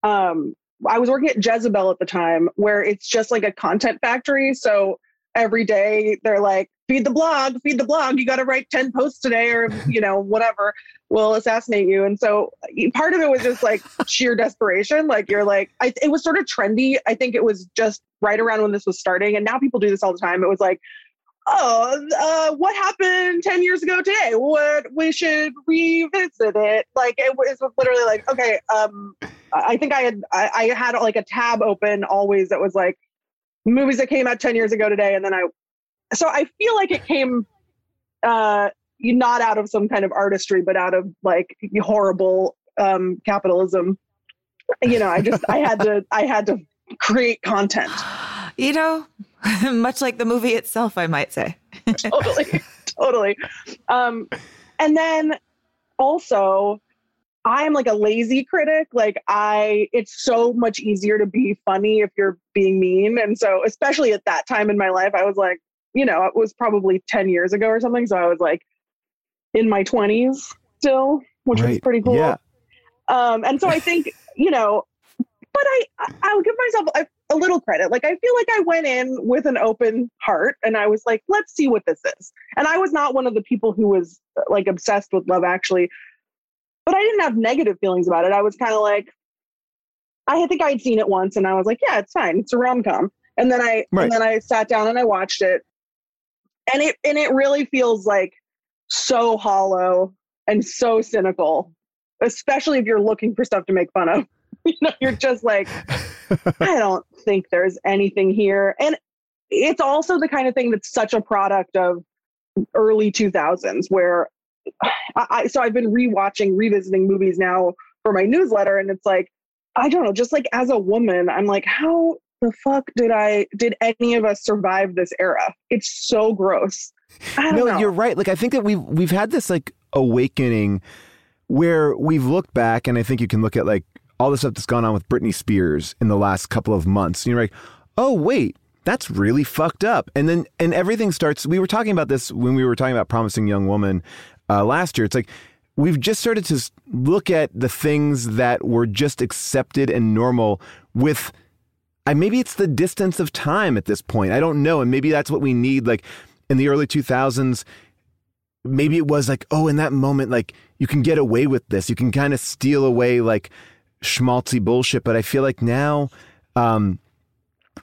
was working at Jezebel at the time, where it's just like a content factory. So every day they're like, feed the blog, you got to write 10 posts today or, you know, whatever, we'll assassinate you. And so part of it was just like sheer desperation. Like you're like, it was sort of trendy. I think it was just right around when this was starting. And now people do this all the time. It was like, what happened 10 years ago today? What, we should revisit it. Like it was literally like, okay, I think I had like a tab open always that was like movies that came out 10 years ago today. And then I feel like it came not out of some kind of artistry, but out of like horrible capitalism. You know, I had to create content. You know, much like the movie itself, I might say. Totally. And then also, I'm like a lazy critic. Like it's so much easier to be funny if you're being mean. And so, especially at that time in my life, I was like, you know, it was probably 10 years ago or something. So I was like in my 20s still, which was pretty cool. Yeah. And so I think, you know, but I'll give myself a little credit. Like, I feel like I went in with an open heart and I was like, let's see what this is. And I was not one of the people who was like obsessed with Love Actually, but I didn't have negative feelings about it. I was kind of like, I think I'd seen it once and I was like, yeah, it's fine. It's a rom-com. And then I sat down and I watched it. And it really feels like so hollow and so cynical, especially if you're looking for stuff to make fun of. You know, you're just like, I don't think there's anything here. And it's also the kind of thing that's such a product of early 2000s, where so I've been revisiting movies now for my newsletter. And it's like, I don't know, just like as a woman, I'm like, how the fuck did any of us survive this era? It's so gross. I don't know. You're right. Like, I think that we've had this like awakening where we've looked back, and I think you can look at like all the stuff that's gone on with Britney Spears in the last couple of months. And you're like, oh wait, that's really fucked up. And then, and everything starts, we were talking about this when we were talking about Promising Young Woman last year. It's like, we've just started to look at the things that were just accepted and normal with, maybe it's the distance of time at this point. I don't know. And maybe that's what we need. Like in the early 2000s, maybe it was like, oh, in that moment, like you can get away with this. You can kind of steal away like schmaltzy bullshit. But I feel like now,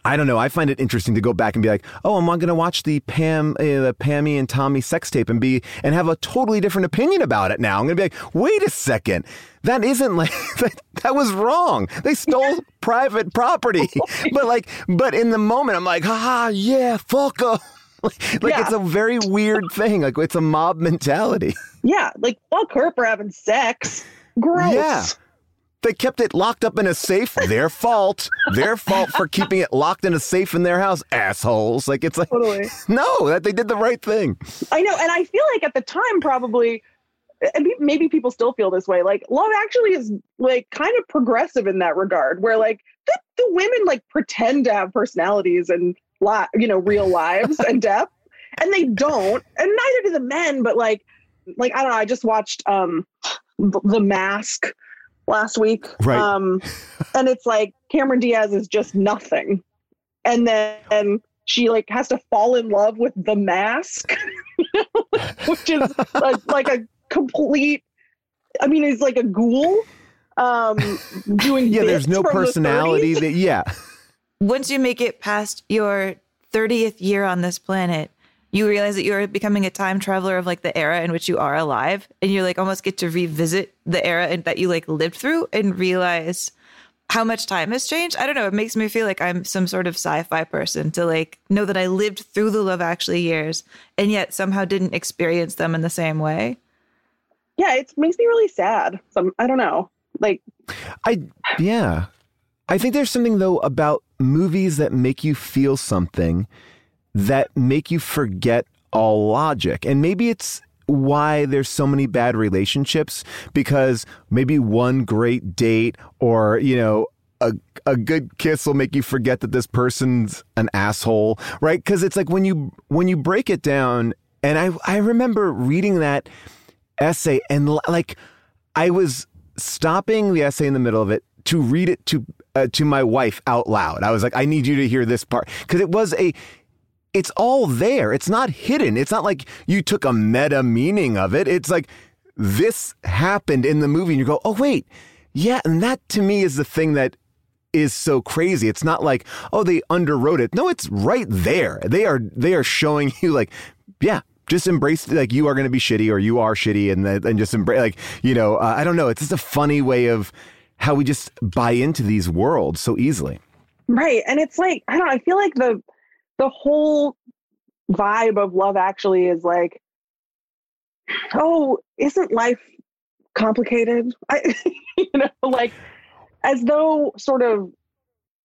I don't know. I find it interesting to go back and be like, oh, I'm not going to watch the Pammy and Tommy sex tape and have a totally different opinion about it now. I'm going to be like, wait a second. That isn't like, that was wrong. They stole private property. But in the moment, I'm like, ha, yeah, fuck up. It's a very weird thing. Like, it's a mob mentality. Yeah. Like, fuck her for having sex. Gross. Yeah. They kept it locked up in a safe. Their fault. Their fault for keeping it locked in a safe in their house. Assholes. Like, it's like, totally. No, that they did the right thing. I know. And I feel like at the time, probably, and maybe people still feel this way, like Love Actually is like kind of progressive in that regard, where like the women like pretend to have personalities and, you know, real lives and depth, and they don't. And neither do the men. But like, I don't know. I just watched The Mask last week. Right. And it's like Cameron Diaz is just nothing. And then she like has to fall in love with the mask, you know? Which is like a complete, it's like a ghoul doing. Yeah, there's no personality. Once you make it past your 30th year on this planet, you realize that you're becoming a time traveler of like the era in which you are alive, and you like almost get to revisit the era that you like lived through and realize how much time has changed. I don't know. It makes me feel like I'm some sort of sci-fi person to like know that I lived through the Love Actually years and yet somehow didn't experience them in the same way. Yeah. It makes me really sad. I don't know. Like, I think there's something though about movies that make you feel something, that make you forget all logic. And maybe it's why there's so many bad relationships, because maybe one great date or, you know, a good kiss will make you forget that this person's an asshole, right? Because it's like when you break it down, and I remember reading that essay, and like I was stopping the essay in the middle of it to read it to my wife out loud. I was like, I need you to hear this part, because it was it's all there. It's not hidden. It's not like you took a meta meaning of it. It's like this happened in the movie and you go, oh, wait. Yeah. And that to me is the thing that is so crazy. It's not like, oh, they underwrote it. No, it's right there. They are showing you like, yeah, just embrace it. Like you are going to be shitty, or you are shitty, and just embrace, like, you know, I don't know. It's just a funny way of how we just buy into these worlds so easily. Right. And it's like, I don't know, I feel like the whole vibe of Love Actually is like, oh, isn't life complicated? You know, like as though sort of,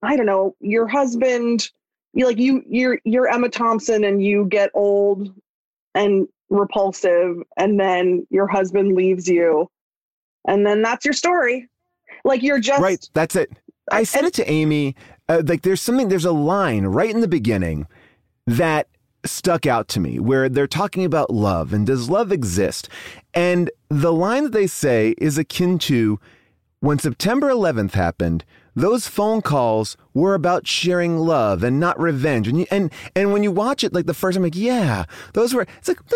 I don't know, your husband, you're Emma Thompson and you get old and repulsive, and then your husband leaves you, and then that's your story. Like you're just right. That's it. I said it to Amy. Like there's a line right in the beginning that stuck out to me where they're talking about love and does love exist? And the line that they say is akin to, when September 11th happened, those phone calls were about sharing love and not revenge. And you, and when you watch it, like the first time, like, yeah, those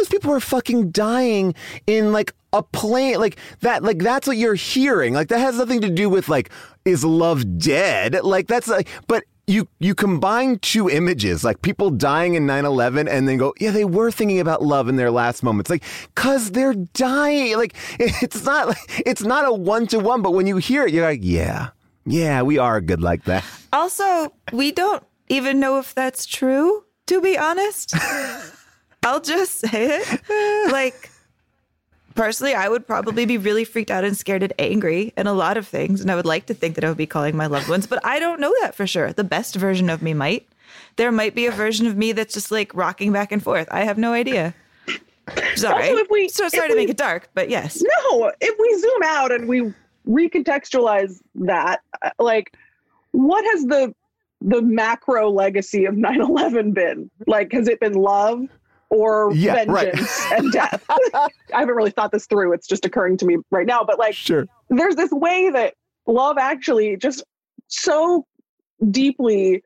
people were fucking dying in like a plane, like that's what you're hearing. Like that has nothing to do with like, is love dead? Like that's like, but you combine two images, like people dying in 9/11, and then go, yeah, they were thinking about love in their last moments. Like, 'cause they're dying. Like it's not a 1-to-1, but when you hear it, you're like, yeah. Yeah, we are good like that. Also, we don't even know if that's true, to be honest. I'll just say it. Like, personally, I would probably be really freaked out and scared and angry and a lot of things. And I would like to think that I would be calling my loved ones, but I don't know that for sure. The best version of me might. There might be a version of me that's just like rocking back and forth. I have no idea. Sorry. Also, sorry to make it dark, but yes. No, if we zoom out and we recontextualize that, like, what has the macro legacy of 9/11 been? Like, has it been love or vengeance and death? I haven't really thought this through. It's just occurring to me right now. But like, sure, there's this way that Love Actually just so deeply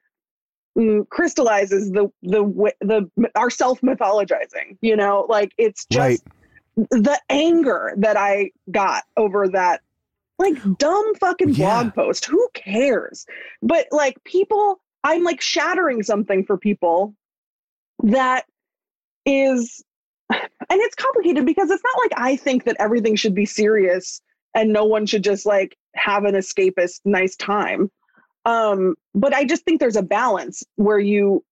crystallizes the our self mythologizing. You know, like it's just the anger that I got over that. Like dumb fucking blog post. Who cares? But like people, I'm like shattering something for people that is, and it's complicated because it's not like I think that everything should be serious and no one should just like have an escapist nice time. But I just think there's a balance where you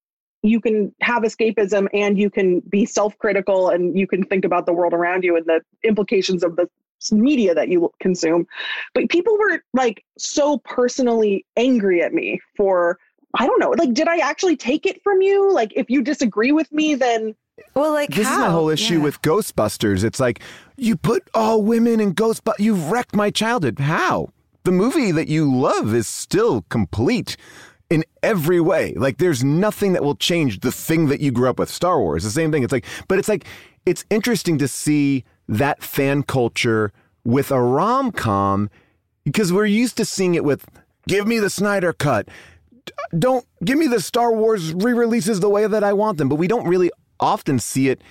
can have escapism and you can be self-critical and you can think about the world around you and the implications of the media that you consume. But people were like so personally angry at me for, I don't know, like, did I actually take it from you? Like, if you disagree with me, then well, like, this is the whole issue with Ghostbusters. It's like, you put all women in Ghostbusters, you've wrecked my childhood. How? The movie that you love is still complete in every way. Like, there's nothing that will change the thing that you grew up with. Star Wars, the same thing. It's like, but it's like, it's interesting to see that fan culture with a rom-com, because we're used to seeing it with, give me the Snyder cut. Don't give me the Star Wars re-releases the way that I want them. But we don't really often see it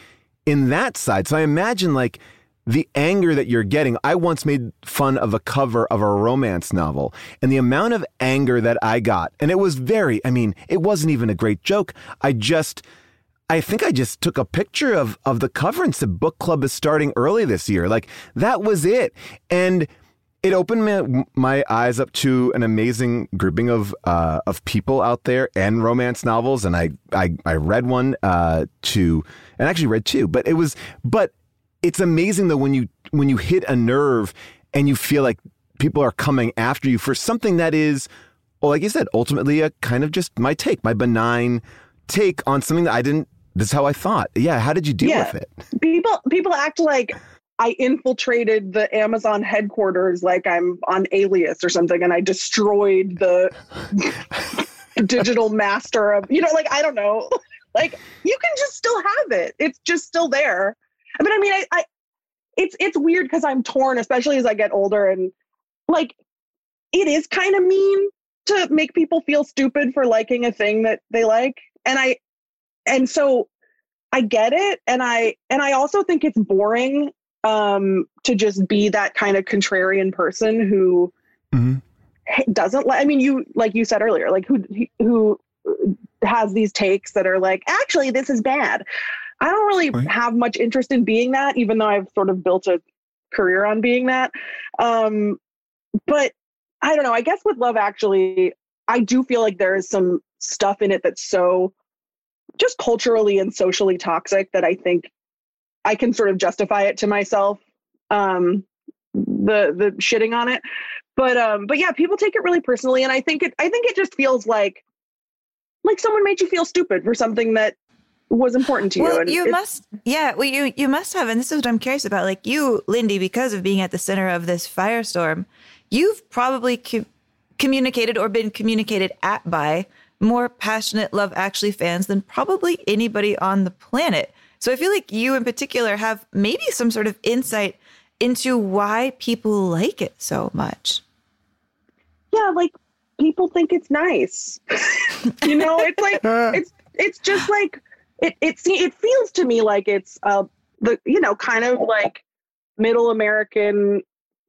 in that side. So I imagine like the anger that you're getting. I once made fun of a cover of a romance novel and the amount of anger that I got. And it was it wasn't even a great joke. I think I just took a picture of the cover and said, book club is starting early this year. Like, that was it. And it opened my eyes up to an amazing grouping of people out there and romance novels. And I read one, and actually read two, but it's amazing though, when you hit a nerve and you feel like people are coming after you for something that is, well, like you said, ultimately a kind of just my benign take on something that I didn't. This is how I thought. Yeah, how did you deal with it? People act like I infiltrated the Amazon headquarters, like I'm on Alias or something, and I destroyed the digital master of, you know, like, I don't know. Like, you can just still have it. It's just still there. I mean, I it's weird because I'm torn, especially as I get older, and like it is kind of mean to make people feel stupid for liking a thing that they like. And so I get it. And I also think it's boring to just be that kind of contrarian person who doesn't like, I mean, you, like you said earlier, like who has these takes that are like, actually, this is bad. I don't really have much interest in being that, even though I've sort of built a career on being that. But I don't know, I guess with Love Actually, I do feel like there is some stuff in it that's so just culturally and socially toxic that I think I can sort of justify it to myself, the shitting on it. But yeah, people take it really personally. And I think it just feels like someone made you feel stupid for something that was important to you. Well, and you must have. And this is what I'm curious about. Like you, Lindy, because of being at the center of this firestorm, you've probably communicated or been communicated at by more passionate Love Actually fans than probably anybody on the planet. So I feel like you in particular have maybe some sort of insight into why people like it so much. Yeah, like people think it's nice. You know, it's like it's just like it feels to me like it's the, you know, kind of like middle American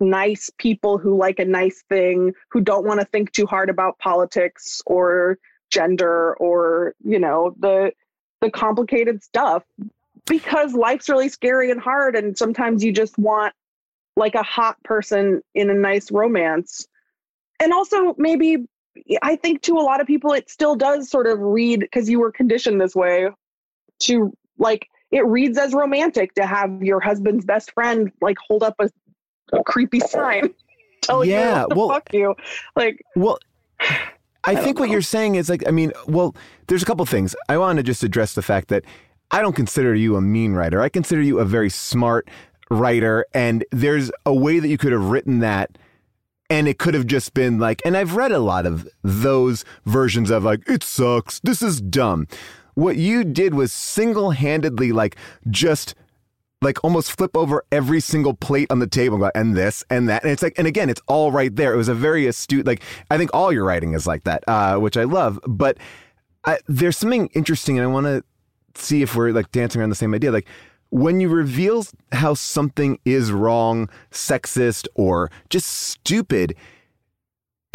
nice people who like a nice thing, who don't want to think too hard about politics or gender or, you know, the complicated stuff, because life's really scary and hard, and sometimes you just want like a hot person in a nice romance. And also maybe I think to a lot of people it still does sort of read, because you were conditioned this way, to like it reads as romantic to have your husband's best friend like hold up a creepy sign telling you to fuck you. Like, well, I think what you're saying is like, I mean, well, there's a couple things. I want to just address the fact that I don't consider you a mean writer. I consider you a very smart writer, and there's a way that you could have written that, and it could have just been like, and I've read a lot of those versions of like, it sucks, this is dumb. What you did was single-handedly like just like almost flip over every single plate on the table and this and that. And it's like, and again, it's all right there. It was a very astute, like, I think all your writing is like that, which I love, but there's something interesting. And I want to see if we're like dancing around the same idea. Like when you reveal how something is wrong, sexist, or just stupid,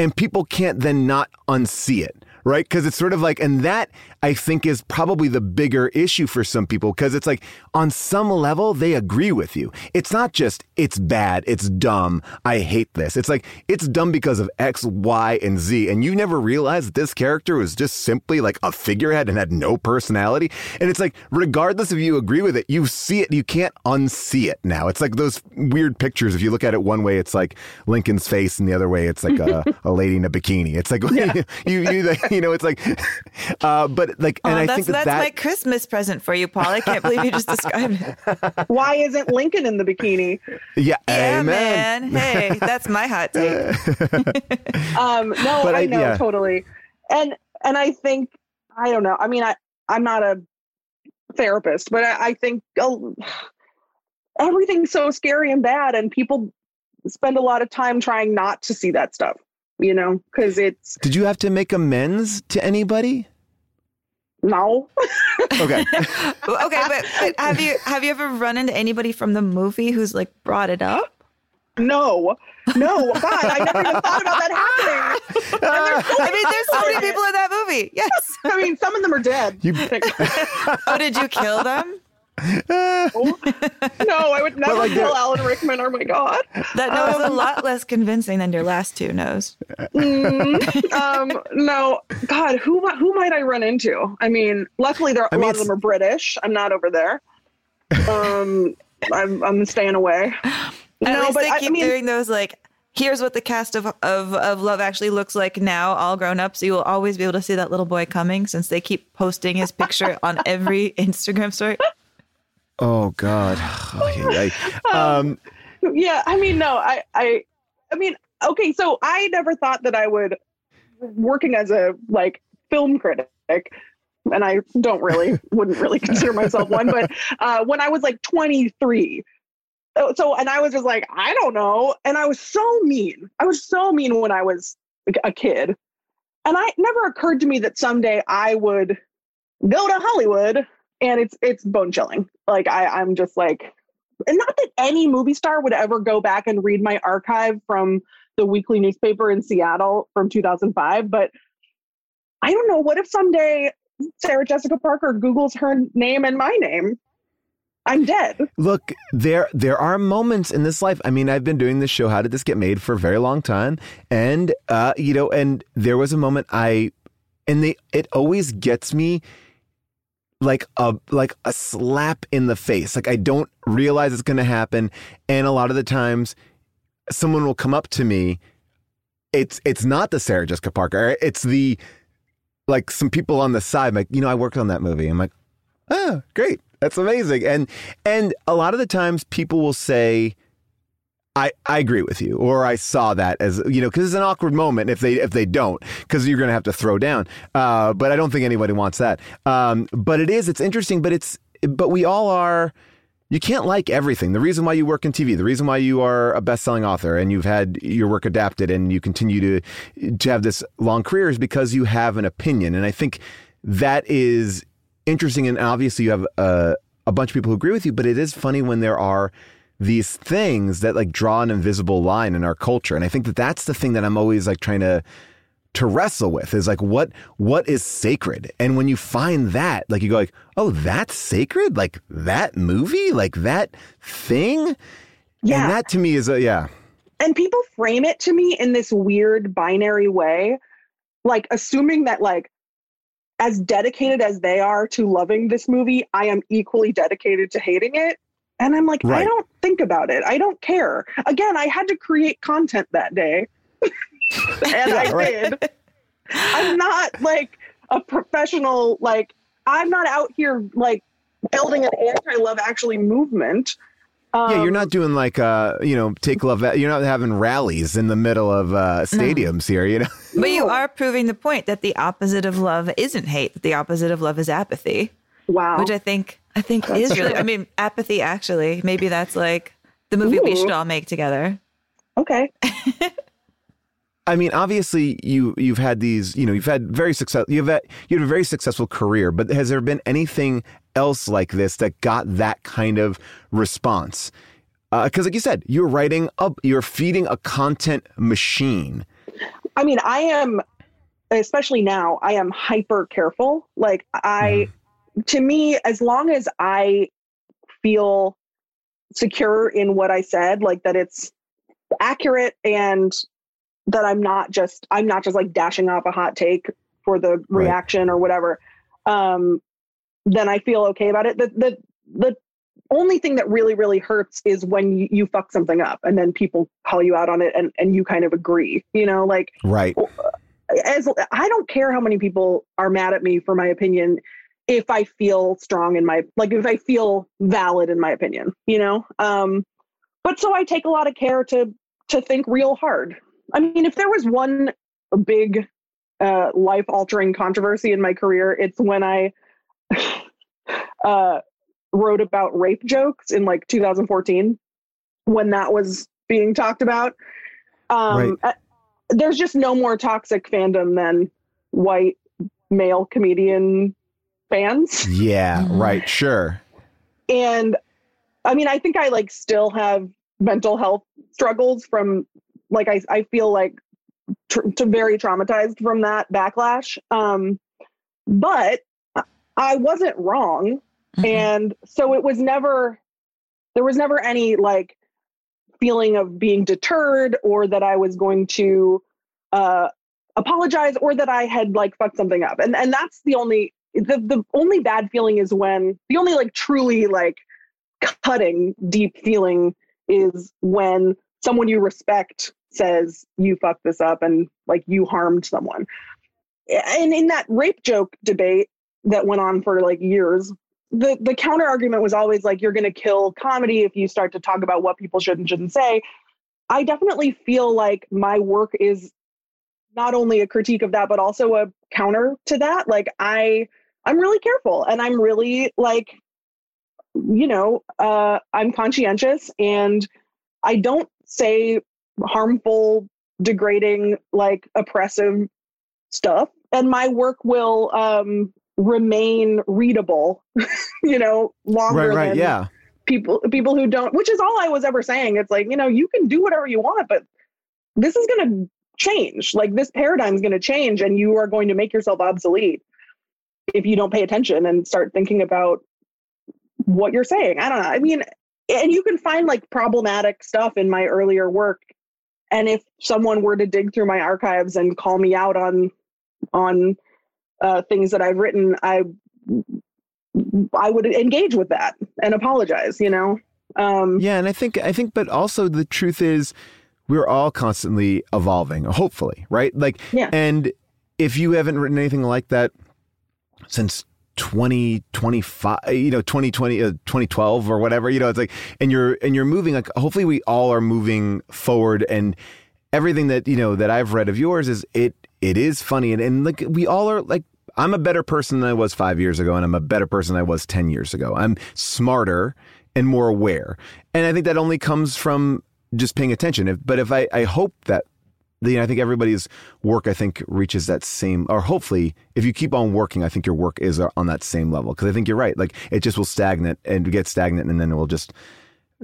and people can't then not unsee it. Right? Because it's sort of like, and that I think is probably the bigger issue for some people, because it's like on some level, they agree with you. It's not just it's bad, it's dumb, I hate this. It's like it's dumb because of X, Y, and Z. And you never realize that this character was just simply like a figurehead and had no personality. And it's like, regardless if you agree with it, you see it, you can't unsee it now. It's like those weird pictures. If you look at it one way, it's like Lincoln's face, and the other way, it's like a lady in a bikini. It's like, you know, it's like, but like, and I think that's my Christmas present for you, Paul. I can't believe you just described it. Why isn't Lincoln in the bikini? Yeah, amen. Man. Hey, that's my hot take. No, but I know, totally. And I think, I don't know. I mean, I'm not a therapist, but I think everything's so scary and bad, and people spend a lot of time trying not to see that stuff. You know, because it's. Did you have to make amends to anybody? No. Okay. Okay, but have you ever run into anybody from the movie who's like brought it up? No, God, I never even thought about that happening. There's so many people in that movie. Yes, I mean, some of them are dead. Oh, did you kill them? No, I would never tell Alan Rickman. Oh my God, that nose is a lot less convincing than your last two nose. No, God, who might I run into? I mean, luckily a lot of them are British. I'm not over there. I'm staying away. At least they keep doing those. Like, here's what the cast of Love Actually looks like now, all grown up. So you will always be able to see that little boy coming, since they keep posting his picture on every Instagram story. Oh God. Yeah. I mean, no, I mean, okay. So I never thought that I would, working as a like film critic, and I wouldn't really consider myself one, but when I was like 23, So, and I was just like, I don't know. And I was so mean. I was so mean when I was a kid. And it never occurred to me that someday I would go to Hollywood. And it's bone chilling. Like I'm just like, and not that any movie star would ever go back and read my archive from the weekly newspaper in Seattle from 2005. But I don't know. What if someday Sarah Jessica Parker Googles her name and my name? I'm dead. Look, there are moments in this life. I mean, I've been doing this show, How Did This Get Made, for a very long time. And, and there was a moment it always gets me like a slap in the face. Like, I don't realize it's going to happen. And a lot of the times someone will come up to me. It's not the Sarah Jessica Parker. It's the, like, some people on the side, like, you know, I worked on that movie. I'm like, oh, great. That's amazing. And a lot of the times people will say, I agree with you, or I saw that, as, you know, because it's an awkward moment if they don't, because you're going to have to throw down. But I don't think anybody wants that. But it's interesting, but we all are. You can't like everything. The reason why you work in TV, the reason why you are a best-selling author and you've had your work adapted and you continue to have this long career is because you have an opinion. And I think that is interesting. And obviously you have a bunch of people who agree with you, but it is funny when there are these things that, like, draw an invisible line in our culture. And I think that's the thing that I'm always, like, trying to wrestle with, is like, what is sacred? And when you find that, like, you go like, oh, that's sacred? Like, that movie? Like, that thing? Yeah. And that to me is yeah. And people frame it to me in this weird binary way, like, assuming that, like, as dedicated as they are to loving this movie, I am equally dedicated to hating it. And I'm like, right. I don't think about it. I don't care. Again, I had to create content that day. And yeah, I did. Right. I'm not, like, a professional, like, I'm not out here, like, building an anti-Love Actually movement. Yeah, you're not doing, like, take love. You're not having rallies in the middle of stadiums here, you know? But you are proving the point that the opposite of love isn't hate. That the opposite of love is apathy. Wow. Which I think that's is really, true. I mean, apathy, actually. Maybe that's, like, the movie we should all make together. Okay. I mean, obviously you've had these, you know, you had a very successful career, but has there been anything else like this that got that kind of response? Because, like you said, you're feeding a content machine. I mean, I am, especially now, I am hyper careful. Like, to me, as long as I feel secure in what I said, like, that it's accurate and that I'm not just like dashing off a hot take for the reaction or whatever, then I feel okay about it. The only thing that really, really hurts is when you fuck something up and then people call you out on it and you kind of agree, you know, like, right. I don't care how many people are mad at me for my opinion. If I feel strong in my, like, if I feel valid in my opinion, you know? But so I take a lot of care to think real hard. I mean, if there was one big life-altering controversy in my career, it's when I wrote about rape jokes in, like, 2014, when that was being talked about. There's just no more toxic fandom than white male comedian fans. Yeah, right, sure. And I mean, I think I, like, still have mental health struggles from, like, I feel like very traumatized from that backlash. But I wasn't wrong. Mm-hmm. And so there was never any, like, feeling of being deterred or that I was going to apologize or that I had, like, fucked something up. And that's the only, the only bad feeling is when the only, like, truly, like, cutting deep feeling is when someone you respect says you fucked this up and, like, you harmed someone. And in that rape joke debate that went on for, like, years, the counter argument was always like, you're going to kill comedy if you start to talk about what people should and shouldn't say. I definitely feel like my work is not only a critique of that, but also a counter to that. Like, I'm really careful and I'm really, like, you know, I'm conscientious and I don't say harmful, degrading, like oppressive stuff. And my work will remain readable, you know, longer than people who don't, which is all I was ever saying. It's like, you know, you can do whatever you want, but this is going to change. Like this paradigm is going to change and you are going to make yourself obsolete if you don't pay attention and start thinking about what you're saying. I don't know. I mean, and you can find like problematic stuff in my earlier work. And if someone were to dig through my archives and call me out on things that I've written, I would engage with that and apologize, you know? Yeah. And I think, but also the truth is we're all constantly evolving, hopefully. Right. Like, yeah. And if you haven't written anything like that since 2025, you know, 2020, 2012 or whatever, you know, it's like, and you're moving, like, hopefully we all are moving forward, and everything that, you know, that I've read of yours is it is funny. And like, we all are, like, I'm a better person than I was 5 years ago, and I'm a better person than I was 10 years ago. I'm smarter and more aware. And I think that only comes from just paying attention. But I hope that, you know, I think everybody's work, I think, reaches that same, or hopefully if you keep on working, I think your work is on that same level. Because I think you're right. Like, it just will stagnate and get stagnant, and then it will just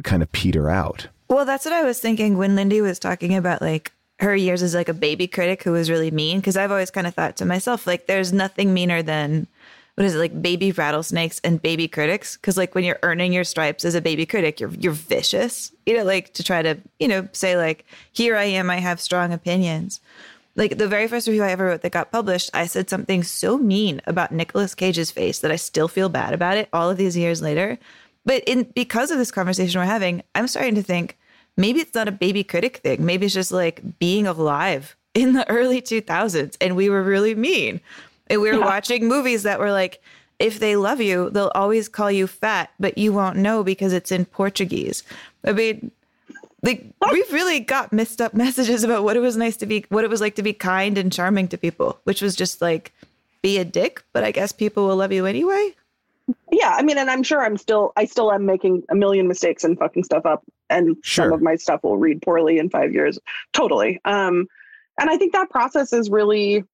kind of peter out. Well, that's what I was thinking when Lindy was talking about, like, her years as like a baby critic who was really mean, because I've always kind of thought to myself, like, there's nothing meaner than, what is it, like, baby rattlesnakes and baby critics? Because, like, when you're earning your stripes as a baby critic, you're vicious, you know, like, to try to, you know, say, like, here I am, I have strong opinions. Like, the very first review I ever wrote that got published, I said something so mean about Nicolas Cage's face that I still feel bad about it all of these years later. But because of this conversation we're having, I'm starting to think, maybe it's not a baby critic thing. Maybe it's just like being alive in the early 2000s. And we were really mean. And we were watching movies that were like, if they love you, they'll always call you fat, but you won't know because it's in Portuguese. I mean, like, we've really got messed up messages about what it was like to be kind and charming to people, which was just like, be a dick, but I guess people will love you anyway. Yeah, I mean, and I'm sure I still am making a million mistakes and fucking stuff up. And Some of my stuff will read poorly in 5 years. Totally. And I think that process is really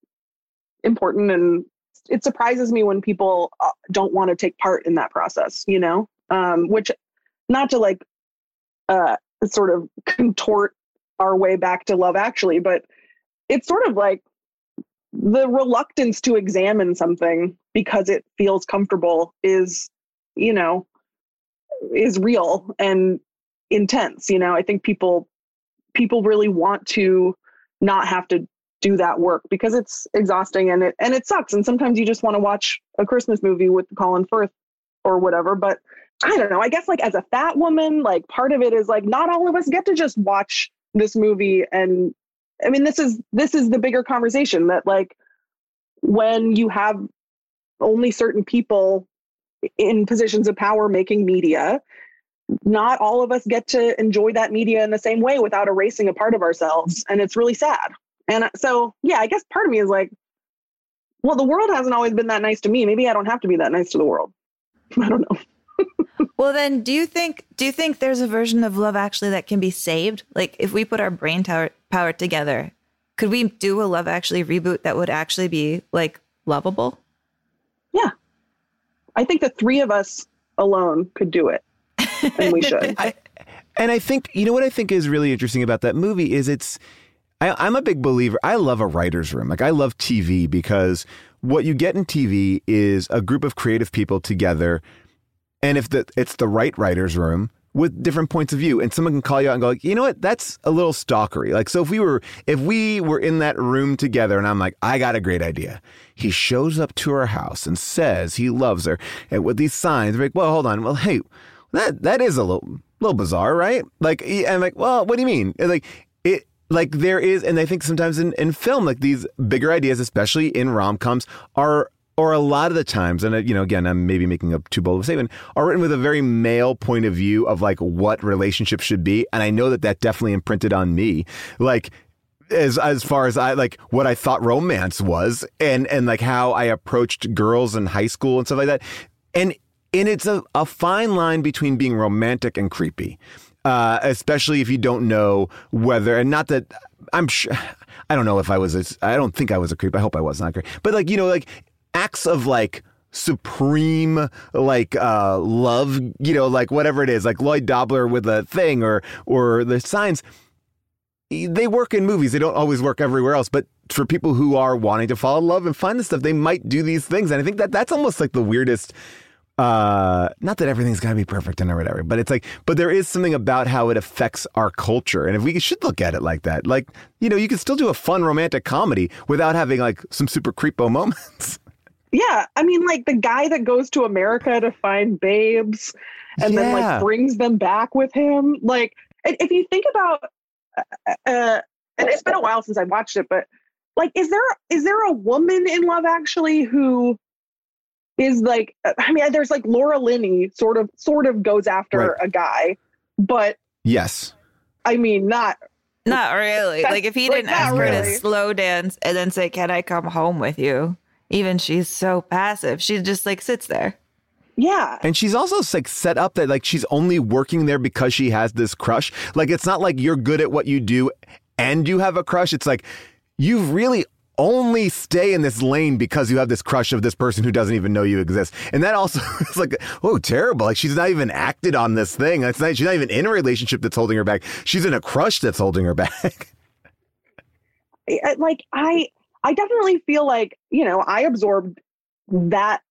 important. And it surprises me when people don't want to take part in that process, you know, which, not to like sort of contort our way back to Love Actually, but it's sort of like the reluctance to examine something because it feels comfortable is, you know, is real and intense. You know, I think people really want to not have to do that work because it's exhausting and it sucks. And sometimes you just want to watch a Christmas movie with Colin Firth or whatever. But I don't know, I guess, like, as a fat woman, like, part of it is like, not all of us get to just watch this movie. And I mean, this is the bigger conversation that, like, when you have only certain people in positions of power making media, not all of us get to enjoy that media in the same way without erasing a part of ourselves. And it's really sad. And so, yeah, I guess part of me is like, well, the world hasn't always been that nice to me. Maybe I don't have to be that nice to the world. I don't know. Well, then do you think there's a version of Love Actually that can be saved? Like, if we put our brain power together, could we do a Love Actually reboot that would actually be, like, lovable? Yeah. I think the three of us alone could do it. And we should. I think, you know what I think is really interesting about that movie is I'm a big believer. I love a writer's room. Like, I love TV because what you get in TV is a group of creative people together. And if it's the right writer's room with different points of view, and someone can call you out and go, like, you know what, that's a little stalkery. Like, so if we were in that room together and I'm like, I got a great idea. He shows up to her house and says he loves her. And with these signs, they're like, well, hold on. Well, hey, that is a little bizarre, right? Like, I'm like, well, what do you mean? Like, it, like, there is, and I think sometimes in film, like, these bigger ideas, especially in rom-coms, or a lot of the times, and, you know, again, I'm maybe making up too bold of a statement, are written with a very male point of view of, like, what relationships should be. And I know that definitely imprinted on me, like, as far as I, like, what I thought romance was, and like how I approached girls in high school and stuff like that. And And it's a fine line between being romantic and creepy, especially if you don't know whether, and not that I'm sure, I don't know if I was, I don't think I was a creep. I hope I was not a creep. But like, you know, like acts of like supreme, like love, you know, like whatever it is, like Lloyd Dobler with a thing or the signs. They work in movies. They don't always work everywhere else. But for people who are wanting to fall in love and find this stuff, they might do these things. And I think that that's almost like the weirdest. Not that everything's got to be perfect and whatever, but it's like, but there is something about how it affects our culture. And if we should look at it like that, like, you know, you can still do a fun romantic comedy without having like some super creepo moments. Yeah. I mean, like the guy that goes to America to find babes and then like brings them back with him. Like if you think about and it's been a while since I watched it, but like, is there a woman in Love Actually who is like, I mean, there's like Laura Linney sort of goes after a guy, but yes, I mean, not really. Like if he didn't ask her to slow dance and then say, can I come home with you? Even she's so passive. She just like sits there. Yeah. And she's also like set up that like she's only working there because she has this crush. Like it's not like you're good at what you do and you have a crush. It's like you've really only stay in this lane because you have this crush of this person who doesn't even know you exist. And that also is like, oh, terrible. Like she's not even acted on this thing. It's not, she's not even in a relationship that's holding her back. She's in a crush that's holding her back. Like I definitely feel like, you know, I absorbed that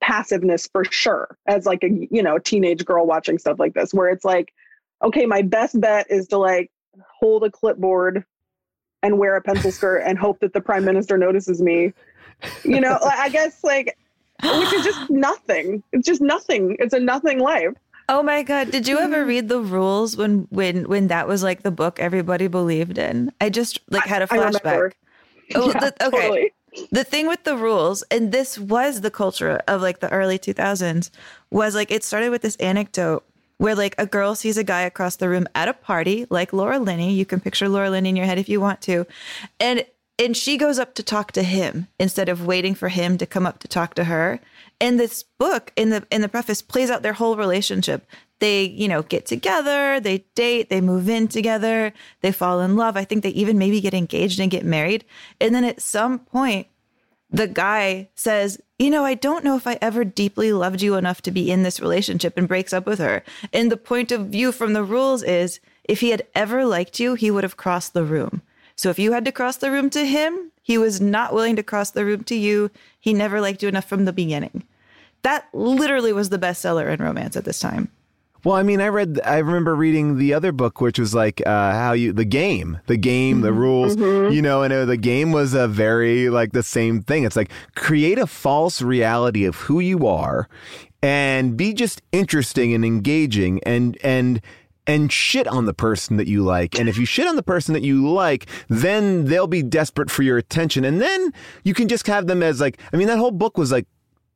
passiveness for sure as like a, you know, teenage girl watching stuff like this, where it's like, okay, my best bet is to like hold a clipboard and wear a pencil skirt and hope that the prime minister notices me, you know, I guess like, which is just nothing. It's just nothing. It's a nothing life. Oh my God. Did you ever read The Rules when that was like the book everybody believed in? I just like had a flashback. Oh, yeah, okay. Totally. The thing with The Rules, and this was the culture of like the early 2000s, was like, it started with this anecdote where like a girl sees a guy across the room at a party, like Laura Linney. You can picture Laura Linney in your head if you want to. And she goes up to talk to him instead of waiting for him to come up to talk to her. And this book in the preface plays out their whole relationship. They, you know, get together, they date, they move in together, they fall in love. I think they even maybe get engaged and get married. And then at some point, the guy says, you know, I don't know if I ever deeply loved you enough to be in this relationship, and breaks up with her. And the point of view from The Rules is if he had ever liked you, he would have crossed the room. So if you had to cross the room to him, he was not willing to cross the room to you. He never liked you enough from the beginning. That literally was the bestseller in romance at this time. Well, I mean, I remember reading the other book, which was like The Game, The Rules, you know, and The Game was a very like the same thing. It's like create a false reality of who you are and be just interesting and engaging and shit on the person that you like. And if you shit on the person that you like, then they'll be desperate for your attention. And then you can just have them as like, I mean, that whole book was like,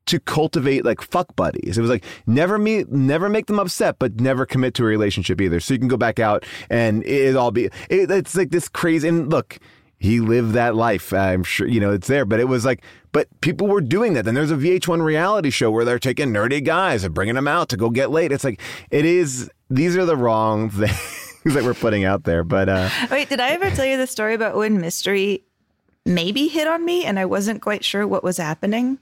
to cultivate like fuck buddies. It was like never make them upset, but never commit to a relationship either. So you can go back out and it's like this crazy. And look, he lived that life. I'm sure, you know, it's there, but it was like, but people were doing that. Then there's a VH1 reality show where they're taking nerdy guys and bringing them out to go get laid. It's like, these are the wrong things that we're putting out there. But wait, did I ever tell you the story about when mystery maybe hit on me and I wasn't quite sure what was happening?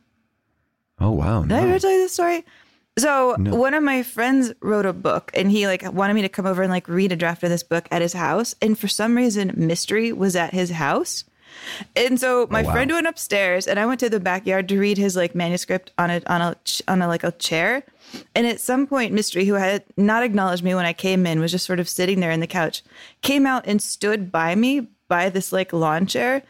Oh, wow. Did I ever tell you this story? So one of my friends wrote a book and he like wanted me to come over and like read a draft of this book at his house. And for some reason, mystery was at his house. And so my friend went upstairs and I went to the backyard to read his like manuscript on a like a chair. And at some point, mystery, who had not acknowledged me when I came in, was just sort of sitting there in the couch, came out and stood by me by this like lawn chair.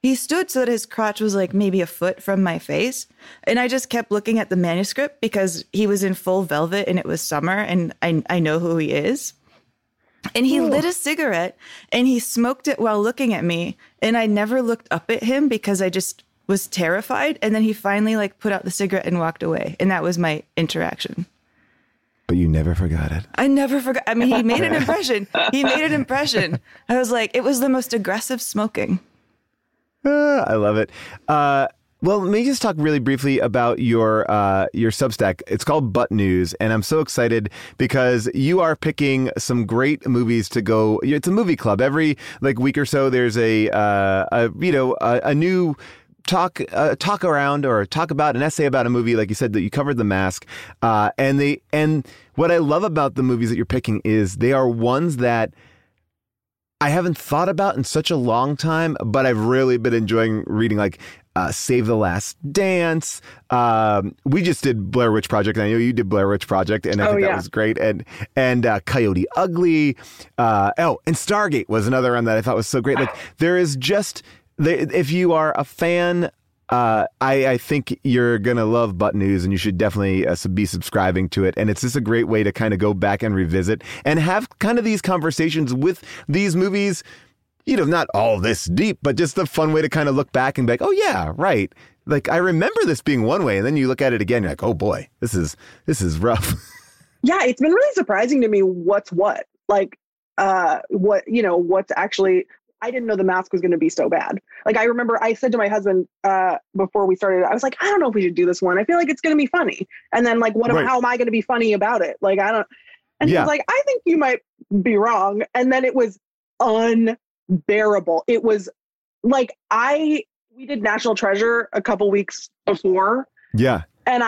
He stood so that his crotch was like maybe a foot from my face. And I just kept looking at the manuscript because he was in full velvet and it was summer and I know who he is. And he lit a cigarette and he smoked it while looking at me. And I never looked up at him because I just was terrified. And then he finally like put out the cigarette and walked away. And that was my interaction. But you never forgot it. I never forgot. I mean, he made an impression. He made an impression. I was like, it was the most aggressive smoking. I love it. Well, let me just talk really briefly about your Substack. It's called Butt News, and I'm so excited because you are picking some great movies to go. It's a movie club every week or so. There's a new talk around or talk about an essay about a movie, like you said that you covered The Mask, and what I love about the movies that you're picking is they are ones that I haven't thought about in such a long time, but I've really been enjoying reading, like Save the Last Dance. We just did Blair Witch Project. And I know you did Blair Witch Project, and I think that was great. And Coyote Ugly. And Stargate was another one that I thought was so great. Like, there is just, if you are a fan, I think you're going to love Butt News, and you should definitely be subscribing to it. And it's just a great way to kind of go back and revisit and have kind of these conversations with these movies, not all this deep, but just the fun way to kind of look back and be like, oh, yeah, right. Like, I remember this being one way. And then you look at it again, you're like, oh, boy, this is rough. Yeah, it's been really surprising to me what's what. Like, what's actually... I didn't know The Mask was going to be so bad. Like, I remember I said to my husband before we started, I was like, I don't know if we should do this one. I feel like it's going to be funny. And then how am I going to be funny about it? Like, I don't. And he was like, I think you might be wrong. And then it was unbearable. It was like, we did National Treasure a couple weeks before. Yeah. And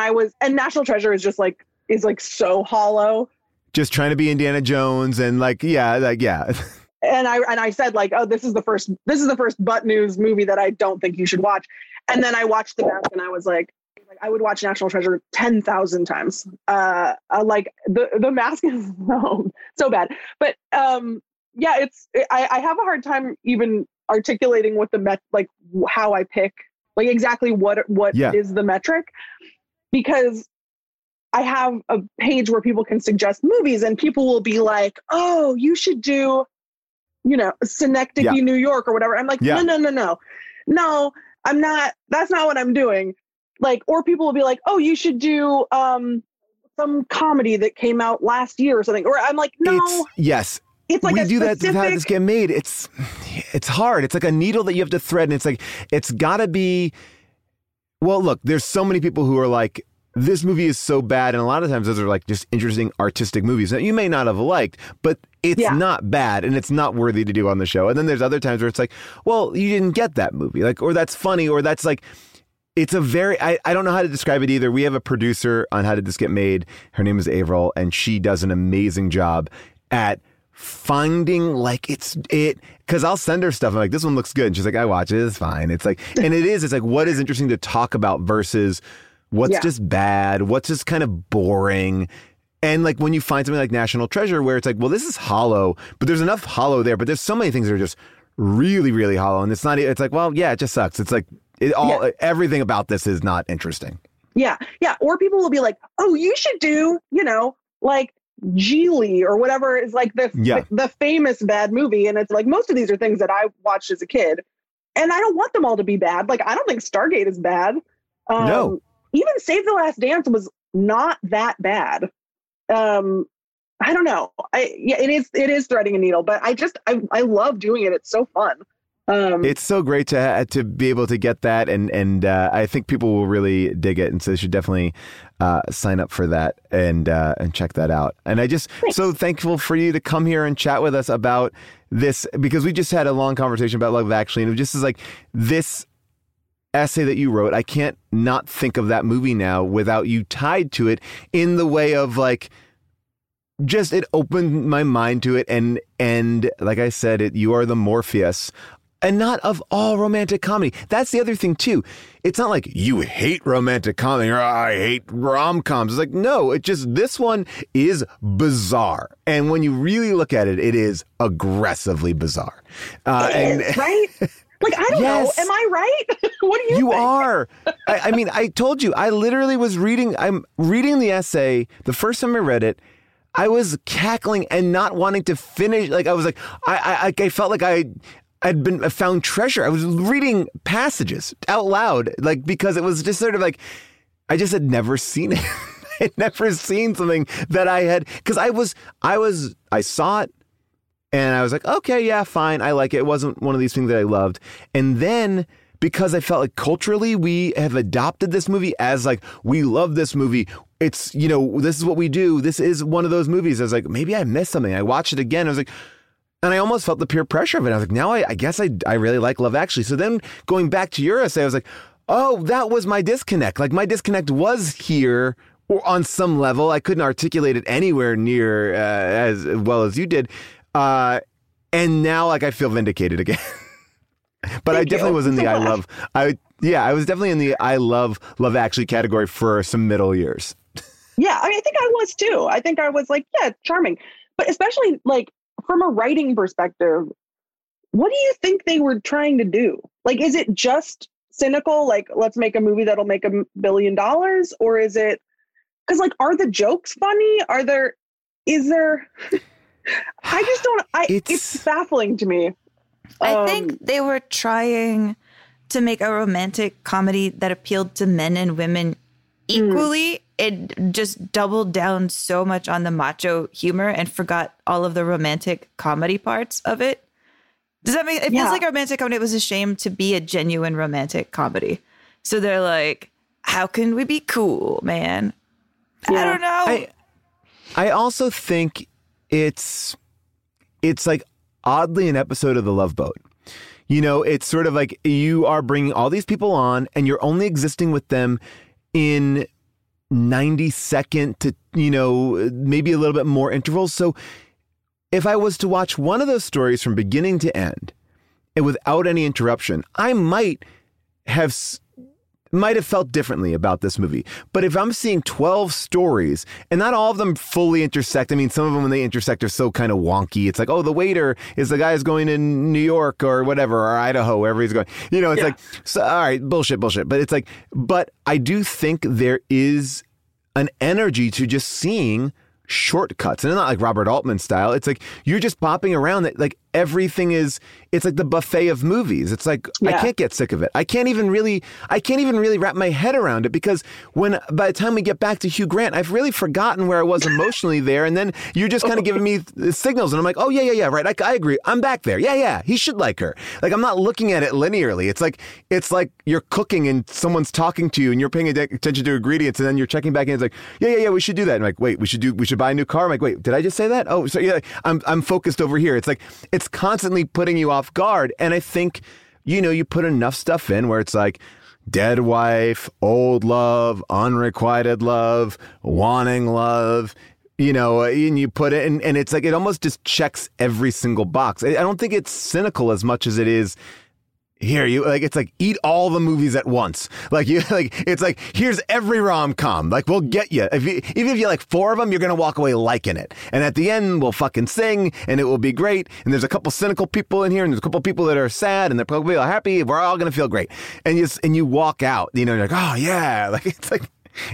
National Treasure is just like so hollow. Just trying to be Indiana Jones and yeah. And I said oh, this is the first Butt News movie that I don't think you should watch. And then I watched The Mask, and I was like I would watch National Treasure 10,000 times. The Mask is so bad. But I have a hard time even articulating what the how I pick exactly what is the metric, because I have a page where people can suggest movies, and people will be like, oh, you should do, Synecdoche, New York or whatever. I'm like, no, I'm not. That's not what I'm doing. Or people will be like, oh, you should do some comedy that came out last year or something. Or I'm like, no. It's like we do that. That's how this get made. It's hard. It's like a needle that you have to thread. And it's gotta be, well, look, there's so many people who are like, this movie is so bad, and a lot of times those are just interesting artistic movies that you may not have liked, but it's not bad, and it's not worthy to do on the show. And then there's other times where it's like, well, you didn't get that movie, or that's funny, or that's it's a very, I don't know how to describe it either. We have a producer on How Did This Get Made? Her name is Avril, and she does an amazing job at finding because I'll send her stuff. I'm like, this one looks good, and she's like, I watch it, it's fine. It's and it is. It's what is interesting to talk about versus. What's just bad? What's just kind of boring? And when you find something like National Treasure where it's well, this is hollow, but there's enough hollow there. But there's so many things that are just really, really hollow. And it's not, it just sucks. It's everything about this is not interesting. Yeah. Yeah. Or people will be like, oh, you should do, Geely or whatever is the famous bad movie. And it's most of these are things that I watched as a kid, and I don't want them all to be bad. I don't think Stargate is bad. No. Even Save the Last Dance was not that bad. I don't know. It is threading a needle, but I love doing it. It's so fun. It's so great to be able to get that, and I think people will really dig it, and so they should definitely sign up for that and check that out. And so thankful for you to come here and chat with us about this, because we just had a long conversation about Love Actually, and it just is this essay that you wrote, I can't not think of that movie now without you tied to it in the way of just it opened my mind to it. And like I said, you are the Morpheus, and not of all romantic comedy. That's the other thing too. It's not you hate romantic comedy or I hate rom-coms. It's no, it just, this one is bizarre. And when you really look at it, it is aggressively bizarre. Right? I don't know. Am I right? What do you think? You are. I mean, I told you, I literally was reading. I'm reading the essay. The first time I read it, I was cackling and not wanting to finish. I was I felt I'd been found treasure. I was reading passages out loud, because it was just sort of I just had never seen it. I'd never seen something that I had, because I saw it. And I was okay, yeah, fine. I like it. It wasn't one of these things that I loved. And then because I felt like culturally we have adopted this movie as like, we love this movie. It's, you know, this is what we do. This is one of those movies. I was like, maybe I missed something. I watched it again. I was like, and I almost felt the peer pressure of it. I was like, now I guess I really like Love Actually. So then going back to your essay, I was like, oh, that was my disconnect. Like my disconnect was here or on some level. I couldn't articulate it anywhere near as well as you did. And now like I feel vindicated again. But I definitely was in the I was definitely in the I love Love Actually category for some middle years. Yeah, I mean, I think I was too. I think I was like, yeah, charming. But especially like from a writing perspective, what do you think they were trying to do? Like, is it just cynical? Like, let's make a movie that'll make $1 billion? Or is it, because like, are the jokes funny? Is there, I just don't, it's baffling to me. I think they were trying to make a romantic comedy that appealed to men and women equally. It just doubled down so much on the macho humor and forgot all of the romantic comedy parts of it. Does that make it? Feels like a romantic comedy. It was a shame to be a genuine romantic comedy. So they're like, how can we be cool, man? Yeah. I don't know. I also think it's like oddly an episode of The Love Boat. You know, it's sort of like you are bringing all these people on and you're only existing with them in 90-second to, you know, maybe a little bit more intervals. So if I was to watch one of those stories from beginning to end and without any interruption, I might have felt differently about this movie. But if I'm seeing 12 stories and not all of them fully intersect, I mean, some of them when they intersect are so kind of wonky. It's like, oh, the waiter is the guy who's going to New York or whatever, or Idaho, wherever he's going. You know, it's like, so, all right, bullshit. But it's like, but I do think there is an energy to just seeing shortcuts, and it's not like Robert Altman style. It's like you're just bopping around that like everything is, it's like the buffet of movies. It's like, I can't get sick of it. I can't even really wrap my head around it, because by the time we get back to Hugh Grant, I've really forgotten where I was emotionally there. And then you're just kind of giving me signals and I'm like, oh yeah. Right. I agree. I'm back there. Yeah. He should like her. Like, I'm not looking at it linearly. It's like you're cooking and someone's talking to you and you're paying attention to ingredients. And then you're checking back in. It's like, yeah. We should do that. And I'm like, wait, we should buy a new car. I'm like, wait, did I just say that? Oh, so yeah, I'm focused over here. It's like, it's constantly putting you off guard. And I think, you know, you put enough stuff in where it's like dead wife, old love, unrequited love, wanting love, you know, and you put it in, and it's like it almost just checks every single box. I don't think it's cynical as much as it is here. You like, it's like eat all the movies at once. Like you like, it's like, here's every rom-com. Like, we'll get you. Even if you like four of them, you're going to walk away liking it. And at the end, we'll fucking sing and it will be great. And there's a couple cynical people in here and there's a couple people that are sad and they're probably all happy. We're all going to feel great. And you walk out, you know, you're like, oh yeah. Like, it's like,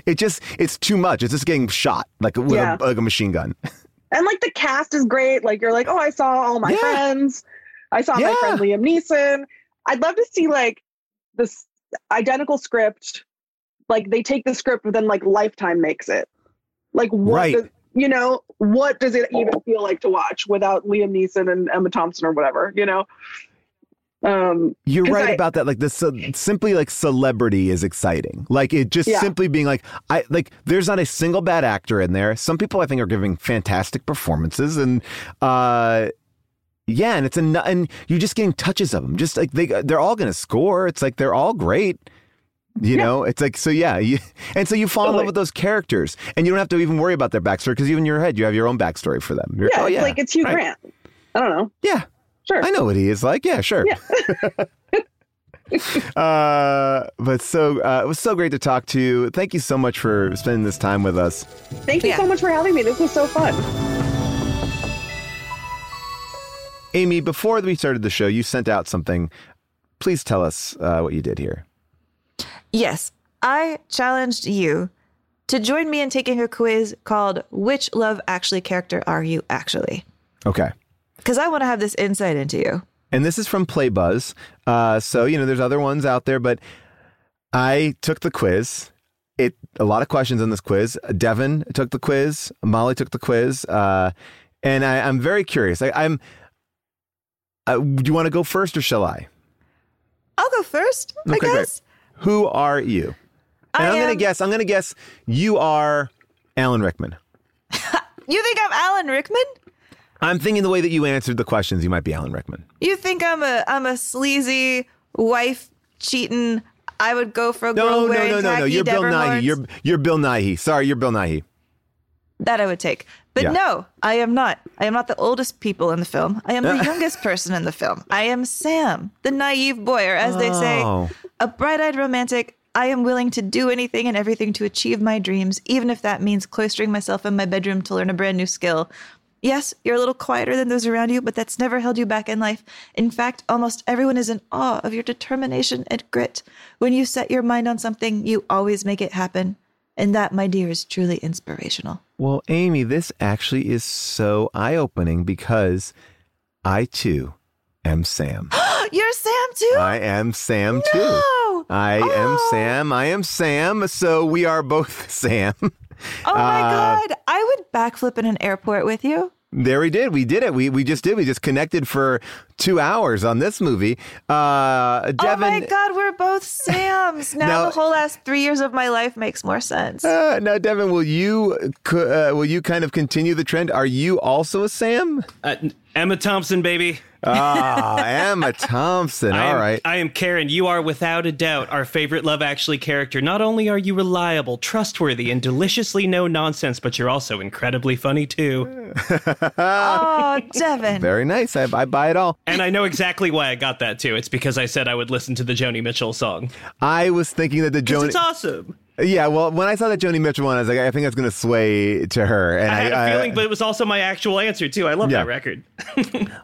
it just, it's too much. It's just getting shot like with a machine gun. And like the cast is great. Like you're like, oh, I saw all my friends. I saw my friend Liam Neeson. I'd love to see like this identical script, like they take the script, but then like Lifetime makes it. Like, what does it even feel like to watch without Liam Neeson and Emma Thompson or whatever, you know? You're right about that. Like this, simply like celebrity is exciting. Like it just simply being like, there's not a single bad actor in there. Some people I think are giving fantastic performances and, yeah, and and you're just getting touches of them. Just like they're all going to score. It's like they're all great, you know. It's like and so you fall in love with those characters, and you don't have to even worry about their backstory because even in your head you have your own backstory for them. You're, like it's Hugh Grant. I don't know. Yeah, sure. I know what he is like. Yeah, sure. Yeah. But so it was so great to talk to you. Thank you so much for spending this time with us. Thank you so much for having me. This was so fun. Amy, before we started the show, you sent out something. Please tell us what you did here. Yes, I challenged you to join me in taking a quiz called Which Love Actually Character Are You Actually? Okay. Because I want to have this insight into you. And this is from PlayBuzz. So, you know, there's other ones out there, but I took the quiz. A lot of questions in this quiz. Devin took the quiz. Molly took the quiz. And I'm very curious. Do you want to go first or shall I? I'll go first, I guess. Great. Who are you? I'm going to guess you are Alan Rickman. You think I'm Alan Rickman? I'm thinking the way that you answered the questions, you might be Alan Rickman. You think I'm a sleazy, wife-cheating, I would go for a girl wearing tacky No. You're Deborah Bill Nighy. Horns. You're Bill Nighy. Sorry, you're Bill Nighy. That I would take. But no, I am not. I am not the oldest people in the film. I am the youngest person in the film. I am Sam, the naive boy, or as they say, a bright-eyed romantic. I am willing to do anything and everything to achieve my dreams, even if that means cloistering myself in my bedroom to learn a brand new skill. Yes, you're a little quieter than those around you, but that's never held you back in life. In fact, almost everyone is in awe of your determination and grit. When you set your mind on something, you always make it happen. And that, my dear, is truly inspirational. Well, Amy, this actually is so eye-opening because I, too, am Sam. You're Sam, too? I am Sam, too. I am Sam. So we are both Sam. Oh, my God. I would backflip in an airport with you. There we did. We did it. We just did. We just connected for 2 hours on this movie. Devin, oh, my God. We're both Sams. Now the whole last 3 years of my life makes more sense. Now, Devin, will you kind of continue the trend? Are you also a Sam? Emma Thompson, baby. Emma Thompson. All right. I am Karen. You are without a doubt our favorite Love Actually character. Not only are you reliable, trustworthy, and deliciously no-nonsense, but you're also incredibly funny, too. Oh, Devin. Very nice. I buy it all. And I know exactly why I got that, too. It's because I said I would listen to the Joni Mitchell song. I was thinking that the Joni... It's awesome. Yeah, well, when I saw that Joni Mitchell one, I was like, I think that's going to sway to her. And I had a feeling, but it was also my actual answer, too. I love that record.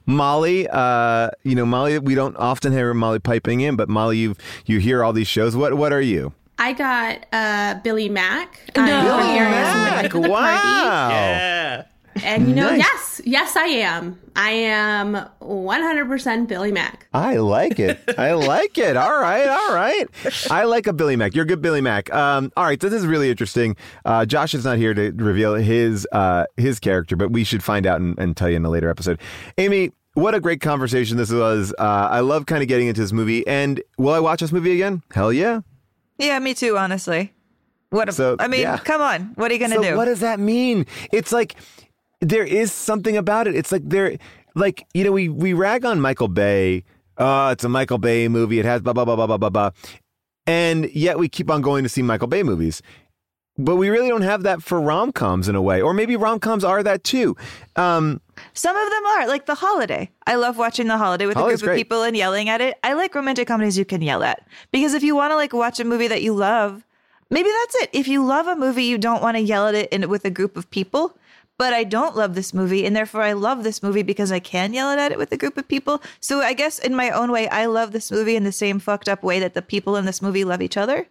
Molly, Molly, we don't often hear Molly piping in, but Molly, you hear all these shows. What are you? I got Billy Mack. No. Billy Mack, wow. Party. Yeah. And, nice. Yes, I am. I am 100% Billy Mack. I like it. All right. I like a Billy Mack. You're a good Billy Mack. All right, this is really interesting. Josh is not here to reveal his character, but we should find out and tell you in a later episode. Amy, what a great conversation this was. I love kind of getting into this movie. And will I watch this movie again? Hell yeah. Yeah, me too, honestly. Come on. What are you going to do? What does that mean? It's like... There is something about it. It's like we rag on Michael Bay. It's a Michael Bay movie. It has blah, blah, blah, blah, blah, blah, blah. And yet we keep on going to see Michael Bay movies. But we really don't have that for rom-coms in a way. Or maybe rom-coms are that too. Some of them are, like The Holiday. I love watching The Holiday with a group of people and yelling at it. I like romantic comedies you can yell at. Because if you want to watch a movie that you love, maybe that's it. If you love a movie, you don't want to yell at it with a group of people. But I don't love this movie, and therefore I love this movie because I can yell at it with a group of people. So I guess in my own way, I love this movie in the same fucked up way that the people in this movie love each other.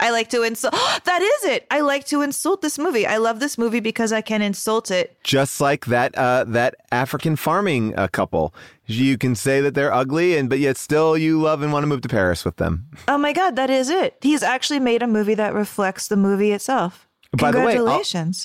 I like to insult. That is it. I like to insult this movie. I love this movie because I can insult it. Just like that African farming couple. You can say that they're ugly, but yet still you love and want to move to Paris with them. Oh my God, that is it. He's actually made a movie that reflects the movie itself. By the way,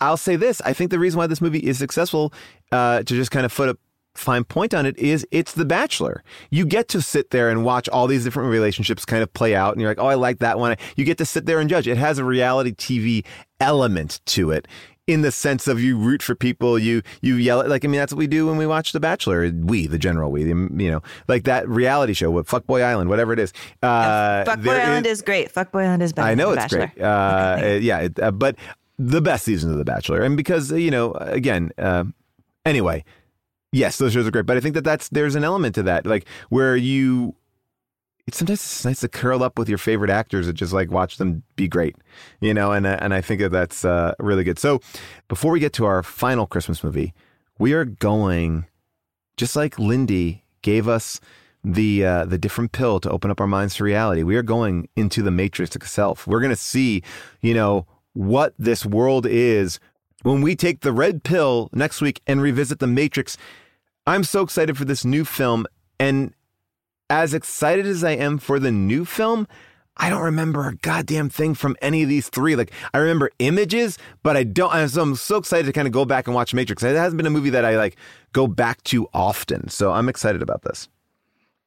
I'll say this. I think the reason why this movie is successful, to just kind of put a fine point on it, is it's The Bachelor. You get to sit there and watch all these different relationships kind of play out. And you're like, oh, I like that one. You get to sit there and judge. It has a reality TV element to it in the sense of you root for people. You yell at, that's what we do when we watch The Bachelor. Like that reality show, with Fuckboy Island, whatever it is. Fuckboy Island is great. Fuckboy Island is better than The Bachelor. I know it's great. But... The best season of The Bachelor. And because, anyway, yes, those shows are great. But I think there's an element to that, where sometimes it's nice to curl up with your favorite actors and just watch them be great, and I think that's really good. So before we get to our final Christmas movie, we are going, just like Lindy gave us the different pill to open up our minds to reality, we are going into the Matrix itself. We're going to see, what this world is when we take the red pill next week and revisit the Matrix. I'm so excited for this new film. And as excited as I am for the new film, I don't remember a goddamn thing from any of these three. I remember images, but I don't. I'm so excited to kind of go back and watch Matrix. It hasn't been a movie that I go back to often. So I'm excited about this.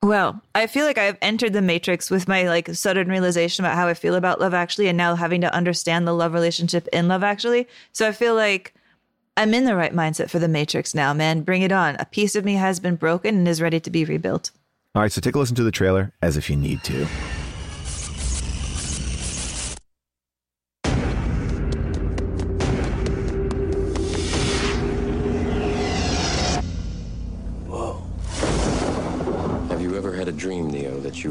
Well, I feel like I've entered the Matrix with my like sudden realization about how I feel about Love Actually, and now having to understand the love relationship in Love Actually. So I feel like I'm in the right mindset for the Matrix now, man. Bring it on. A piece of me has been broken and is ready to be rebuilt. All right, so take a listen to the trailer as if you need to. Dream, Neo, that you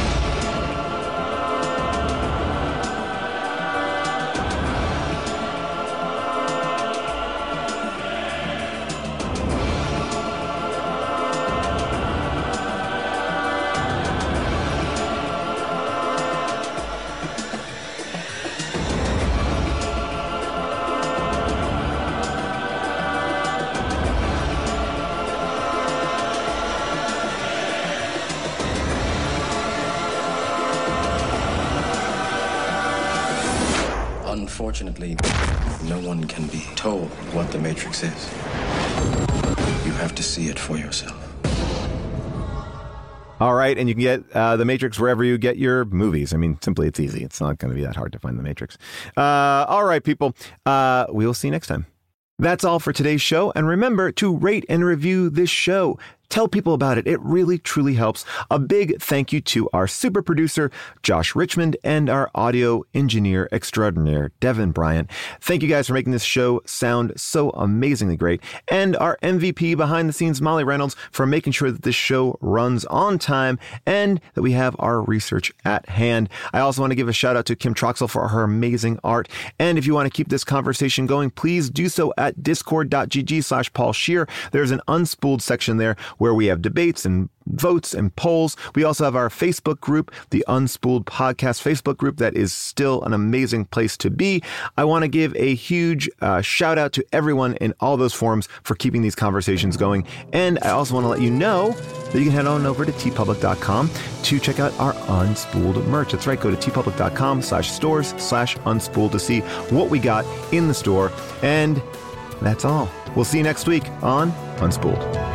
Unfortunately, no one can be told what the Matrix is. You have to see it for yourself. All right, and you can get The Matrix wherever you get your movies. I mean, simply, it's easy. It's not going to be that hard to find The Matrix. All right, people, we will see you next time. That's all for today's show. And remember to rate and review this show. Tell people about it. It really, truly helps. A big thank you to our super producer, Josh Richmond, and our audio engineer extraordinaire, Devin Bryant. Thank you guys for making this show sound so amazingly great. And our MVP behind the scenes, Molly Reynolds, for making sure that this show runs on time and that we have our research at hand. I also want to give a shout out to Kim Troxell for her amazing art. And if you want to keep this conversation going, please do so at discord.gg/Paul Scheer. There's an Unspooled section there where we have debates and votes and polls. We also have our Facebook group, the Unspooled Podcast Facebook group. That is still an amazing place to be. I want to give a huge shout out to everyone in all those forums for keeping these conversations going. And I also want to let you know that you can head on over to tpublic.com to check out our Unspooled merch. That's right. Go to tpublic.com/stores/unspooled to see what we got in the store. And that's all. We'll see you next week on Unspooled.